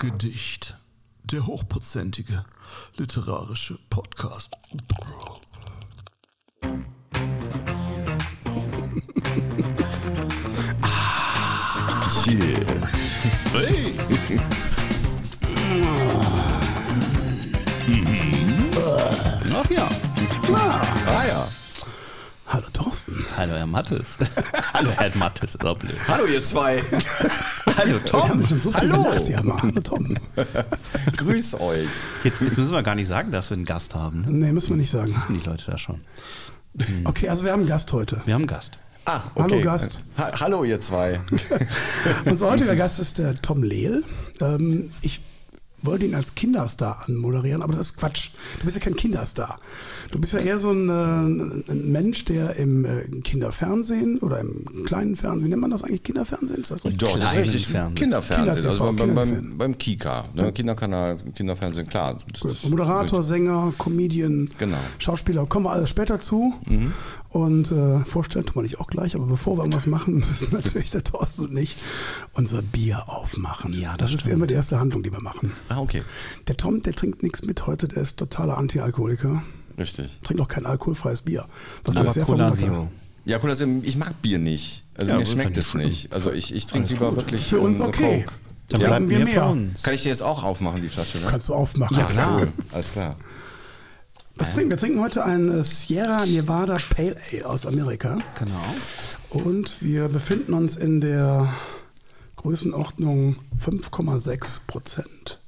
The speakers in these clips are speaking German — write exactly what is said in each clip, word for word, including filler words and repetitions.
Gedicht, der hochprozentige literarische Podcast. Ah, yeah. Hey. Mhm. Ach ja. Ah, ah ja. Hallo Thorsten. Hallo Herr Mattes. Hallo Herr Mattes, ist auch blöd. Hallo ihr zwei. Hallo Tom. So Hallo. Gedacht, ja, Hallo Tom. Grüß euch. Jetzt, jetzt müssen wir gar nicht sagen, dass wir einen Gast haben. Ne? Nee, müssen wir nicht sagen. Das wissen die Leute da schon. Hm. Okay, also wir haben einen Gast heute. Wir haben einen Gast. Ah, okay. Hallo Gast. Ha- Hallo ihr zwei. Unser heutiger Gast ist der Tom Lehl. Ähm, ich wollte ihn als Kinderstar anmoderieren, aber das ist Quatsch. Du bist ja kein Kinderstar. Du bist ja eher so ein, äh, ein Mensch, der im äh, Kinderfernsehen oder im kleinen Fernsehen, wie nennt man das eigentlich, Kinderfernsehen? Ist das richtig? Doch, das ist richtig Fernsehen. Kinderfernsehen, Kinder-T V, also beim, beim, beim, beim Kika, ne? Ja. Kinderkanal, Kinderfernsehen, klar. Moderator, Sänger, Comedian, genau. Schauspieler, kommen wir alles später zu. Mhm. Und äh, vorstellen tun wir dich auch gleich, aber bevor wir irgendwas machen, müssen natürlich der Thorsten und ich unser Bier aufmachen. Ja, das, das ist stimmt. Immer die erste Handlung, die wir machen. Ah, okay. Der Tom, der trinkt nichts mit heute, der ist totaler Anti-Alkoholiker. Richtig. Trinkt auch kein alkoholfreies Bier. Das aber sehr Colasio. Ja, Colasio, ich mag Bier nicht. Also ja, mir schmeckt es nicht. Also ich, ich trinke lieber gut. Wirklich. Für uns okay. Coke. Dann ja, bleiben wir mehr. Uns. Kann ich dir jetzt auch aufmachen, die Flasche? Ne? Kannst du aufmachen. Ja, klar. Cool. Alles klar. Was trinken? Wir trinken heute ein Sierra Nevada Pale Ale aus Amerika. Genau. Und wir befinden uns in der Größenordnung fünf Komma sechs Prozent.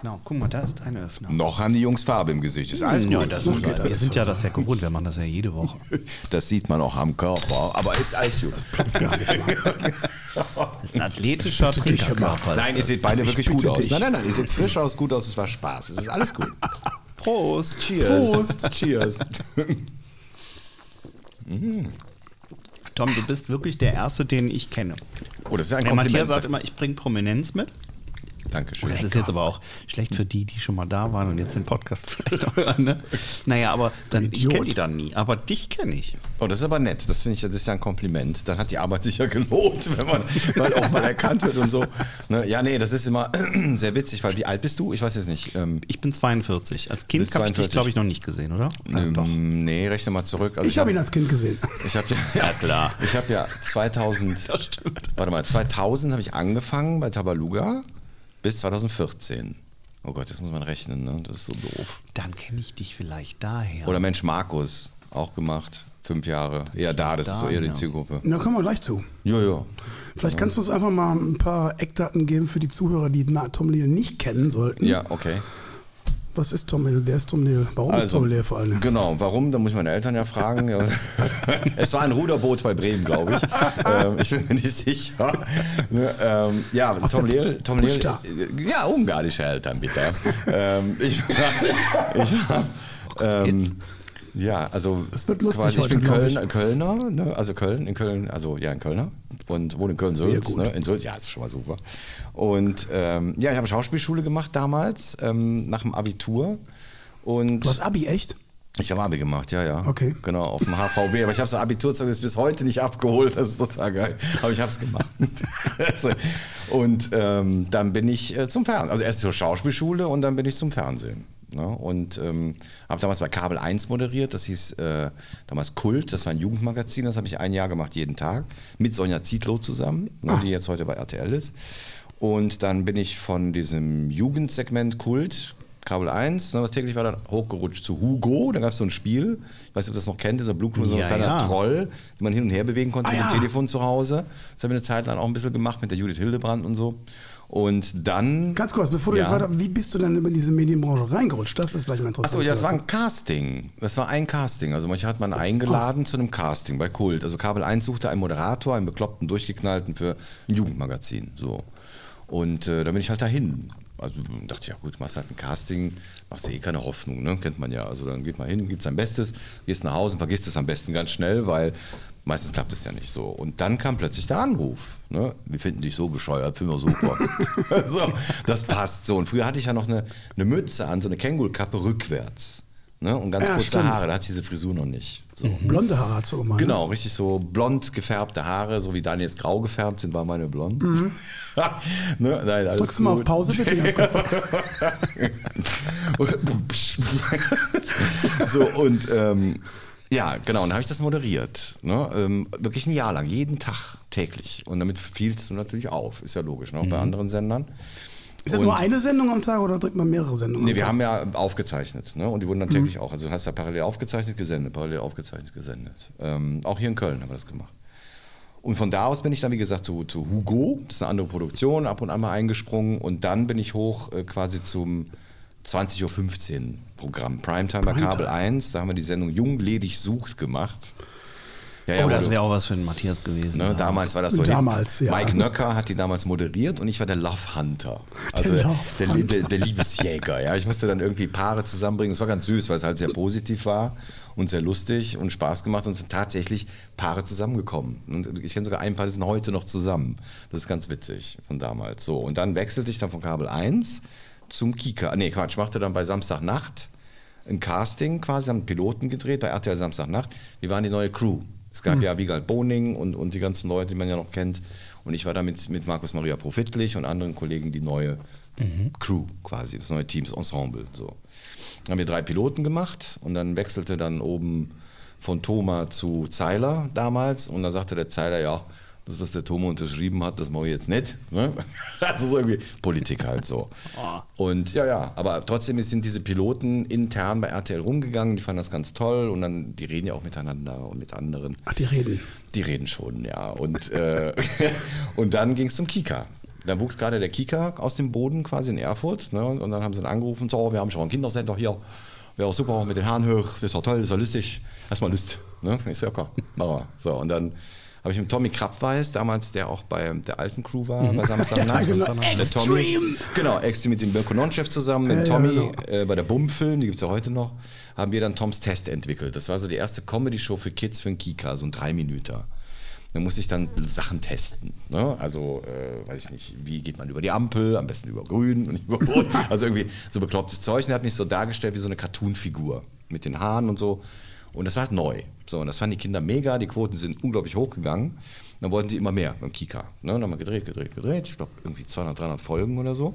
Genau, guck mal, da ist ein Öffner. Noch haben die Jungs Farbe im Gesicht. Ist alles ja, gut. Das ist das. Wir sind ja das ja gewohnt, wir machen das ja jede Woche. Das sieht man auch am Körper, aber ist alles gut. Das bleibt gar nicht. Das ist ein athletischer Trinkerkörper. Nein, ihr seht beide wirklich gut aus. Nein, nein, nein, ihr seht frisch aus, gut aus, es war Spaß. Es ist alles gut. Prost, cheers. Prost, cheers. mm. Tom, du bist wirklich der Erste, den ich kenne. Oh, das ist ja ein Kompliment. Matthias sagt immer, ich bringe Prominenz mit. Dankeschön. Das ist jetzt aber auch schlecht für die, die schon mal da waren und jetzt den Podcast vielleicht auch hören. Ne? Naja, aber dann, ich kenne die dann nie. Aber dich kenne ich. Oh, das ist aber nett. Das finde ich, das ist ja ein Kompliment. Dann hat die Arbeit sich ja gelohnt, wenn man weil auch mal erkannt wird und so. Ne? Ja, nee, das ist immer sehr witzig, weil wie alt bist du? Ich weiß jetzt nicht. Ähm, ich bin zweiundvierzig. Als Kind habe ich dich, glaube ich, noch nicht gesehen, oder? Ähm, Doch. Nee, rechne mal zurück. Also ich ich habe hab, ihn als Kind gesehen. Ich habe ja, ja, klar. Ich habe ja zweitausend. Das stimmt. Warte mal, zweitausend habe ich angefangen bei Tabaluga. Bis zwanzig vierzehn. Oh Gott, das muss man rechnen, ne? Das ist so doof. Dann kenne ich dich vielleicht daher. Oder Mensch Markus, auch gemacht, fünf Jahre. Eher da, das da, ist so eher ja. Die Zielgruppe. Na, kommen wir gleich zu. Ja, ja. Vielleicht ja. Kannst du uns einfach mal ein paar Eckdaten geben für die Zuhörer, die Tom Lehl nicht kennen sollten. Ja, okay. Was ist Tom Lehl? Wer ist Tom Lehl? Warum also, ist Tom Lehl vor allem? Genau, warum? Da muss ich meine Eltern ja fragen. Es war ein Ruderboot bei Bremen, glaube ich. ähm, ich bin mir nicht sicher. Ne, ähm, ja, Auf Tom Lehl. Tom Lehl ja, ungarische Eltern, bitte. ähm, ich ich habe. Ähm, ja, also. Es wird lustig quasi, ich heute, bin Köln, ich. Kölner, ne, also Köln, in Köln, also ja, in Kölner. Und wohne in Köln-Sülz, ne? In Sülz, ja, ist schon mal super. Und ähm, ja, ich habe Schauspielschule gemacht damals, ähm, nach dem Abitur. Und du hast Abi, echt? Ich habe Abi gemacht, ja, ja. Okay. Genau, auf dem H V B. Aber ich habe das Abiturzeugnis bis heute nicht abgeholt, das ist total geil. Aber ich habe es gemacht. Und ähm, dann bin ich äh, zum Fernsehen. Also erst zur Schauspielschule und dann bin ich zum Fernsehen. Ne? Und ähm, habe damals bei Kabel eins moderiert, das hieß äh, damals Kult, das war ein Jugendmagazin, das habe ich ein Jahr gemacht, jeden Tag, mit Sonja Zietlow zusammen, ne, die jetzt heute bei R T L ist. Und dann bin ich von diesem Jugendsegment Kult, Kabel eins, ne, was täglich war, dann hochgerutscht zu Hugo, da gab es so ein Spiel, ich weiß nicht, ob ihr das noch kennt, dieser Blue Clue, so ein ja, kleiner ja. Troll, den man hin und her bewegen konnte ah, mit dem ja. Telefon zu Hause. Das haben wir eine Zeit lang auch ein bisschen gemacht mit der Judith Hildebrand und so. Und dann... Ganz kurz, bevor du ja. jetzt weiter... Wie bist du denn über diese Medienbranche reingerutscht? Das ist vielleicht mal interessant. Achso, ja, das war ein Casting. Das war ein Casting. Also manche hat man eingeladen oh. zu einem Casting bei Kult. Also Kabel eins suchte einen Moderator, einen bekloppten, durchgeknallten für ein Jugendmagazin. So. Und äh, da bin ich halt dahin. Also dachte ich, ja gut, machst halt ein Casting, machst ja eh keine Hoffnung, ne? Kennt man ja. Also dann geht man hin, gibt sein Bestes, gehst nach Hause und vergisst es am besten ganz schnell, weil... Meistens klappt es ja nicht so. Und dann kam plötzlich der Anruf. Ne? Wir finden dich so bescheuert, finden wir super. So, das passt so. Und früher hatte ich ja noch eine, eine Mütze an, so eine Känguru-Kappe rückwärts. Ne? Und ganz ja, kurze stimmt. Haare, da hatte ich diese Frisur noch nicht. So. Mhm. Blonde Haare hat es auch mal. Genau, ne? Richtig so blond gefärbte Haare, so wie Daniels grau gefärbt sind, war meine blond. Mhm. ne? Nein, alles Drückst du mal auf Pause, bitte? Ganz kurz. so, und ähm, ja, genau, und dann habe ich das moderiert. Ne? Ähm, wirklich ein Jahr lang, jeden Tag, täglich. Und damit fielst du natürlich auf, ist ja logisch, ne? Auch mhm. bei anderen Sendern. Ist das und, nur eine Sendung am Tag oder direkt mal mehrere Sendungen? Nee, wir Tag? haben ja aufgezeichnet, ne? Und die wurden dann täglich mhm. auch. Also hast du ja parallel aufgezeichnet, gesendet, parallel aufgezeichnet, gesendet. Ähm, auch hier in Köln haben wir das gemacht. Und von da aus bin ich dann, wie gesagt, zu, zu Hugo, das ist eine andere Produktion, ab und an mal eingesprungen. Und dann bin ich hoch äh, quasi zum zwanzig Uhr fünfzehn Programm, Primetime bei Kabel eins. Da haben wir die Sendung Jung ledig sucht gemacht. Ja, ja, oh, das wäre auch was für den Matthias gewesen. Ne, ja. Damals war das so. Damals, ja. Mike Nöcker hat die damals moderiert und ich war der Love Hunter. Also der, der, der, der, der Liebesjäger. Ja. Ich musste dann irgendwie Paare zusammenbringen. Es war ganz süß, weil es halt sehr positiv war und sehr lustig und Spaß gemacht. Und es sind tatsächlich Paare zusammengekommen. Und ich kenne sogar ein paar, die sind heute noch zusammen. Das ist ganz witzig von damals. So, und dann wechselte ich dann von Kabel eins zum Kika. Nee, Quatsch, machte dann bei Samstagnacht ein Casting quasi, haben einen Piloten gedreht bei R T L Samstagnacht. Wir waren die neue Crew. Es gab mhm. ja Wiegald Boning und, und die ganzen Leute, die man ja noch kennt. Und ich war da mit, mit Markus Maria Profitlich und anderen Kollegen die neue mhm. Crew quasi, das neue Teams, Ensemble. So. Dann haben wir drei Piloten gemacht und dann wechselte dann oben von Thoma zu Zeiler damals. Und da sagte der Zeiler, ja, das, was der Thoma unterschrieben hat, das mache ich jetzt nicht. Ne? Das ist irgendwie Politik halt so. Oh. Und ja, ja, aber trotzdem sind diese Piloten intern bei R T L rumgegangen, die fanden das ganz toll und dann, die reden ja auch miteinander und mit anderen. Ach, die reden? Die reden schon, ja. Und, äh, und dann ging es zum Kika. Dann wuchs gerade der Kika aus dem Boden quasi in Erfurt, ne? Und dann haben sie dann angerufen, so, wir haben schon einen Kindersender hier. Wäre auch super, mit den Haaren hoch, das ist doch toll, das ist doch lustig. Erstmal Lust. Ne? Ich so, ja komm, machen wir. So, und dann habe ich mit Tommy Krappweis, damals, der auch bei der alten Crew war, mhm. bei Samstagnacht. Ja, Extreme! Genau, Extreme mit dem Mirko Nonchef zusammen, mit äh, Tommy ja, genau. äh, bei der Bummfilm, die gibt es ja heute noch, haben wir dann Toms Test entwickelt. Das war so die erste Comedy-Show für Kids für den Kika, so ein Drei-Minüter. Da musste ich dann Sachen testen. Ne? Also, äh, weiß ich nicht, wie geht man über die Ampel, am besten über Grün und über Rot. Also irgendwie so beklopptes Zeug. Und er hat mich so dargestellt wie so eine Cartoon-Figur mit den Haaren und so. Und das war halt neu. So, und das fanden die Kinder mega, die Quoten sind unglaublich hochgegangen. Dann wollten sie immer mehr beim Kika. Ne? Dann haben wir gedreht, gedreht, gedreht. Ich glaube, irgendwie zweihundert, dreihundert Folgen oder so.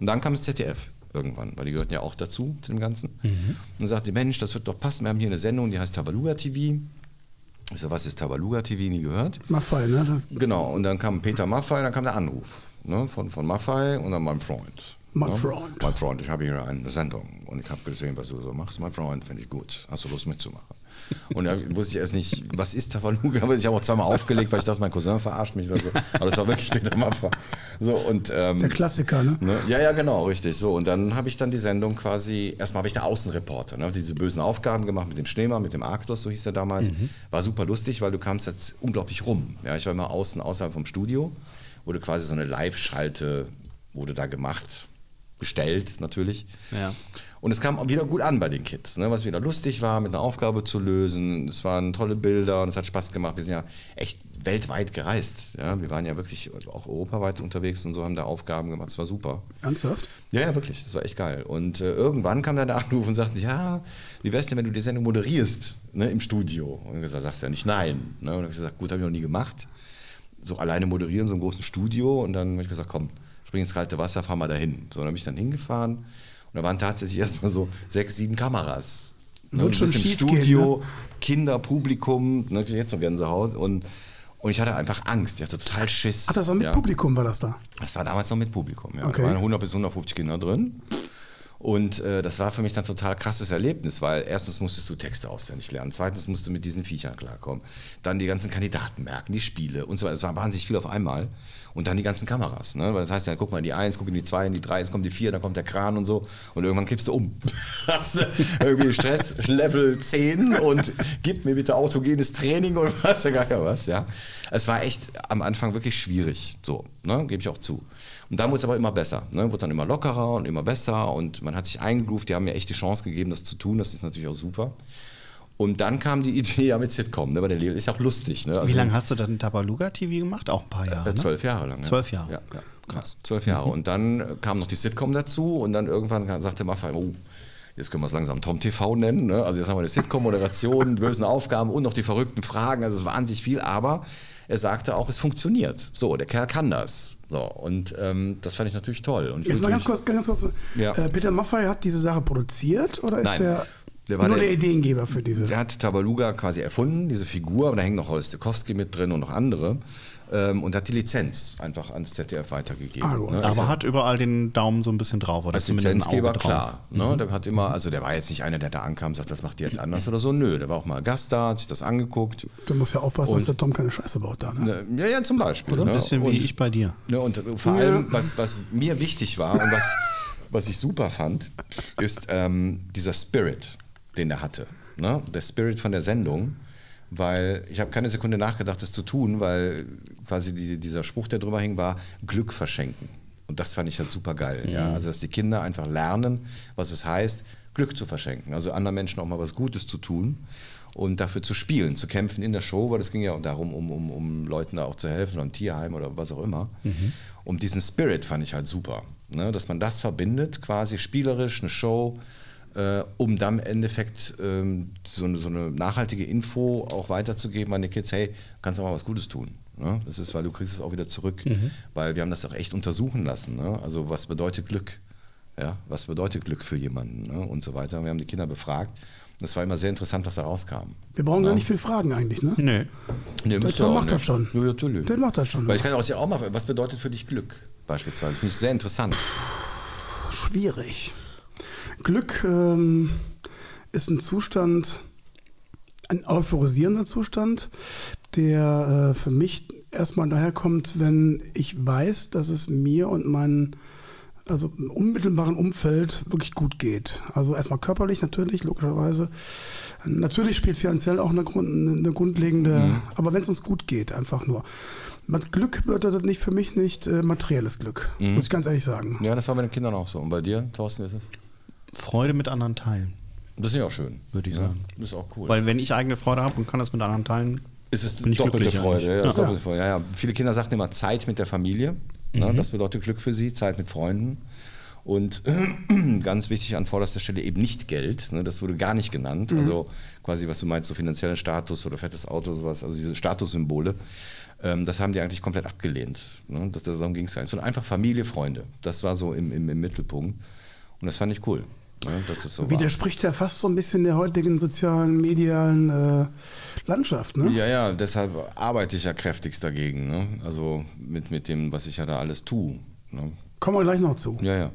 Und dann kam das Z D F irgendwann, weil die gehörten ja auch dazu, zu dem Ganzen. Mhm. Und dann sagte die, Mensch, das wird doch passen. Wir haben hier eine Sendung, die heißt Tabaluga T V. Ich so, was ist Tabaluga T V? Nie gehört. Maffay, ne? Das genau, und dann kam Peter Maffay, dann kam der Anruf, ne? von, von Maffay und dann meinem Freund. My ja? Freund. My Freund, ich habe hier eine Sendung und ich habe gesehen, was du so machst. My Freund, finde ich gut. Hast du Lust mitzumachen? Und da wusste ich erst nicht, was ist Tabaluga? Aber ich habe auch zweimal aufgelegt, weil ich dachte, mein Cousin verarscht mich oder so. Aber das war wirklich Peter Maffay. So, und, ähm, der Klassiker, ne? ne? Ja, ja, genau, richtig. So, und dann habe ich dann die Sendung quasi, erstmal habe ich der Außenreporter, ne? diese bösen Aufgaben gemacht mit dem Schneemann, mit dem Arktos, so hieß der damals. Mhm. War super lustig, weil du kamst jetzt unglaublich rum. Ja, ich war immer außen, außerhalb vom Studio, wurde quasi so eine Live-Schalte, wurde da gemacht. Bestellt natürlich. Ja. Und es kam wieder gut an bei den Kids, ne? was wieder lustig war, mit einer Aufgabe zu lösen. Es waren tolle Bilder und es hat Spaß gemacht. Wir sind ja echt weltweit gereist. Ja? Wir waren ja wirklich auch europaweit unterwegs und so haben da Aufgaben gemacht. Es war super. Ernsthaft? Ja, ja, wirklich. Das war echt geil. Und äh, irgendwann kam dann der Anruf und sagte, ja, wie wär's denn, wenn du die Sendung moderierst, ne? im Studio? Und ich gesagt, sagst ja nicht nein. Ne? Und dann habe ich gesagt, gut, habe ich noch nie gemacht. So alleine moderieren, so im großen Studio. Und dann habe ich gesagt, komm, spring ins kalte Wasser, fahren wir da hin. So, dann bin ich dann hingefahren und da waren tatsächlich erstmal so sechs, sieben Kameras. Ne? Wird schon schief gehen, Studio, ne? Kinder, Publikum, ne? jetzt noch Gänsehaut. Und, und ich hatte einfach Angst, ich hatte total Schiss. Ach, das war mit ja. Publikum, war das da? Das war damals noch mit Publikum, ja. Okay. Da waren hundert bis hundertfünfzig Kinder drin. Und äh, das war für mich dann total krasses Erlebnis, weil erstens musstest du Texte auswendig lernen, zweitens musst du mit diesen Viechern klarkommen, dann die ganzen Kandidaten merken, die Spiele und so weiter. Es war wahnsinnig viel auf einmal und dann die ganzen Kameras. Ne? Weil das heißt ja, guck mal in die eins, guck in die zwei, in die drei, jetzt kommt die vier, dann kommt der Kran und so und irgendwann kippst du um. Hast du irgendwie Stress, Level zehn und gib mir bitte autogenes Training und was, gar ja was, ja. Es war echt am Anfang wirklich schwierig, so, ne? gebe ich auch zu. Und dann wurde es aber immer besser, ne? wurde dann immer lockerer und immer besser und man hat sich eingegroovt, die haben mir echt die Chance gegeben, das zu tun, das ist natürlich auch super. Und dann kam die Idee ja mit Sitcom, ne? weil der Leben ist ja auch lustig. Ne? Also, wie lange hast du dann Tabaluga T V gemacht? Auch ein paar Jahre, äh, Zwölf ne? Jahre lang. Zwölf ja. Jahre? Ja, ja. Krass. Zwölf Jahre mhm. und dann kam noch die Sitcom dazu und dann irgendwann sagte Maffay, oh, jetzt können wir es langsam Tom T V nennen, ne? Also jetzt haben wir eine Sitcom, Moderation, bösen Aufgaben und noch die verrückten Fragen, also es war an sich viel, aber er sagte auch, es funktioniert. So, der Kerl kann das. So, und ähm, das fand ich natürlich toll. Und jetzt mal ganz kurz, ganz kurz ja. äh, Peter Maffay hat diese Sache produziert oder ist Nein. der... Der war Nur der, der Ideengeber für diese. Der hat Tabaluga quasi erfunden, diese Figur, und da hängt noch Holz Zukowski mit drin und noch andere. Ähm, und hat die Lizenz einfach ans Z D F weitergegeben. Ah, ne? Aber also, hat überall den Daumen so ein bisschen drauf. Oder als Lizenzgeber, klar. Ne? Mhm. Der hat immer, also der war jetzt nicht einer, der da ankam und sagt, das macht ihr jetzt anders oder so. Nö, der war auch mal Gast da, hat sich das angeguckt. Du musst ja aufpassen, und, dass der Tom keine Scheiße baut da. Ne? Ne, ja, ja, zum Beispiel. Oder ein ne? bisschen und, wie ich bei dir. Ne, und vor allem, ja. was, was mir wichtig war und was, was ich super fand, ist ähm, dieser Spirit, den er hatte. Ne? Der Spirit von der Sendung, weil ich habe keine Sekunde nachgedacht, das zu tun, weil quasi die, dieser Spruch, der drüber hing, war Glück verschenken. Und das fand ich halt super geil. Mhm. Ja? Also, dass die Kinder einfach lernen, was es heißt, Glück zu verschenken. Also anderen Menschen auch mal was Gutes zu tun und dafür zu spielen, zu kämpfen in der Show, weil es ging ja darum, um, um, um Leuten da auch zu helfen, am Tierheim oder was auch immer. Mhm. Und diesen Spirit fand ich halt super. Ne? Dass man das verbindet, quasi spielerisch, eine Show, Äh, um dann im Endeffekt ähm, so, eine, so eine nachhaltige Info auch weiterzugeben an die Kids, hey, kannst du mal was Gutes tun. Ne? Das ist, weil du kriegst es auch wieder zurück, mhm. weil wir haben das auch echt untersuchen lassen. Ne? Also was bedeutet Glück? Ja? Was bedeutet Glück für jemanden? Ne? Und so weiter. Wir haben die Kinder befragt. Das war immer sehr interessant, was da rauskam. Wir brauchen ja. gar nicht viel Fragen eigentlich, ne? Nee. nee der, der macht nicht. das schon. Ja, natürlich. Der macht das schon. Weil ich kann auch, auch mal, was bedeutet für dich Glück? Beispielsweise. Finde ich sehr interessant. Schwierig. Glück ähm, ist ein Zustand, ein euphorisierender Zustand, der äh, für mich erstmal daherkommt, wenn ich weiß, dass es mir und meinem also im unmittelbaren Umfeld wirklich gut geht. Also erstmal körperlich natürlich, logischerweise. Natürlich spielt finanziell auch eine, Grund, eine grundlegende, mhm. aber wenn es uns gut geht, einfach nur. Glück bedeutet nicht für mich nicht äh, materielles Glück, mhm. muss ich ganz ehrlich sagen. Ja, das war bei den Kindern auch so. Und bei dir, Thorsten, ist es? Freude mit anderen teilen. Das ist ja auch schön. Würde ich sagen. Ja, das ist auch cool. Weil wenn ich eigene Freude habe und kann das mit anderen teilen, ist es bin ich doppelte Freude. Ja, ja. Ist doppelte Freude. Ja, ja. Viele Kinder sagten immer Zeit mit der Familie. Mhm. Na, das bedeutet Glück für sie, Zeit mit Freunden. Und ganz wichtig an vorderster Stelle eben nicht Geld. Ne, das wurde gar nicht genannt. Mhm. Also quasi, was du meinst, so finanziellen Status oder fettes Auto, sowas, also diese Statussymbole. Ähm, das haben die eigentlich komplett abgelehnt. Ne, das, darum ging es eigentlich. Sondern einfach Familie, Freunde. Das war so im, im, im Mittelpunkt. Und das fand ich cool. Ne, dass das so widerspricht war. Ja fast so ein bisschen der heutigen sozialen, medialen äh, Landschaft, ne? Ja, ja, deshalb arbeite ich ja kräftigst dagegen, ne? Also mit, mit dem, was ich ja da alles tue. Ne? Kommen wir gleich noch zu. Ja, ja.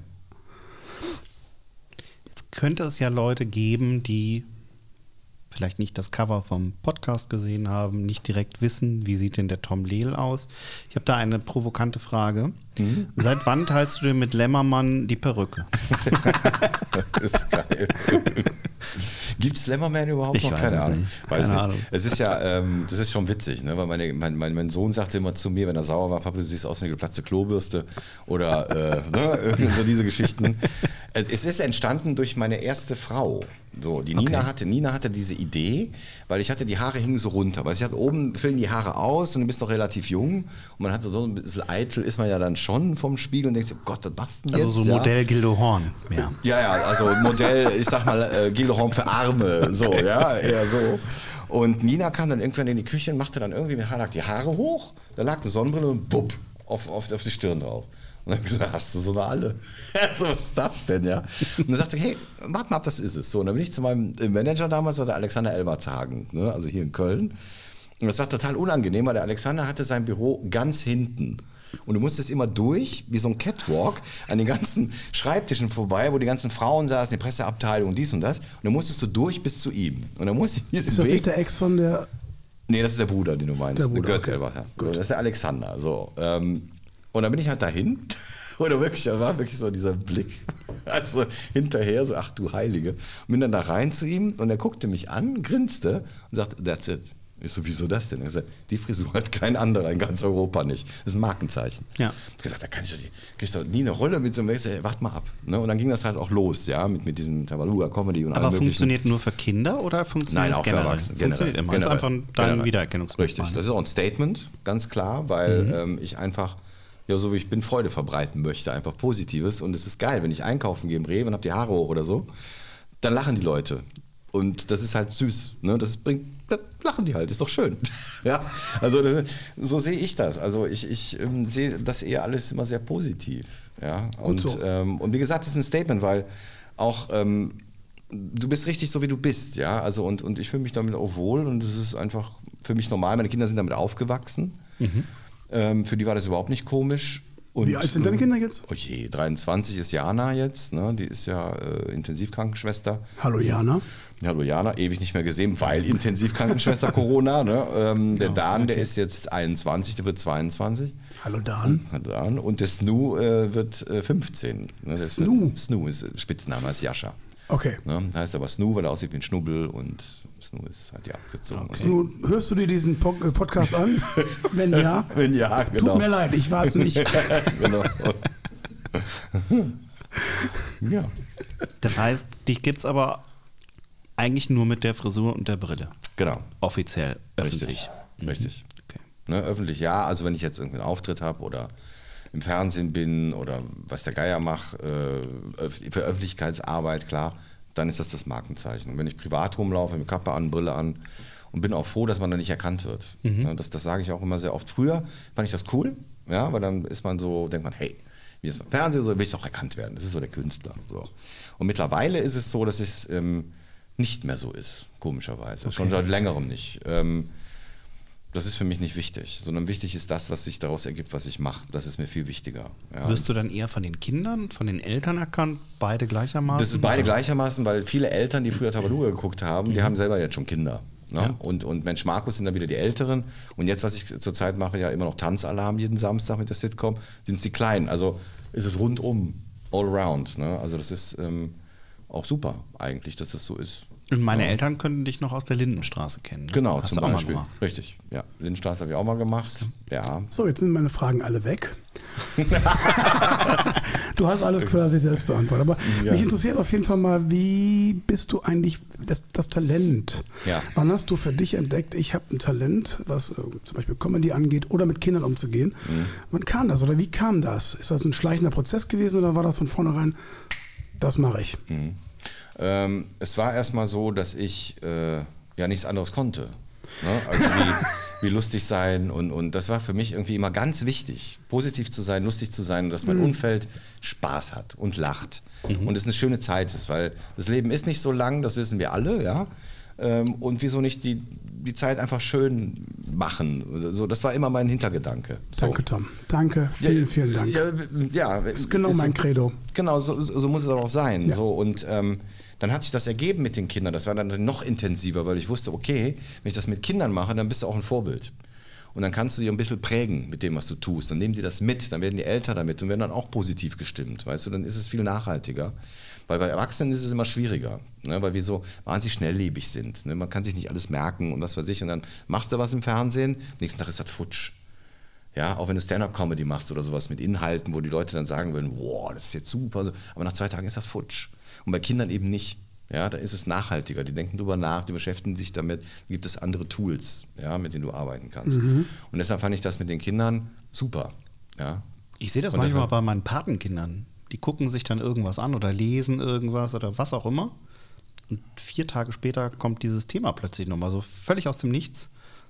Jetzt könnte es ja Leute geben, die vielleicht nicht das Cover vom Podcast gesehen haben, nicht direkt wissen, wie sieht denn der Tom Lehl aus. Ich habe da eine provokante Frage. Mhm. Seit wann teilst du dir mit Lämmermann die Perücke? Das ist geil. Gibt es Lämmermann überhaupt ich noch? Weiß Keine, es Ahnung. Nicht. Weiß Keine nicht. Ahnung. Es ist ja, ähm, das ist schon witzig, ne? Weil meine, mein, mein, mein Sohn sagte immer zu mir, wenn er sauer war, Papa, du siehst aus wie eine geplatzte Klobürste oder äh, ne? so diese Geschichten. Es ist entstanden durch meine erste Frau. So, die Nina, okay. hatte, Nina hatte diese Idee, weil ich hatte, die Haare hingen so runter. Weil ich hatte, oben füllen die Haare aus und du bist noch relativ jung. Und man hat so ein bisschen eitel, ist man ja dann schon vom Spiegel und denkst, oh Gott, was machst du denn jetzt? Also so ja? Modell Gildo Horn. Ja. ja, ja, also Modell, ich sag mal, äh, Gildo Horn für Arme, so, okay. ja, eher so. Und Nina kam dann irgendwann in die Küche und machte dann irgendwie mit Haarlack die Haare hoch, da lag eine Sonnenbrille und bupp, auf, auf, auf die Stirn drauf. Und dann habe ich gesagt, hast du so eine alle? So, was ist das denn, ja? Und dann sagte ich, hey, warte mal ab, das ist es. So, und dann bin ich zu meinem Manager damals, war der Alexander Elbertshagen, ne, also hier in Köln. Und das war total unangenehm, weil der Alexander hatte sein Büro ganz hinten. Und du musstest immer durch, wie so ein Catwalk, an den ganzen Schreibtischen vorbei, wo die ganzen Frauen saßen, die Presseabteilung und dies und das. Und dann musstest du durch bis zu ihm. Und dann musste ich diesen Ist das Weg nicht der Ex von der... Nee, das ist der Bruder, den du meinst. Der Bruder, okay. Elbertshagen. Gut. Das ist der Alexander, so. Ähm, Und dann bin ich halt dahin, oder wirklich, da war wirklich so dieser Blick, also hinterher, so, ach du Heilige. Und bin dann da rein zu ihm und er guckte mich an, grinste und sagte, that's it. Ich so, wieso das denn? Er sagt, die Frisur hat kein anderer in ganz Europa nicht. Das ist ein Markenzeichen. Ja. Ich gesagt, da kann ich doch, die, krieg ich doch nie eine Rolle mit so einem Wechsel. Hey, warte mal ab. Ne? Und dann ging das halt auch los, ja, mit, mit diesem Tabaluga-Comedy und allem möglichen. Aber funktioniert nur für Kinder oder funktioniert Nein, auch generell? für Erwachsene. Funktioniert generell. immer. Generell. Das ist einfach dein generell. Wiedererkennungsmerkmal. Richtig. Das ist auch ein Statement, ganz klar, weil mhm. ähm, ich einfach... ja, so wie ich bin, Freude verbreiten möchte, einfach Positives. Und es ist geil, wenn ich einkaufen gehe im Rewe und habe die Haare hoch oder so, dann lachen die Leute. Und das ist halt süß. Ne? Das bringt, das lachen die halt, ist doch schön. Ja? Also das, so sehe ich das. Also ich, ich ähm, sehe das eher alles immer sehr positiv. Ja? Und, so. ähm, und wie gesagt, das ist ein Statement, weil auch ähm, du bist richtig so, wie du bist. Ja? Also und, und ich fühle mich damit auch wohl und es ist einfach für mich normal. Meine Kinder sind damit aufgewachsen. Mhm. Ähm, für die war das überhaupt nicht komisch. Und, wie alt sind deine Kinder jetzt? Oh je, dreiundzwanzig ist Jana jetzt, ne? Die ist ja äh, Intensivkrankenschwester. Hallo Jana. Hallo Jana, ewig nicht mehr gesehen, weil Intensivkrankenschwester Corona. Ne? Ähm, der ja, Dan, okay. Der ist jetzt einundzwanzig, der wird zweiundzwanzig. Hallo Dan. Hallo Dan. Und der Snu äh, wird äh, fünfzehn. Ne? Snu? Snu ist Spitzname, ist Jascha. Okay. Ne? Heißt aber Snu, weil er aussieht wie ein Schnubbel und... Ist halt die Abkürzung. Okay. Snu, hörst du dir diesen Podcast an? Wenn ja, Wenn ja genau. Tut mir leid, ich war es nicht. Genau. Ja. Das heißt, dich gibt's aber eigentlich nur mit der Frisur und der Brille. Genau. Offiziell, öffentlich. Richtig. Richtig. Okay. Ne, öffentlich, ja. Also wenn ich jetzt irgendeinen Auftritt habe oder im Fernsehen bin oder was der Geier macht, äh, für Öffentlichkeitsarbeit, klar. Dann ist das das Markenzeichen. Und wenn ich privat rumlaufe, mit Kappe an, Brille an und bin auch froh, dass man da nicht erkannt wird. Mhm. Das, das sage ich auch immer sehr oft. Früher fand ich das cool, ja, weil dann ist man so, denkt man, hey, wie ist mein Fernsehen, so will ich doch erkannt werden. Das ist so der Künstler. So. Und mittlerweile ist es so, dass es ähm, nicht mehr so ist, komischerweise. Okay. Schon seit längerem nicht. Ähm, das ist für mich nicht wichtig, sondern wichtig ist das, was sich daraus ergibt, was ich mache. Das ist mir viel wichtiger. Ja. Wirst du dann eher von den Kindern, von den Eltern erkannt, beide gleichermaßen? Das ist beide oder? Gleichermaßen, weil viele Eltern, die früher Tabaluga geguckt haben, mhm. die haben selber jetzt schon Kinder. Ne? Ja. Und, und Mensch Markus sind dann wieder die Älteren. Und jetzt, was ich zurzeit mache, ja immer noch Tanzalarm jeden Samstag mit der Sitcom, sind es die Kleinen. Also ist es rundum, all around. Ne? Also das ist ähm, auch super eigentlich, dass das so ist. Und meine ja. Eltern könnten dich noch aus der Lindenstraße kennen. Genau, hast zum du auch Beispiel. Mal gemacht. Richtig, ja. Lindenstraße habe ich auch mal gemacht. Ja. So, jetzt sind meine Fragen alle weg. Du hast alles quasi selbst beantwortet. Aber ja. mich interessiert auf jeden Fall mal, wie bist du eigentlich das, das Talent? Ja. Wann hast du für dich entdeckt, ich habe ein Talent, was äh, zum Beispiel Comedy angeht oder mit Kindern umzugehen? Mhm. Wann kam das oder wie kam das? Ist das ein schleichender Prozess gewesen oder war das von vornherein, das mache ich? Mhm. Ähm, es war erstmal so, dass ich äh, ja nichts anderes konnte. Ne? Also wie, wie lustig sein und, und das war für mich irgendwie immer ganz wichtig, positiv zu sein, lustig zu sein, dass mein mhm. Umfeld Spaß hat und lacht mhm. und es eine schöne Zeit ist, weil das Leben ist nicht so lang, das wissen wir alle, ja. Ähm, und wieso nicht die, die Zeit einfach schön machen? So, das war immer mein Hintergedanke. So. Danke, Tom. Danke, vielen, ja, vielen Dank. Ja, ja, das ist genau ist, mein Credo. Genau, so, so muss es aber auch sein. Ja. So, und ähm, dann hat sich das ergeben mit den Kindern. Das war dann noch intensiver, weil ich wusste, okay, wenn ich das mit Kindern mache, dann bist du auch ein Vorbild. Und dann kannst du die ein bisschen prägen mit dem, was du tust. Dann nehmen die das mit, dann werden die älter damit und werden dann auch positiv gestimmt. Weißt du, dann ist es viel nachhaltiger. Weil bei Erwachsenen ist es immer schwieriger, ne? Weil wir so wahnsinnig schnelllebig sind. Ne? Man kann sich nicht alles merken und was weiß ich. Und dann machst du was im Fernsehen, nächsten Tag ist das futsch. Ja, auch wenn du Stand-Up-Comedy machst oder sowas mit Inhalten, wo die Leute dann sagen würden, wow, das ist jetzt super. Aber nach zwei Tagen ist das futsch. Und bei Kindern eben nicht. Ja, da ist es nachhaltiger. Die denken drüber nach, die beschäftigen sich damit. Da gibt es andere Tools, ja, mit denen du arbeiten kannst. Mhm. Und deshalb fand ich das mit den Kindern super. Ja. Ich sehe das und manchmal bei meinen Patenkindern. Die gucken sich dann irgendwas an oder lesen irgendwas oder was auch immer. Und vier Tage später kommt dieses Thema plötzlich nochmal so völlig aus dem Nichts.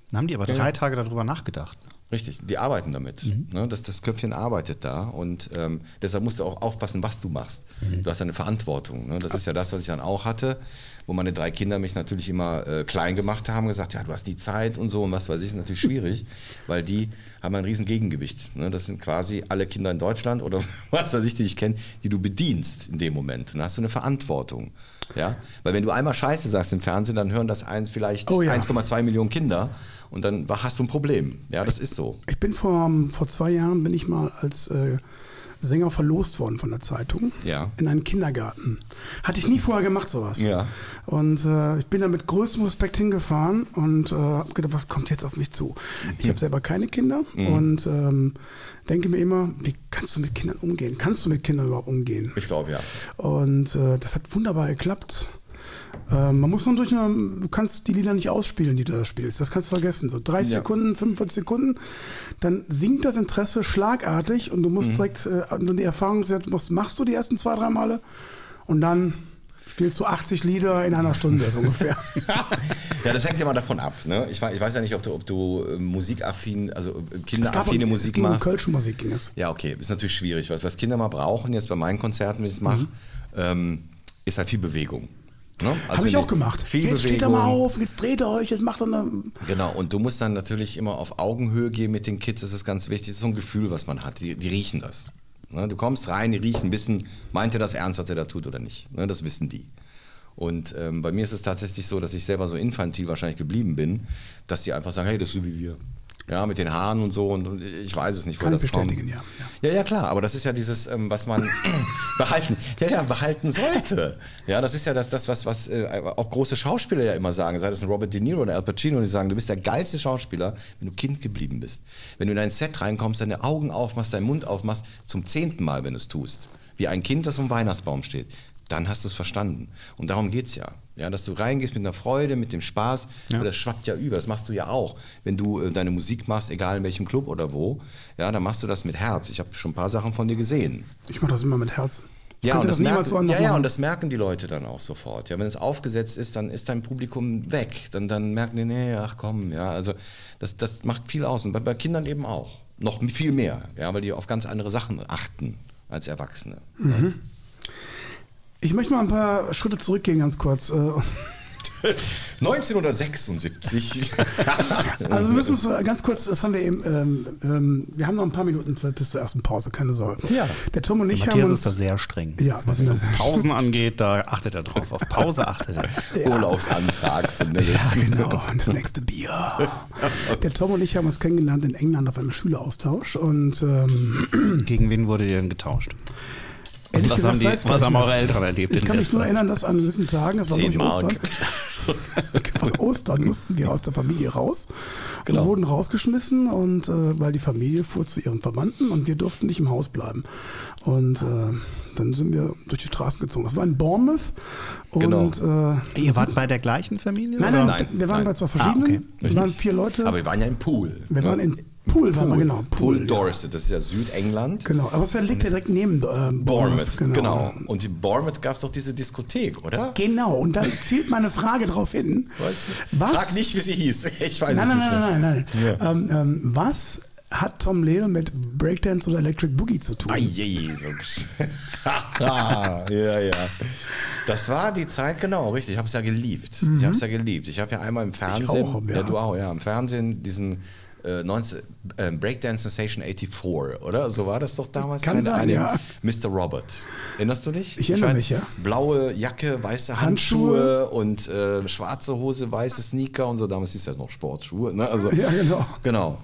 Dann haben die aber drei ja. Tage darüber nachgedacht. Richtig, die arbeiten damit. Mhm. Ne? Das, das Köpfchen arbeitet da und ähm, deshalb musst du auch aufpassen, was du machst. Mhm. Du hast eine Verantwortung. Ne? Das ist ja das, was ich dann auch hatte, wo meine drei Kinder mich natürlich immer äh, klein gemacht haben, gesagt, ja, du hast nie Zeit und so und was weiß ich, ist natürlich schwierig, weil die haben ein riesen Gegengewicht. Ne? Das sind quasi alle Kinder in Deutschland oder was weiß ich, die ich kenne, die du bedienst in dem Moment. Dann hast du eine Verantwortung. Ja? Weil wenn du einmal Scheiße sagst im Fernsehen, dann hören das ein, vielleicht oh, ja. eins Komma zwei Millionen Kinder. Und dann hast du ein Problem. Ja, das ich, ist so. Ich bin vor, vor zwei Jahren bin ich mal als äh, Sänger verlost worden von der Zeitung ja. in einen Kindergarten. Hatte ich nie vorher gemacht sowas. Ja. Und äh, ich bin da mit größtem Respekt hingefahren und äh, habe gedacht, was kommt jetzt auf mich zu? Ich hm. habe selber keine Kinder mhm. und ähm, denke mir immer, wie kannst du mit Kindern umgehen? Kannst du mit Kindern überhaupt umgehen? Ich glaube, ja. Und äh, das hat wunderbar geklappt. Ähm, man muss nur durch eine, du kannst die Lieder nicht ausspielen, die du da spielst. Das kannst du vergessen. So dreißig ja. Sekunden, fünfundvierzig Sekunden, dann sinkt das Interesse schlagartig und du musst mhm. direkt, äh, die Erfahrung machst, machst du die ersten zwei, drei Male und dann spielst du achtzig Lieder in einer Stunde, so ungefähr. Ja, das hängt ja mal davon ab. Ne? Ich, ich weiß ja nicht, ob du, ob du musikaffin, also kinderaffine es gab, Musik es ging machst. Um Kölsche Musik ging es. Ja, okay, ist natürlich schwierig. Was, was Kinder mal brauchen, jetzt bei meinen Konzerten, wenn ich es mache, mhm. ähm, ist halt viel Bewegung. Ne? Also habe ich auch gemacht. Viel jetzt Bewegung. Steht er mal auf, jetzt dreht er euch, jetzt macht er eine... Genau, und du musst dann natürlich immer auf Augenhöhe gehen mit den Kids, das ist ganz wichtig. Das ist so ein Gefühl, was man hat, die, die riechen das. Ne? Du kommst rein, die riechen, wissen, meint er das ernst, was er da tut oder nicht. Ne? Das wissen die. Und ähm, bei mir ist es tatsächlich so, dass ich selber so infantil wahrscheinlich geblieben bin, dass die einfach sagen, hey, das ist so wie wir. Ja, mit den Haaren und so und ich weiß es nicht, wo das kommt. Kann ich bestätigen, ja. Ja, ja, klar, aber das ist ja dieses, ähm, was man behalten, ja, ja, behalten sollte. Ja, das ist ja das, das was, was äh, auch große Schauspieler ja immer sagen, sei das ein Robert De Niro oder Al Pacino, die sagen, du bist der geilste Schauspieler, wenn du Kind geblieben bist. Wenn du in ein Set reinkommst, deine Augen aufmachst, deinen Mund aufmachst, zum zehnten Mal, wenn du es tust, wie ein Kind, das um Weihnachtsbaum steht, dann hast du es verstanden. Und darum geht's ja. Ja, dass du reingehst mit einer Freude, mit dem Spaß, ja. Das schwappt ja über, das machst du ja auch. Wenn du äh, deine Musik machst, egal in welchem Club oder wo, ja, dann machst du das mit Herz. Ich habe schon ein paar Sachen von dir gesehen. Ich mache das immer mit Herz. Ja, und das, das merken, so ja, ja und das merken die Leute dann auch sofort. Ja, wenn es aufgesetzt ist, dann ist dein Publikum weg. Dann, dann merken die, nee, ach komm, ja, also das, das macht viel aus. Und bei, bei Kindern eben auch. Noch viel mehr, ja, weil die auf ganz andere Sachen achten als Erwachsene. Mhm. Ja. Ich möchte mal ein paar Schritte zurückgehen, ganz kurz. neunzehnhundertsechsundsiebzig. Also wir müssen uns ganz kurz, das haben wir eben, ähm, wir haben noch ein paar Minuten bis zur ersten Pause, keine Sorge. Ja. Der Tom und ich Matthias haben uns... ist da sehr streng. Ja, was was Pausen angeht, da achtet er drauf. Auf Pause achtet er. Ja. Urlaubsantrag. Ja, genau. Und das nächste Bier. Der Tom und ich haben uns kennengelernt in England auf einem Schüleraustausch. Und ähm, gegen wen wurde ihr denn getauscht? Und was, gesagt, haben die, was, was haben eure Eltern erlebt? Ich kann mich nur erinnern, dass an gewissen Tagen, das war durch Ostern, von Ostern mussten wir aus der Familie raus genau. Und wurden rausgeschmissen, und äh, weil die Familie fuhr zu ihren Verwandten und wir durften nicht im Haus bleiben. Und äh, dann sind wir durch die Straßen gezogen. Das war in Bournemouth. Und, genau. äh, Ihr wart bei der gleichen Familie? Nein, nein, nein wir waren nein. bei zwei verschiedenen. Ah, okay. Wir waren vier Leute. Aber wir waren ja im Pool. Wir ja. waren in Pool, Pool, wir, genau. Pool, Pool Dorset, das ist ja Südengland. Genau, aber es liegt ja direkt neben äh, Bournemouth. Genau. genau. Und in Bournemouth gab es doch diese Diskothek, oder? Genau, und da zielt meine Frage drauf hin. Was? Frag nicht, wie sie hieß. Ich weiß nein, es nein, nicht. Nein, nein, nein, nein. Ja. Ähm, ähm, was hat Tom Lehne mit Breakdance oder Electric Boogie zu tun? Ah, Jesus. ah, ja, ja. Das war die Zeit, genau, richtig. Ich habe es ja geliebt. Mhm. Ich habe es ja geliebt. Ich habe ja einmal im Fernsehen. Ich auch, ja. ja, du auch, ja. Im Fernsehen diesen. neunzehn, äh, Breakdance Sensation vierundachtzig, oder? So war das doch damals. Kann sein, einem, ja. Mister Robert. Erinnerst du dich? Ich erinnere ich mich, ja. Blaue Jacke, weiße Handschuhe, Handschuhe. und äh, schwarze Hose, weiße Sneaker und so. Damals hieß das noch Sportschuhe. Ne? Also, ja, genau. Genau.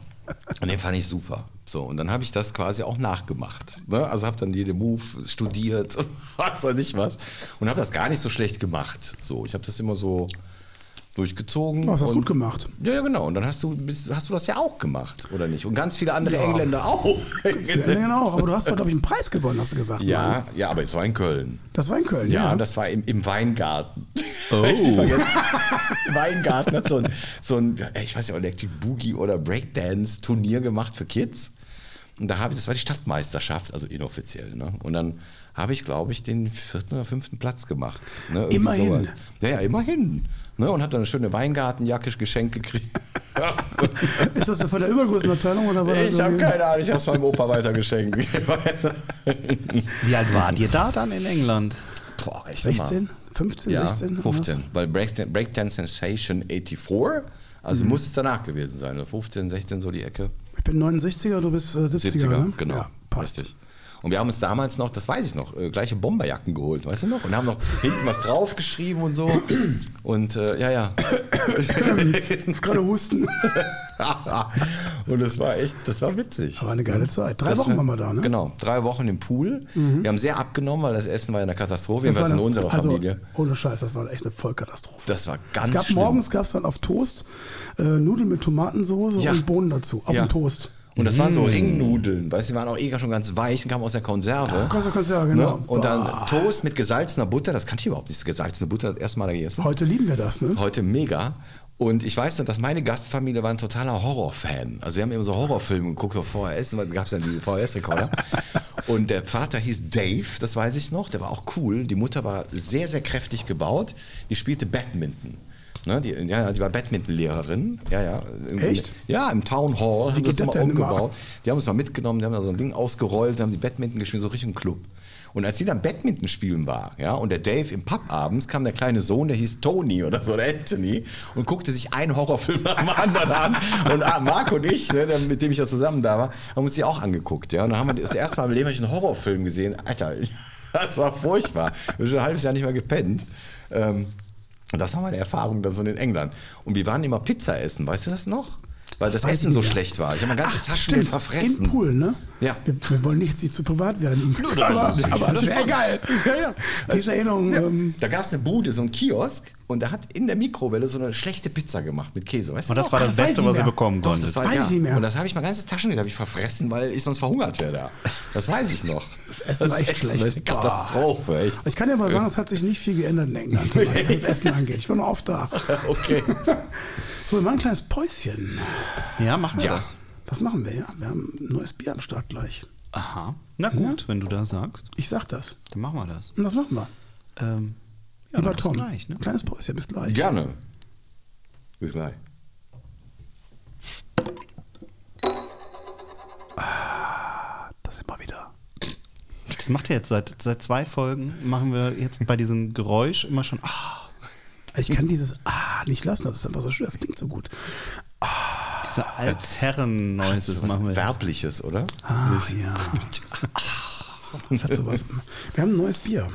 Und den fand ich super. So, und dann habe ich das quasi auch nachgemacht. Ne? Also habe dann jede Move studiert und was weiß ich was. Und habe das gar nicht so schlecht gemacht. So, ich habe das immer so... durchgezogen. Oh, hast du gut gemacht. Ja, ja, genau. Und dann hast du, bist, hast du das ja auch gemacht, oder nicht? Und ganz viele andere ja. Engländer auch. Ganz viele Engländer auch. Aber du hast doch, glaube ich, einen Preis gewonnen, hast du gesagt. Ja, ja, aber das war in Köln. Das war in Köln, ja. Ja, das war im, im Weingarten. Oh. Richtig vergessen. Weingarten hat so ein, so ein, ich weiß nicht, Electric Boogie oder Breakdance-Turnier gemacht für Kids. Und da habe ich, das war die Stadtmeisterschaft, also inoffiziell, ne? Und dann habe ich, glaube ich, den vierten oder fünften Platz gemacht. Ne? Immerhin. Sowas. Ja, ja, immerhin. Ne, und hab dann eine schöne Weingartenjacke geschenkt gekriegt. Ist das von der übergroßen Abteilung? Oder war ich habe keine Ahnung, ich habe es meinem Opa weitergeschenkt. Wie alt wart ihr da dann in England? Boah, ich sechzehn? fünfzehn? Ja, sechzehn? fünfzehn. Was? Weil Breakdance Break Sensation vierundachtzig, also mhm. muss es danach gewesen sein. fünfzehn, sechzehn, so die Ecke. Ich bin neunundsechziger, du bist äh, siebziger. siebziger, ne? Genau. Ja, passt. Richtig. Und wir haben uns damals noch, das weiß ich noch, äh, gleiche Bomberjacken geholt, weißt du noch? Und haben noch hinten was draufgeschrieben und so. Und äh, ja, ja. Ich muss gerade husten. Und das war echt, das war witzig. Aber eine geile Zeit. Drei das Wochen waren wir da, ne? Genau, drei Wochen im Pool. Mhm. Wir haben sehr abgenommen, weil das Essen war ja eine Katastrophe. Das war eine, in unserer also, Familie. Ohne Scheiß, das war echt eine Vollkatastrophe. Das war ganz es gab, schlimm. Morgens gab es dann auf Toast äh, Nudeln mit Tomatensoße ja. und Bohnen dazu. Auf ja. dem Toast. Und das mm. waren so Ringnudeln, weißt du, die waren auch eh schon ganz weich und kamen aus der Konserve. Ja, aus der Konserve, genau. Ne? Und dann Boah. Toast mit gesalzener Butter, das kannte ich überhaupt nicht, gesalzene Butter, erstmal gegessen. Heute lieben wir das, ne? Heute mega. Und ich weiß noch, dass meine Gastfamilie war ein totaler Horrorfan. Also wir haben immer so Horrorfilme geguckt auf V H S, und da gab es dann die V H S-Rekorder. Und der Vater hieß Dave, das weiß ich noch, der war auch cool. Die Mutter war sehr, sehr kräftig gebaut, die spielte Badminton. Ne, die, ja, die war Badminton-Lehrerin. Ja, ja. Echt? Ja, im Town Hall. Wie haben das, das immer umgebaut. Immer? Die haben uns mal mitgenommen, die haben da so ein Ding ausgerollt, haben die Badminton gespielt, so richtig im Club. Und als sie dann Badminton spielen war, ja, und der Dave im Pub abends, kam der kleine Sohn, der hieß Tony oder so, der Anthony, und guckte sich einen Horrorfilm nach dem anderen an. Und Marc und ich, ne, mit dem ich da zusammen da war, haben uns die auch angeguckt. Ja. Und dann haben wir das erste Mal im Leben einen Horrorfilm gesehen. Alter, das war furchtbar. Wir haben schon ein halbes Jahr nicht mehr gepennt. Ähm, Und das war meine Erfahrung dann so in England. Und wir waren immer Pizza essen, weißt du das noch? Weil das Weiß Essen so schlecht war. Ich habe meine ganze Ach, Taschen stimmt. verfressen. Im Pool, ne? Ja. Wir, wir wollen jetzt nicht zu privat werden. Nur das aber, ist aber das wäre geil. Ja, ja. Diese Erinnerung. Ja. Ähm, da gab es eine Bude, so ein Kiosk. Und da hat in der Mikrowelle so eine schlechte Pizza gemacht mit Käse. Weißt und das doch, war das, das Beste, was sie bekommen konnte. Das war, weiß ja. ich mehr. Und das habe ich mein ganzes Taschengeld habe ich verfressen, weil ich sonst verhungert wäre da. Das weiß ich noch. Das Essen war echt schlecht. Katastrophe, echt. Ich kann ja mal sagen, es hat sich nicht viel geändert in England, was das Essen angeht. Ich war noch oft da. Okay. So, wir machen ein kleines Päuschen. Ja, machen wir ja. das. Das machen wir, ja. Wir haben ein neues Bier am Start gleich. Aha. Na gut, ja? Wenn du das sagst. Ich sag das. Dann machen wir das. Und das machen wir. Ähm, ja, Lieber Tom, gleich, ne? Kleines Päuschen, bis gleich. Gerne. Bis gleich. Ah, das immer wieder. Das macht er jetzt seit, seit zwei Folgen. Machen wir jetzt bei diesem Geräusch immer schon... Ah. Ich kann dieses Ah nicht lassen, das ist einfach so schön, das klingt so gut. Ah. Diese Altherren-Noises machen wir Werbliches, jetzt. Oder? Ach das ja. Das hat sowas. Wir haben ein neues Bier.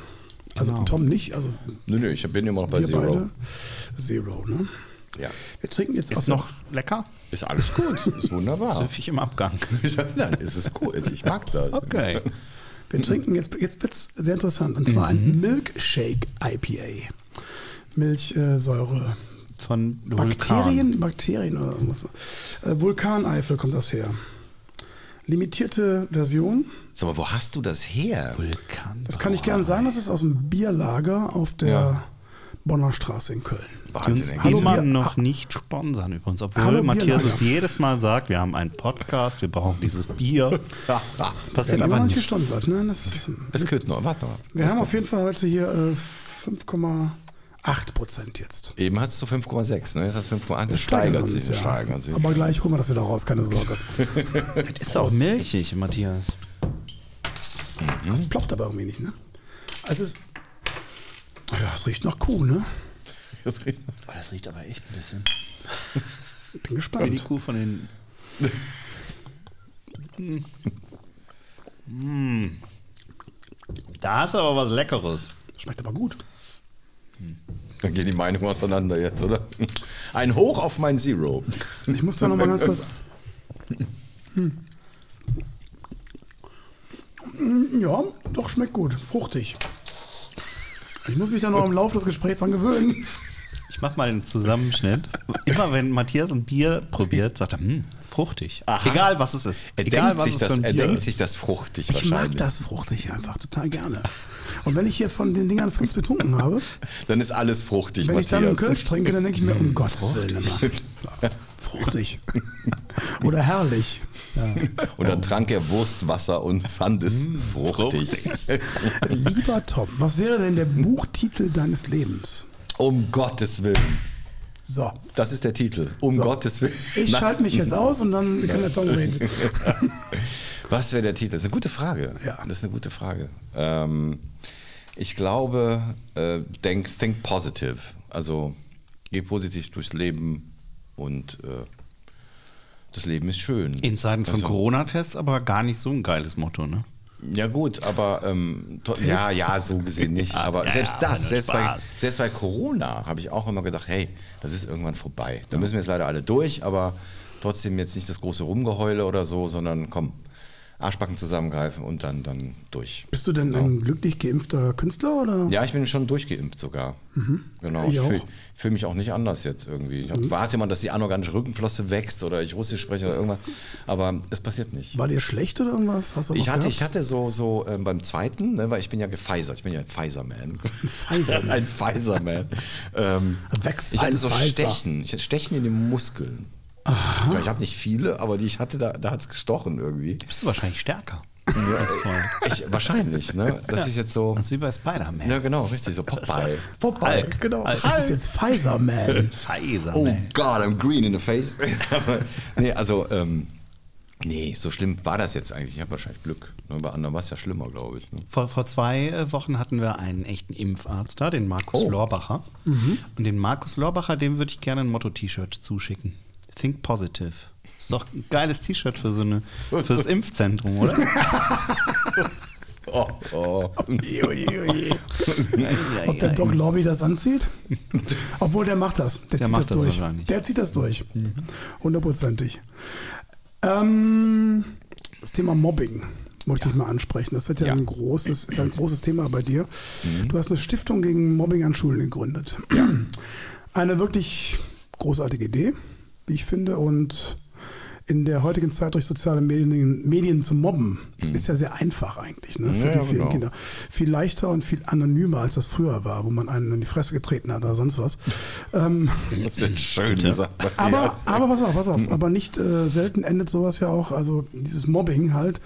Also genau. Tom nicht. Also nö, nö, ich bin immer noch bei Zero. Beide. Zero, ne? Ja. Wir trinken jetzt ist auch noch lecker. Ist alles gut, ist wunderbar. Süffig ich im Abgang. Nein, ist es gut, ich mag das. Okay. Wir trinken jetzt, jetzt wird es sehr interessant, und zwar mhm. ein Milkshake I P A. Milchsäure. Äh, Von Bakterien? Vulkan. Bakterien oder was? Äh, Vulkaneifel kommt das her. Limitierte Version. Sag mal, wo hast du das her? Vulkan. Das kann ich gerne sagen, das ist aus dem Bierlager auf der ja. Bonner Straße in Köln. Wahnsinn. Hallo, man noch nicht sponsern übrigens, obwohl Hallo, Matthias es jedes Mal sagt, wir haben einen Podcast, wir brauchen dieses Bier. Das passiert aber nicht. Gesponsert, ne? Das es könnte noch, warte mal. Wir das haben auf jeden Fall heute hier äh, fünf Komma acht Prozent jetzt. Eben hat es zu so fünf Komma sechs, ne? Jetzt hat es fünf Komma eins. Das steigert sich. Ja. Aber gleich holen wir das wieder raus, keine Sorge. Das ist auch milchig, Matthias. Mhm. Das ploppt aber irgendwie nicht, ne? Also es, ja, es riecht nach Kuh, ne? Das riecht, oh, das riecht aber echt ein bisschen. Ich bin gespannt. Wie die Kuh von den... mm. Da ist aber was Leckeres. Das schmeckt aber gut. Dann gehen die Meinungen auseinander jetzt, oder? Ein Hoch auf mein Zero. Ich muss da nochmal ganz kurz... Hm. Ja, doch, schmeckt gut. Fruchtig. Ich muss mich da noch im Laufe des Gesprächs dran gewöhnen. Ich mach mal den Zusammenschnitt. Immer wenn Matthias ein Bier probiert, sagt er, hm, fruchtig. Aha. Egal, was es ist. Er, Egal, denkt, was sich es das, für ein er Bier denkt sich das fruchtig ich wahrscheinlich. Ich mag das fruchtig einfach total gerne. Und wenn ich hier von den Dingern fünf getrunken habe, dann ist alles fruchtig, wenn Matthias. Wenn ich dann einen Kölsch trinke, dann denke ich mir, um Gottes Willen. Fruchtig. Oder herrlich. Ja. Und dann oh. trank er Wurstwasser und fand es mm, fruchtig. fruchtig. Lieber Tom, was wäre denn der Buchtitel deines Lebens? Um Gottes Willen. So. Das ist der Titel. Um so. Gottes Willen. Ich schalte mich jetzt aus und dann kann der Tom reden. Was wäre der Titel? Das ist eine gute Frage. Ja. Das ist eine gute Frage. Ähm, ich glaube, äh, denk, think positive. Also geh positiv durchs Leben und äh, das Leben ist schön. In Zeiten von also, Corona-Tests aber gar nicht so ein geiles Motto, ne? Ja gut, aber ähm, to- ja, ja, so gesehen nicht. Aber ja, selbst ja, das, selbst bei, selbst bei Corona habe ich auch immer gedacht, hey, das ist irgendwann vorbei. Da ja. müssen wir jetzt leider alle durch, aber trotzdem jetzt nicht das große Rumgeheule oder so, sondern komm, Arschbacken zusammengreifen und dann, dann durch. Bist du denn genau. ein glücklich geimpfter Künstler? Oder? Ja, ich bin schon durchgeimpft sogar. Mhm. Genau. Ich, ich fühle fühl mich auch nicht anders jetzt irgendwie. Ich hab, mhm. warte mal, dass die anorganische Rückenflosse wächst oder ich Russisch spreche oder irgendwas. Aber es passiert nicht. War dir schlecht oder irgendwas? Hast du ich, hatte, ich hatte so, so ähm, beim zweiten, ne, weil ich bin ja gefeisert. Ich bin ja ein Pfizer-Man. Pfizer-Man. Ein Pfizer-Man. ähm, wächst ich hatte so Pfizer. Stechen. Ich hatte Stechen in den Muskeln. Aha. Ich habe nicht viele, aber die ich hatte, da, da hat es gestochen irgendwie. Bist du wahrscheinlich stärker. nur als Voll. Ich, wahrscheinlich, ne? Das ja. ist jetzt so. Das ist wie bei Spider-Man. Ja, genau, richtig. So Popeye. Popeye, Hulk, genau. Hulk. Das ist jetzt Pfizer-Man. Pfizer-Man. Oh God, I'm green in the face. Aber, nee, also, ähm, nee, so schlimm war das jetzt eigentlich. Ich habe wahrscheinlich Glück. Bei anderen war es ja schlimmer, glaube ich. Ne? Vor, vor zwei Wochen hatten wir einen echten Impfarzt da, den Markus oh. Lorbacher. Mhm. Und den Markus Lorbacher, dem würde ich gerne ein Motto-T-Shirt zuschicken. Think Positive. Ist doch ein geiles T-Shirt für so eine fürs Impfzentrum, oder? Oh, oh. Ob der Doc Lobby das anzieht? Obwohl, der macht das. Der, der zieht macht das, das durch. Der zieht das durch. Hundertprozentig. Ähm, das Thema Mobbing möchte ja. ich mal ansprechen. Das ist ja, ja. Ein, großes, ist ein großes Thema bei dir. Mhm. Du hast eine Stiftung gegen Mobbing an Schulen gegründet. Ja. Eine wirklich großartige Idee, wie ich finde, und in der heutigen Zeit durch soziale Medien, Medien zu mobben, mhm. ist ja sehr einfach eigentlich, ne, für ja, die vielen genau. Kinder. Viel leichter und viel anonymer, als das früher war, wo man einen in die Fresse getreten hat oder sonst was. Ähm, das sind schöne Sachen. Aber, aber pass auf, pass auf. Mhm. Aber nicht äh, selten endet sowas ja auch, also dieses Mobbing halt,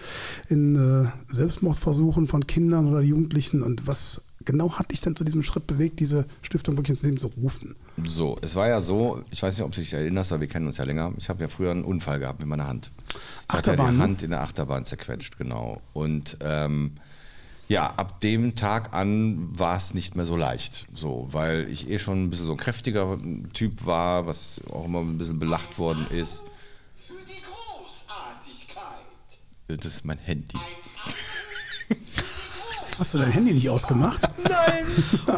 in äh, Selbstmordversuchen von Kindern oder Jugendlichen. Und was genau hat dich denn zu diesem Schritt bewegt, diese Stiftung wirklich ins Leben zu rufen? So, es war ja so, ich weiß nicht, ob du dich erinnerst, aber wir kennen uns ja länger. Ich habe ja früher einen Unfall gehabt mit meiner Hand. Ich Achterbahn, hatte die Hand in der Achterbahn zerquetscht, genau. Und ähm, ja, ab dem Tag an war es nicht mehr so leicht. So, weil ich eh schon ein bisschen so ein kräftiger Typ war, was auch immer ein bisschen belacht worden ist. Für die Großartigkeit. Das ist mein Handy. Hast du dein Handy nicht ausgemacht? Nein.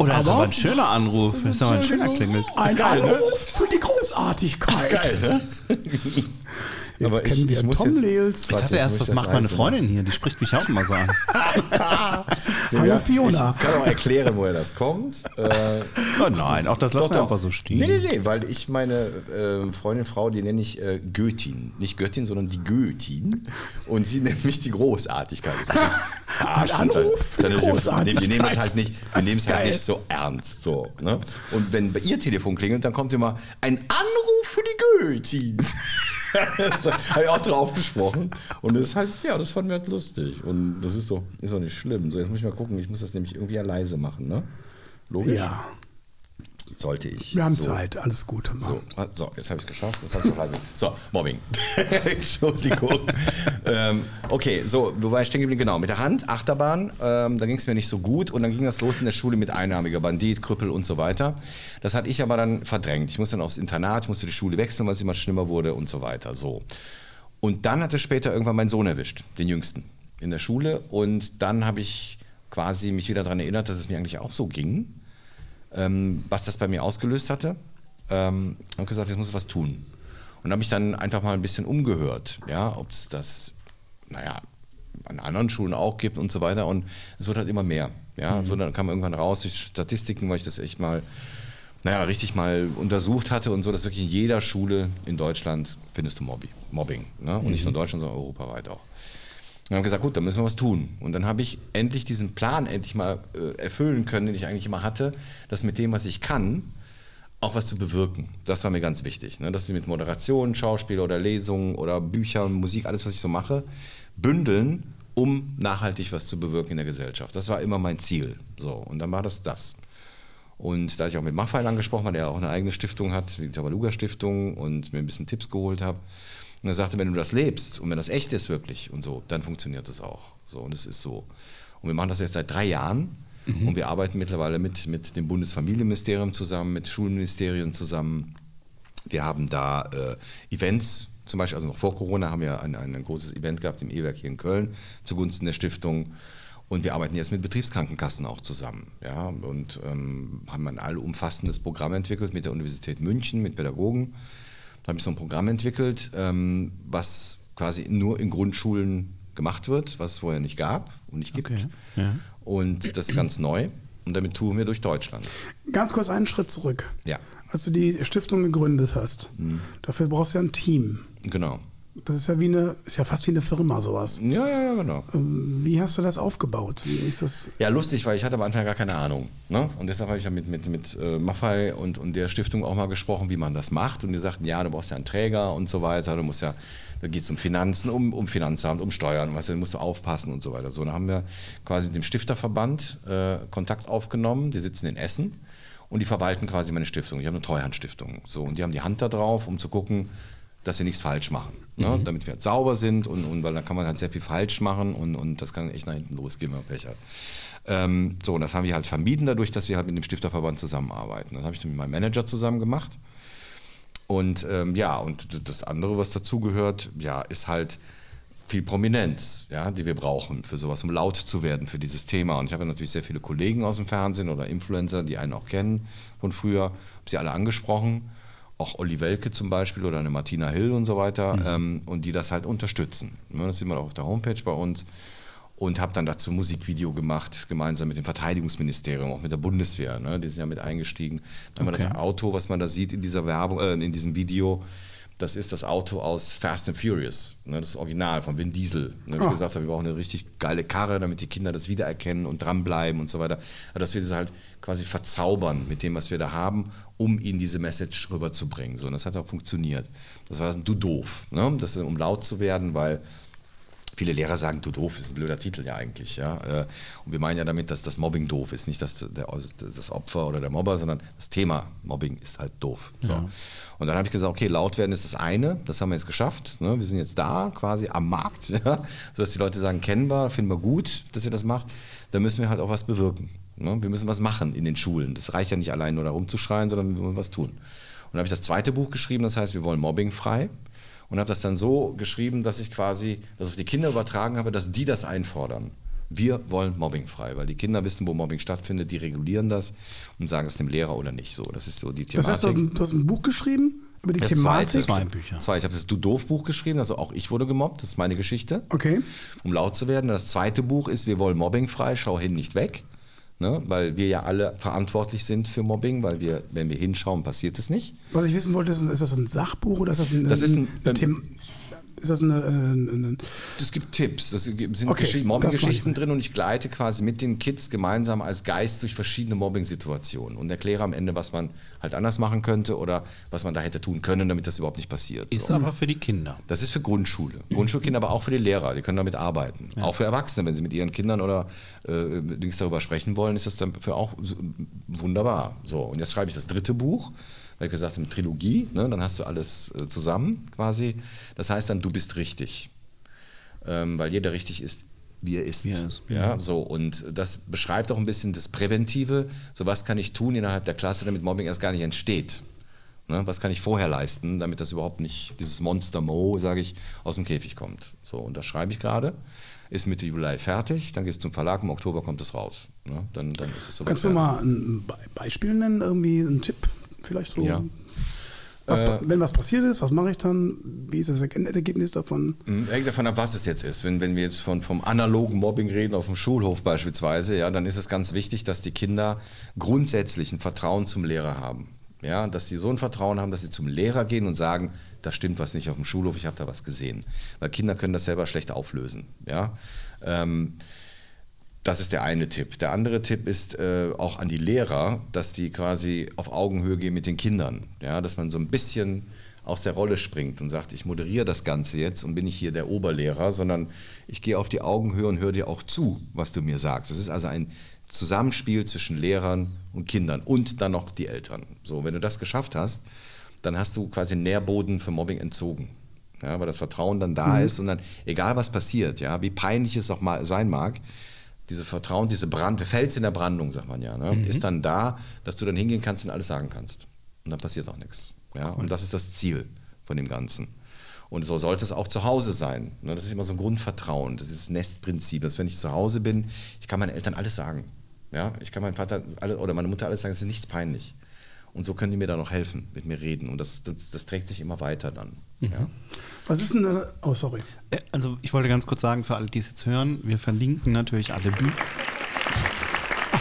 Oder ist aber ein schöner Anruf. Das ist aber ein schöner Klingel. Ein geil, Anruf ne? für die Großartigkeit. Geil, ne? Jetzt aber kennen ich, wir ich muss Tom Lehls. Ich hatte erst, was macht meine Freundin hier? Die spricht mich auch immer so an. Hallo Fiona. Ich kann auch erklären, woher das kommt. Äh, oh nein, auch das lassen doch, wir einfach so stehen. Nee, nee, nee, weil ich meine äh, Freundin, Frau, die nenne ich äh, Götin. Nicht Göttin, sondern die Götin. Und sie nennt mich die Großartigkeit. Das ist ein Anruf? Großartigkeit. Wir nehmen es halt nicht, wir nehmen es halt nicht so ernst. So, ne? Und wenn bei ihr Telefon klingelt, dann kommt immer ein Anruf für die Götin. Habe ich auch drauf gesprochen. Und das ist halt, ja, das fand mir halt lustig. Und das ist so, ist auch nicht schlimm. So, jetzt muss ich mal gucken, ich muss das nämlich irgendwie ja leise machen, ne? Logisch? Ja. Sollte ich. Wir haben so. Zeit, alles gut. So. so, jetzt habe ich es geschafft. Jetzt hab ich's leise. So, Mobbing. Entschuldigung. ähm, okay, so, wo war ich stehen geblieben? Genau, mit der Hand, Achterbahn, ähm, da ging es mir nicht so gut. Und dann ging das los in der Schule mit einarmiger Bandit, Krüppel und so weiter. Das hatte ich aber dann verdrängt. Ich musste dann aufs Internat, ich musste die Schule wechseln, weil es immer schlimmer wurde und so weiter. So. Und dann hatte später irgendwann mein Sohn erwischt, den Jüngsten, in der Schule. Und dann habe ich quasi mich wieder daran erinnert, dass es mir eigentlich auch so ging. Was das bei mir ausgelöst hatte, ähm, habe gesagt, jetzt muss ich was tun. Und habe mich dann einfach mal ein bisschen umgehört, ja, ob es das, naja, an anderen Schulen auch gibt und so weiter. Und es wird halt immer mehr. Ja, mhm. So, dann kam irgendwann raus durch Statistiken, weil ich das echt mal, naja, richtig mal untersucht hatte und so, dass wirklich in jeder Schule in Deutschland findest du Mobbing, Mobbing, ne? Und mhm. nicht nur in Deutschland, sondern europaweit auch. Und haben gesagt, gut, dann müssen wir was tun. Und dann habe ich endlich diesen Plan endlich mal äh, erfüllen können, den ich eigentlich immer hatte, dass mit dem, was ich kann, auch was zu bewirken. Das war mir ganz wichtig, ne? Dass sie mit Moderation, Schauspiel oder Lesungen oder Büchern, Musik, alles, was ich so mache, bündeln, um nachhaltig was zu bewirken in der Gesellschaft. Das war immer mein Ziel. So, und dann war das das. Und da ich auch mit Maffay angesprochen habe, der auch eine eigene Stiftung hat, die Tabaluga-Stiftung, und mir ein bisschen Tipps geholt habe, und er sagte, wenn du das lebst und wenn das echt ist wirklich und so, dann funktioniert das auch. So, und es ist so. Und wir machen das jetzt seit drei Jahren mhm. und wir arbeiten mittlerweile mit, mit dem Bundesfamilienministerium zusammen, mit Schulministerien zusammen. Wir haben da äh, Events, zum Beispiel, also noch vor Corona haben wir ein, ein großes Event gehabt im E-Werk hier in Köln zugunsten der Stiftung. Und wir arbeiten jetzt mit Betriebskrankenkassen auch zusammen. Ja, und ähm, haben ein allumfassendes Programm entwickelt mit der Universität München, mit Pädagogen. Da habe ich so ein Programm entwickelt, was quasi nur in Grundschulen gemacht wird, was es vorher nicht gab und nicht gibt. Okay, ja. Und das ist ganz neu. Und damit touren wir durch Deutschland. Ganz kurz einen Schritt zurück. Ja. Als du die Stiftung gegründet hast, mhm. dafür brauchst du ja ein Team. Genau. Das ist ja wie eine, ist ja fast wie eine Firma, sowas. Ja, ja, ja, genau. Wie hast du das aufgebaut? Wie ist das? Ja, lustig, weil ich hatte am Anfang gar keine Ahnung. Ne? Und deshalb habe ich ja mit, mit, mit Maffay und, und der Stiftung auch mal gesprochen, wie man das macht. Und die sagten, ja, du brauchst ja einen Träger und so weiter. Du musst ja, da geht es um Finanzen, um, um Finanzamt, um Steuern, weißt du, da musst du aufpassen und so weiter. So, dann haben wir quasi mit dem Stifterverband äh, Kontakt aufgenommen. Die sitzen in Essen und die verwalten quasi meine Stiftung. Ich habe eine Treuhandstiftung. So, und die haben die Hand da drauf, um zu gucken, dass wir nichts falsch machen, ne? Mhm. Damit wir halt sauber sind und, und weil da kann man halt sehr viel falsch machen und, und das kann echt nach hinten losgehen, wenn man Pech hat. Ähm, so, und das haben wir halt vermieden dadurch, dass wir halt mit dem Stifterverband zusammenarbeiten. Das habe ich dann mit meinem Manager zusammen gemacht und ähm, ja, und das andere, was dazugehört, ja, ist halt viel Prominenz, ja, die wir brauchen für sowas, um laut zu werden für dieses Thema. Und ich habe ja natürlich sehr viele Kollegen aus dem Fernsehen oder Influencer, die einen auch kennen von früher, habe sie alle angesprochen. Auch Olli Welke zum Beispiel oder eine Martina Hill und so weiter, mhm. ähm, und die das halt unterstützen. Das sieht man auch auf der Homepage bei uns. Und habe dann dazu ein Musikvideo gemacht, gemeinsam mit dem Verteidigungsministerium, auch mit der Bundeswehr. Ne? Die sind ja mit eingestiegen. Dann okay. Haben wir das Auto, was man da sieht in dieser Werbung, äh, in diesem Video, das ist das Auto aus Fast and Furious. Ne? Das ist Original von Vin Diesel. Ne? Oh. Ich gesagt habe, wir brauchen eine richtig geile Karre, damit die Kinder das wiedererkennen und dranbleiben und so weiter. Also, dass wir das halt quasi verzaubern mit dem, was wir da haben, um ihnen diese Message rüberzubringen. So, und das hat auch funktioniert. Das war ein Du doof, ne? Das ist, um laut zu werden, weil viele Lehrer sagen, Du doof ist ein blöder Titel ja eigentlich. Ja? Und wir meinen ja damit, dass das Mobbing doof ist. Nicht dass der, das Opfer oder der Mobber, sondern das Thema Mobbing ist halt doof. So. Ja. Und dann habe ich gesagt, okay, laut werden ist das eine. Das haben wir jetzt geschafft. Ne? Wir sind jetzt da, quasi am Markt. Ja? Sodass die Leute sagen, kennen wir, finden wir gut, dass ihr das macht. Da müssen wir halt auch was bewirken. Ne? Wir müssen was machen in den Schulen. Das reicht ja nicht allein nur da rumzuschreien, sondern wir wollen was tun. Und dann habe ich das zweite Buch geschrieben, das heißt, wir wollen Mobbing frei. Und habe das dann so geschrieben, dass ich quasi das auf die Kinder übertragen habe, dass die das einfordern. Wir wollen Mobbing frei, weil die Kinder wissen, wo Mobbing stattfindet, die regulieren das und sagen es dem Lehrer oder nicht. So, das ist so die Thematik. Das heißt, du hast ein Buch geschrieben über die das Thematik? Zwei Bücher. Zwei. Ich habe das Du-Doof-Buch geschrieben, also auch ich wurde gemobbt, das ist meine Geschichte, okay, um laut zu werden. Das zweite Buch ist, wir wollen Mobbing frei, schau hin, nicht weg. Ne, weil wir ja alle verantwortlich sind für Mobbing, weil wir, wenn wir hinschauen, passiert es nicht. Was ich wissen wollte, ist, ist das ein Sachbuch oder ist das ein, das ein, ist ein, ein Thema? Ist das eine, eine... Das gibt Tipps, das sind okay, Mobbing-Geschichten drin und ich gleite quasi mit den Kids gemeinsam als Geist durch verschiedene Mobbing-Situationen und erkläre am Ende, was man halt anders machen könnte oder was man da hätte tun können, damit das überhaupt nicht passiert. Ist so. Aber für die Kinder. Das ist für Grundschule. Grundschulkinder, aber auch für die Lehrer, die können damit arbeiten. Ja. Auch für Erwachsene, wenn sie mit ihren Kindern oder äh, Dings darüber sprechen wollen, ist das dann für auch wunderbar. So, und jetzt schreibe ich das dritte Buch. Weil ich gesagt habe, Trilogie, ne, dann hast du alles äh, zusammen quasi. Das heißt dann, du bist richtig. Ähm, weil jeder richtig ist, wie er ist. Yes. Ja, so, und das beschreibt auch ein bisschen das Präventive. So, was kann ich tun innerhalb der Klasse, damit Mobbing erst gar nicht entsteht? Ne, was kann ich vorher leisten, damit das überhaupt nicht, dieses Monster Mo, sage ich, aus dem Käfig kommt. So, und das schreibe ich gerade. Ist Mitte Juli fertig, dann geht es zum Verlag, im Oktober kommt es raus. Ne, dann, dann ist es so. Kannst du mal ein Beispiel nennen, irgendwie einen Tipp? Vielleicht so, ja. was, äh, wenn was passiert ist, was mache ich dann? Wie ist das Ergebnis davon? Hängt davon ab, was es jetzt ist. Wenn, wenn wir jetzt von, vom analogen Mobbing reden, auf dem Schulhof beispielsweise, ja, dann ist es ganz wichtig, dass die Kinder grundsätzlich ein Vertrauen zum Lehrer haben. Ja, dass sie so ein Vertrauen haben, dass sie zum Lehrer gehen und sagen, da stimmt was nicht auf dem Schulhof, ich habe da was gesehen. Weil Kinder können das selber schlecht auflösen. Ja, ähm, das ist der eine Tipp. Der andere Tipp ist äh, auch an die Lehrer, dass die quasi auf Augenhöhe gehen mit den Kindern. Ja, dass man so ein bisschen aus der Rolle springt und sagt, ich moderiere das Ganze jetzt und bin nicht hier der Oberlehrer, sondern ich gehe auf die Augenhöhe und höre dir auch zu, was du mir sagst. Es ist also ein Zusammenspiel zwischen Lehrern und Kindern und dann noch die Eltern. So, wenn du das geschafft hast, dann hast du quasi einen Nährboden für Mobbing entzogen. Ja, weil das Vertrauen dann da mhm. ist und dann, egal was passiert, ja, wie peinlich es auch mal sein mag, diese Vertrauen, diese Brand, Fels in der Brandung, sagt man ja, ne? Mhm. Ist dann da, dass du dann hingehen kannst und alles sagen kannst. Und dann passiert auch nichts. Ja? Cool. Und das ist das Ziel von dem Ganzen. Und so sollte es auch zu Hause sein. Ne? Das ist immer so ein Grundvertrauen, das ist das Nestprinzip, dass wenn ich zu Hause bin, ich kann meinen Eltern alles sagen. Ja? Ich kann meinem Vater alle, oder meiner Mutter alles sagen, es ist nichts peinlich. Und so können die mir dann noch helfen, mit mir reden. Und das, das, das trägt sich immer weiter dann. Mhm. Ja? Was ist denn da? Oh, sorry. Also ich wollte ganz kurz sagen, für alle, die es jetzt hören, wir verlinken natürlich alle Bücher.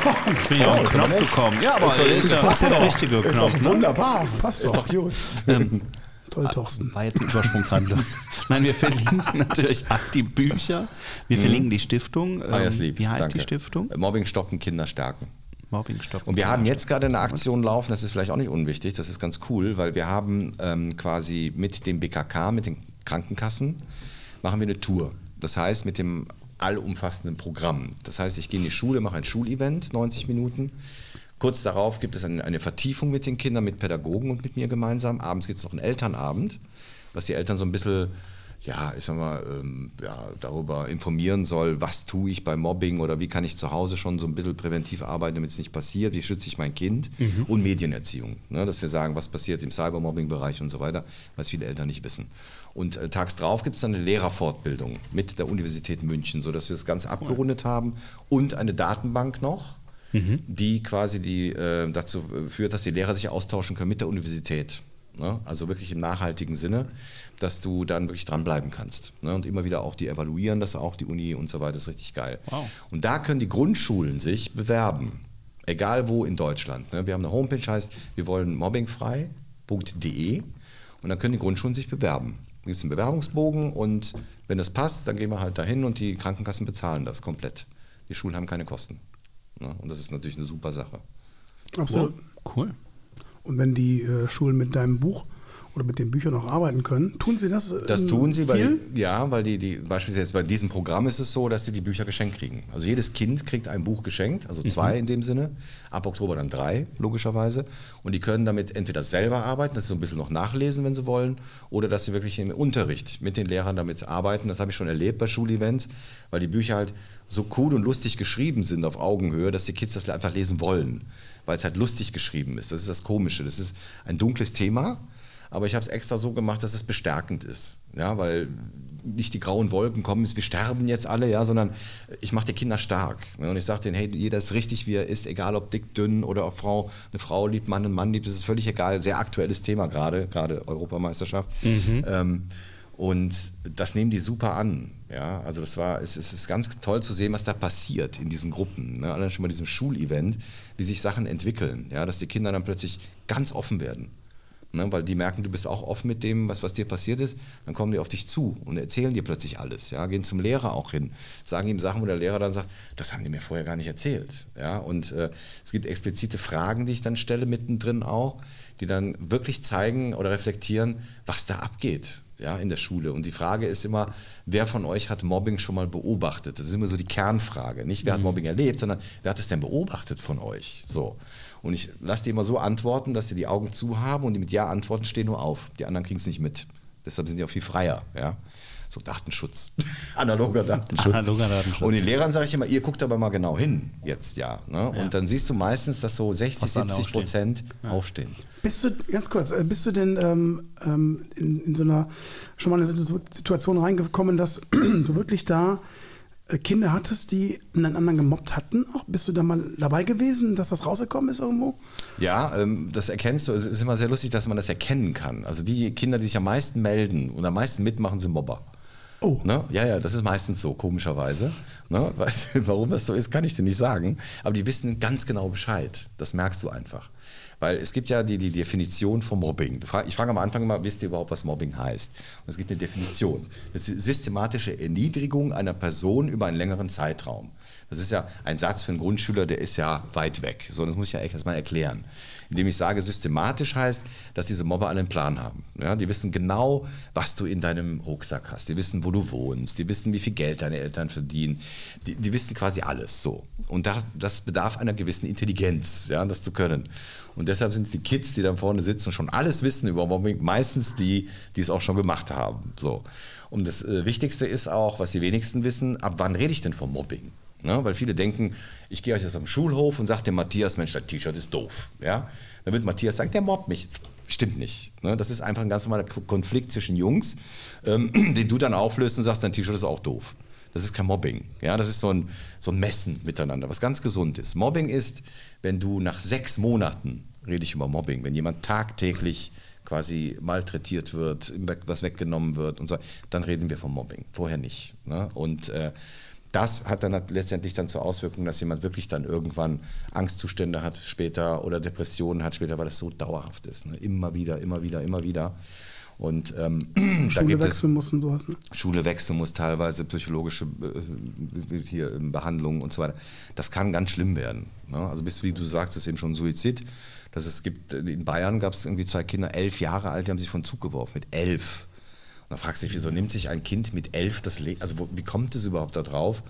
Oh, jetzt bin ich oh, auf den Knopf gekommen. Ja, aber das ist, das ist der richtige Knopf. Ist doch wunderbar. Ne? Passt doch. Ist doch gut. Ähm, Toll, Torsten. War jetzt eine Übersprungshandlung. Nein, wir verlinken natürlich all die Bücher. Wir verlinken die Stiftung. Ah, ja, ist lieb. Wie heißt Danke. die Stiftung? Mobbing stoppen, Kinder stärken. Mobbing stoppen. Und wir haben jetzt gerade eine Aktion laufen, das ist vielleicht auch nicht unwichtig, das ist ganz cool, weil wir haben ähm, quasi mit dem B K K, mit den Krankenkassen, machen wir eine Tour. Das heißt, mit dem allumfassenden Programm. Das heißt, ich gehe in die Schule, mache ein Schulevent, neunzig Minuten. Kurz darauf gibt es eine, eine Vertiefung mit den Kindern, mit Pädagogen und mit mir gemeinsam. Abends gibt es noch einen Elternabend, was die Eltern so ein bisschen, ja, ich sag mal, ähm, ja, darüber informieren soll, was tue ich bei Mobbing oder wie kann ich zu Hause schon so ein bisschen präventiv arbeiten, damit es nicht passiert, wie schütze ich mein Kind mhm. und Medienerziehung, ne, dass wir sagen, was passiert im Cybermobbing-Bereich und so weiter, was viele Eltern nicht wissen. Und äh, tags drauf gibt es dann eine Lehrerfortbildung mit der Universität München, sodass wir das Ganze abgerundet haben und eine Datenbank noch, mhm. die quasi die, äh, dazu führt, dass die Lehrer sich austauschen können mit der Universität. Ne? Also wirklich im nachhaltigen Sinne, dass du dann wirklich dranbleiben kannst. Ne? Und immer wieder auch die evaluieren, das auch die Uni und so weiter, ist richtig geil. Wow. Und da können die Grundschulen sich bewerben, egal wo in Deutschland. Ne? Wir haben eine Homepage, heißt wir wollen mobbingfrei punkt de und dann können die Grundschulen sich bewerben. Da gibt es einen Bewerbungsbogen und wenn das passt, dann gehen wir halt dahin und die Krankenkassen bezahlen das komplett. Die Schulen haben keine Kosten. Ne? Und das ist natürlich eine super Sache. Absolut. Wow. Cool. Und wenn die äh, Schulen mit deinem Buch oder mit den Büchern noch arbeiten können, tun sie das? Das tun sie, weil, ja, weil die, die beispielsweise jetzt bei diesem Programm ist es so, dass sie die Bücher geschenkt kriegen. Also jedes Kind kriegt ein Buch geschenkt, also zwei mhm. in dem Sinne, ab Oktober dann drei, logischerweise. Und die können damit entweder selber arbeiten, das ist so ein bisschen noch nachlesen, wenn sie wollen, oder dass sie wirklich im Unterricht mit den Lehrern damit arbeiten. Das habe ich schon erlebt bei Schulevents, weil die Bücher halt so cool und lustig geschrieben sind auf Augenhöhe, dass die Kids das einfach lesen wollen, weil es halt lustig geschrieben ist. Das ist das Komische. Das ist ein dunkles Thema. Aber ich habe es extra so gemacht, dass es bestärkend ist, ja, weil nicht die grauen Wolken kommen, wir sterben jetzt alle, ja, sondern ich mache die Kinder stark, ne? Und ich sage denen, hey, jeder ist richtig, wie er ist, egal ob dick, dünn oder ob Frau, eine Frau liebt, Mann, ein Mann liebt, das ist völlig egal, sehr aktuelles Thema gerade, gerade Europameisterschaft. Mhm. Ähm, und das nehmen die super an, ja, also das war, es, es ist ganz toll zu sehen, was da passiert in diesen Gruppen, ne? Allein schon bei diesem Schulevent, wie sich Sachen entwickeln, ja, dass die Kinder dann plötzlich ganz offen werden. Ne, weil die merken, du bist auch offen mit dem, was, was dir passiert ist, dann kommen die auf dich zu und erzählen dir plötzlich alles, ja, gehen zum Lehrer auch hin, sagen ihm Sachen, wo der Lehrer dann sagt, das haben die mir vorher gar nicht erzählt, ja, und äh, es gibt explizite Fragen, die ich dann stelle mittendrin auch, die dann wirklich zeigen oder reflektieren, was da abgeht, ja, in der Schule. Und die Frage ist immer, wer von euch hat Mobbing schon mal beobachtet? Das ist immer so die Kernfrage, nicht wer mhm. hat Mobbing erlebt, sondern wer hat es denn beobachtet von euch, so. Und ich lasse die immer so antworten, dass sie die Augen zu haben und die mit Ja antworten, stehen nur auf. Die anderen kriegen es nicht mit. Deshalb sind die auch viel freier. Ja? So Datenschutz. Analoger Datenschutz. Analoger Datenschutz. Und den Lehrern sage ich immer, ihr guckt aber mal genau hin jetzt, ja. Ne? Und ja. dann siehst du meistens, dass so sechzig, siebzig Prozent aufstehen. Ja. aufstehen. Bist du, ganz kurz, bist du denn ähm, ähm, in, in so einer, schon mal in so eine Situation reingekommen, dass du wirklich da Kinder hattest, die einen anderen gemobbt hatten? Auch bist du da mal dabei gewesen, dass das rausgekommen ist irgendwo? Ja, das erkennst du. Es ist immer sehr lustig, dass man das erkennen kann. Also die Kinder, die sich am meisten melden und am meisten mitmachen, sind Mobber. Oh. Ne? Ja, ja, das ist meistens so, komischerweise. Ne? Warum das so ist, kann ich dir nicht sagen. Aber die wissen ganz genau Bescheid. Das merkst du einfach. Weil es gibt ja die, die Definition von Mobbing. Ich frage am Anfang immer, wisst ihr überhaupt, was Mobbing heißt? Und es gibt eine Definition. Das ist systematische Erniedrigung einer Person über einen längeren Zeitraum. Das ist ja ein Satz für einen Grundschüler, der ist ja weit weg. So, das muss ich ja echt erstmal erklären. Indem ich sage, systematisch heißt, dass diese Mobber alle einen Plan haben. Ja, die wissen genau, was du in deinem Rucksack hast. Die wissen, wo du wohnst. Die wissen, wie viel Geld deine Eltern verdienen. Die, die wissen quasi alles. So. Und da, das bedarf einer gewissen Intelligenz, ja, das zu können. Und deshalb sind die Kids, die da vorne sitzen und schon alles wissen über Mobbing, meistens die, die es auch schon gemacht haben. So. Und das äh, Wichtigste ist auch, was die wenigsten wissen, ab wann rede ich denn von Mobbing? Ne? Weil viele denken, ich gehe euch jetzt am Schulhof und sage dem Matthias, Mensch, das T-Shirt ist doof. Ja? Dann wird Matthias sagen, der mobbt mich. Stimmt nicht. Ne? Das ist einfach ein ganz normaler Konflikt zwischen Jungs, ähm, den du dann auflöst und sagst, dein T-Shirt ist auch doof. Das ist kein Mobbing. Ja? Das ist so ein, so ein Messen miteinander, was ganz gesund ist. Mobbing ist, wenn du nach sechs Monaten, rede ich über Mobbing, wenn jemand tagtäglich quasi malträtiert wird, was weggenommen wird und so, dann reden wir von Mobbing, vorher nicht. Ne? Und äh, das hat dann letztendlich dann zur Auswirkung, dass jemand wirklich dann irgendwann Angstzustände hat später oder Depressionen hat später, weil das so dauerhaft ist. Ne? Immer wieder, immer wieder, immer wieder. Und ähm, Schule da gibt wechseln es, muss und sowas. Ne? Schule wechseln muss, teilweise psychologische äh, hier, Behandlungen und so weiter. Das kann ganz schlimm werden. Ne? Also bis, wie du sagst, ist eben schon Suizid. Das es gibt, in Bayern gab es irgendwie zwei Kinder, elf Jahre alt, die haben sich von Zug geworfen, mit elf. Und dann fragst du dich, wieso nimmt sich ein Kind mit elf das Leben? Also wo, wie kommt es überhaupt da drauf,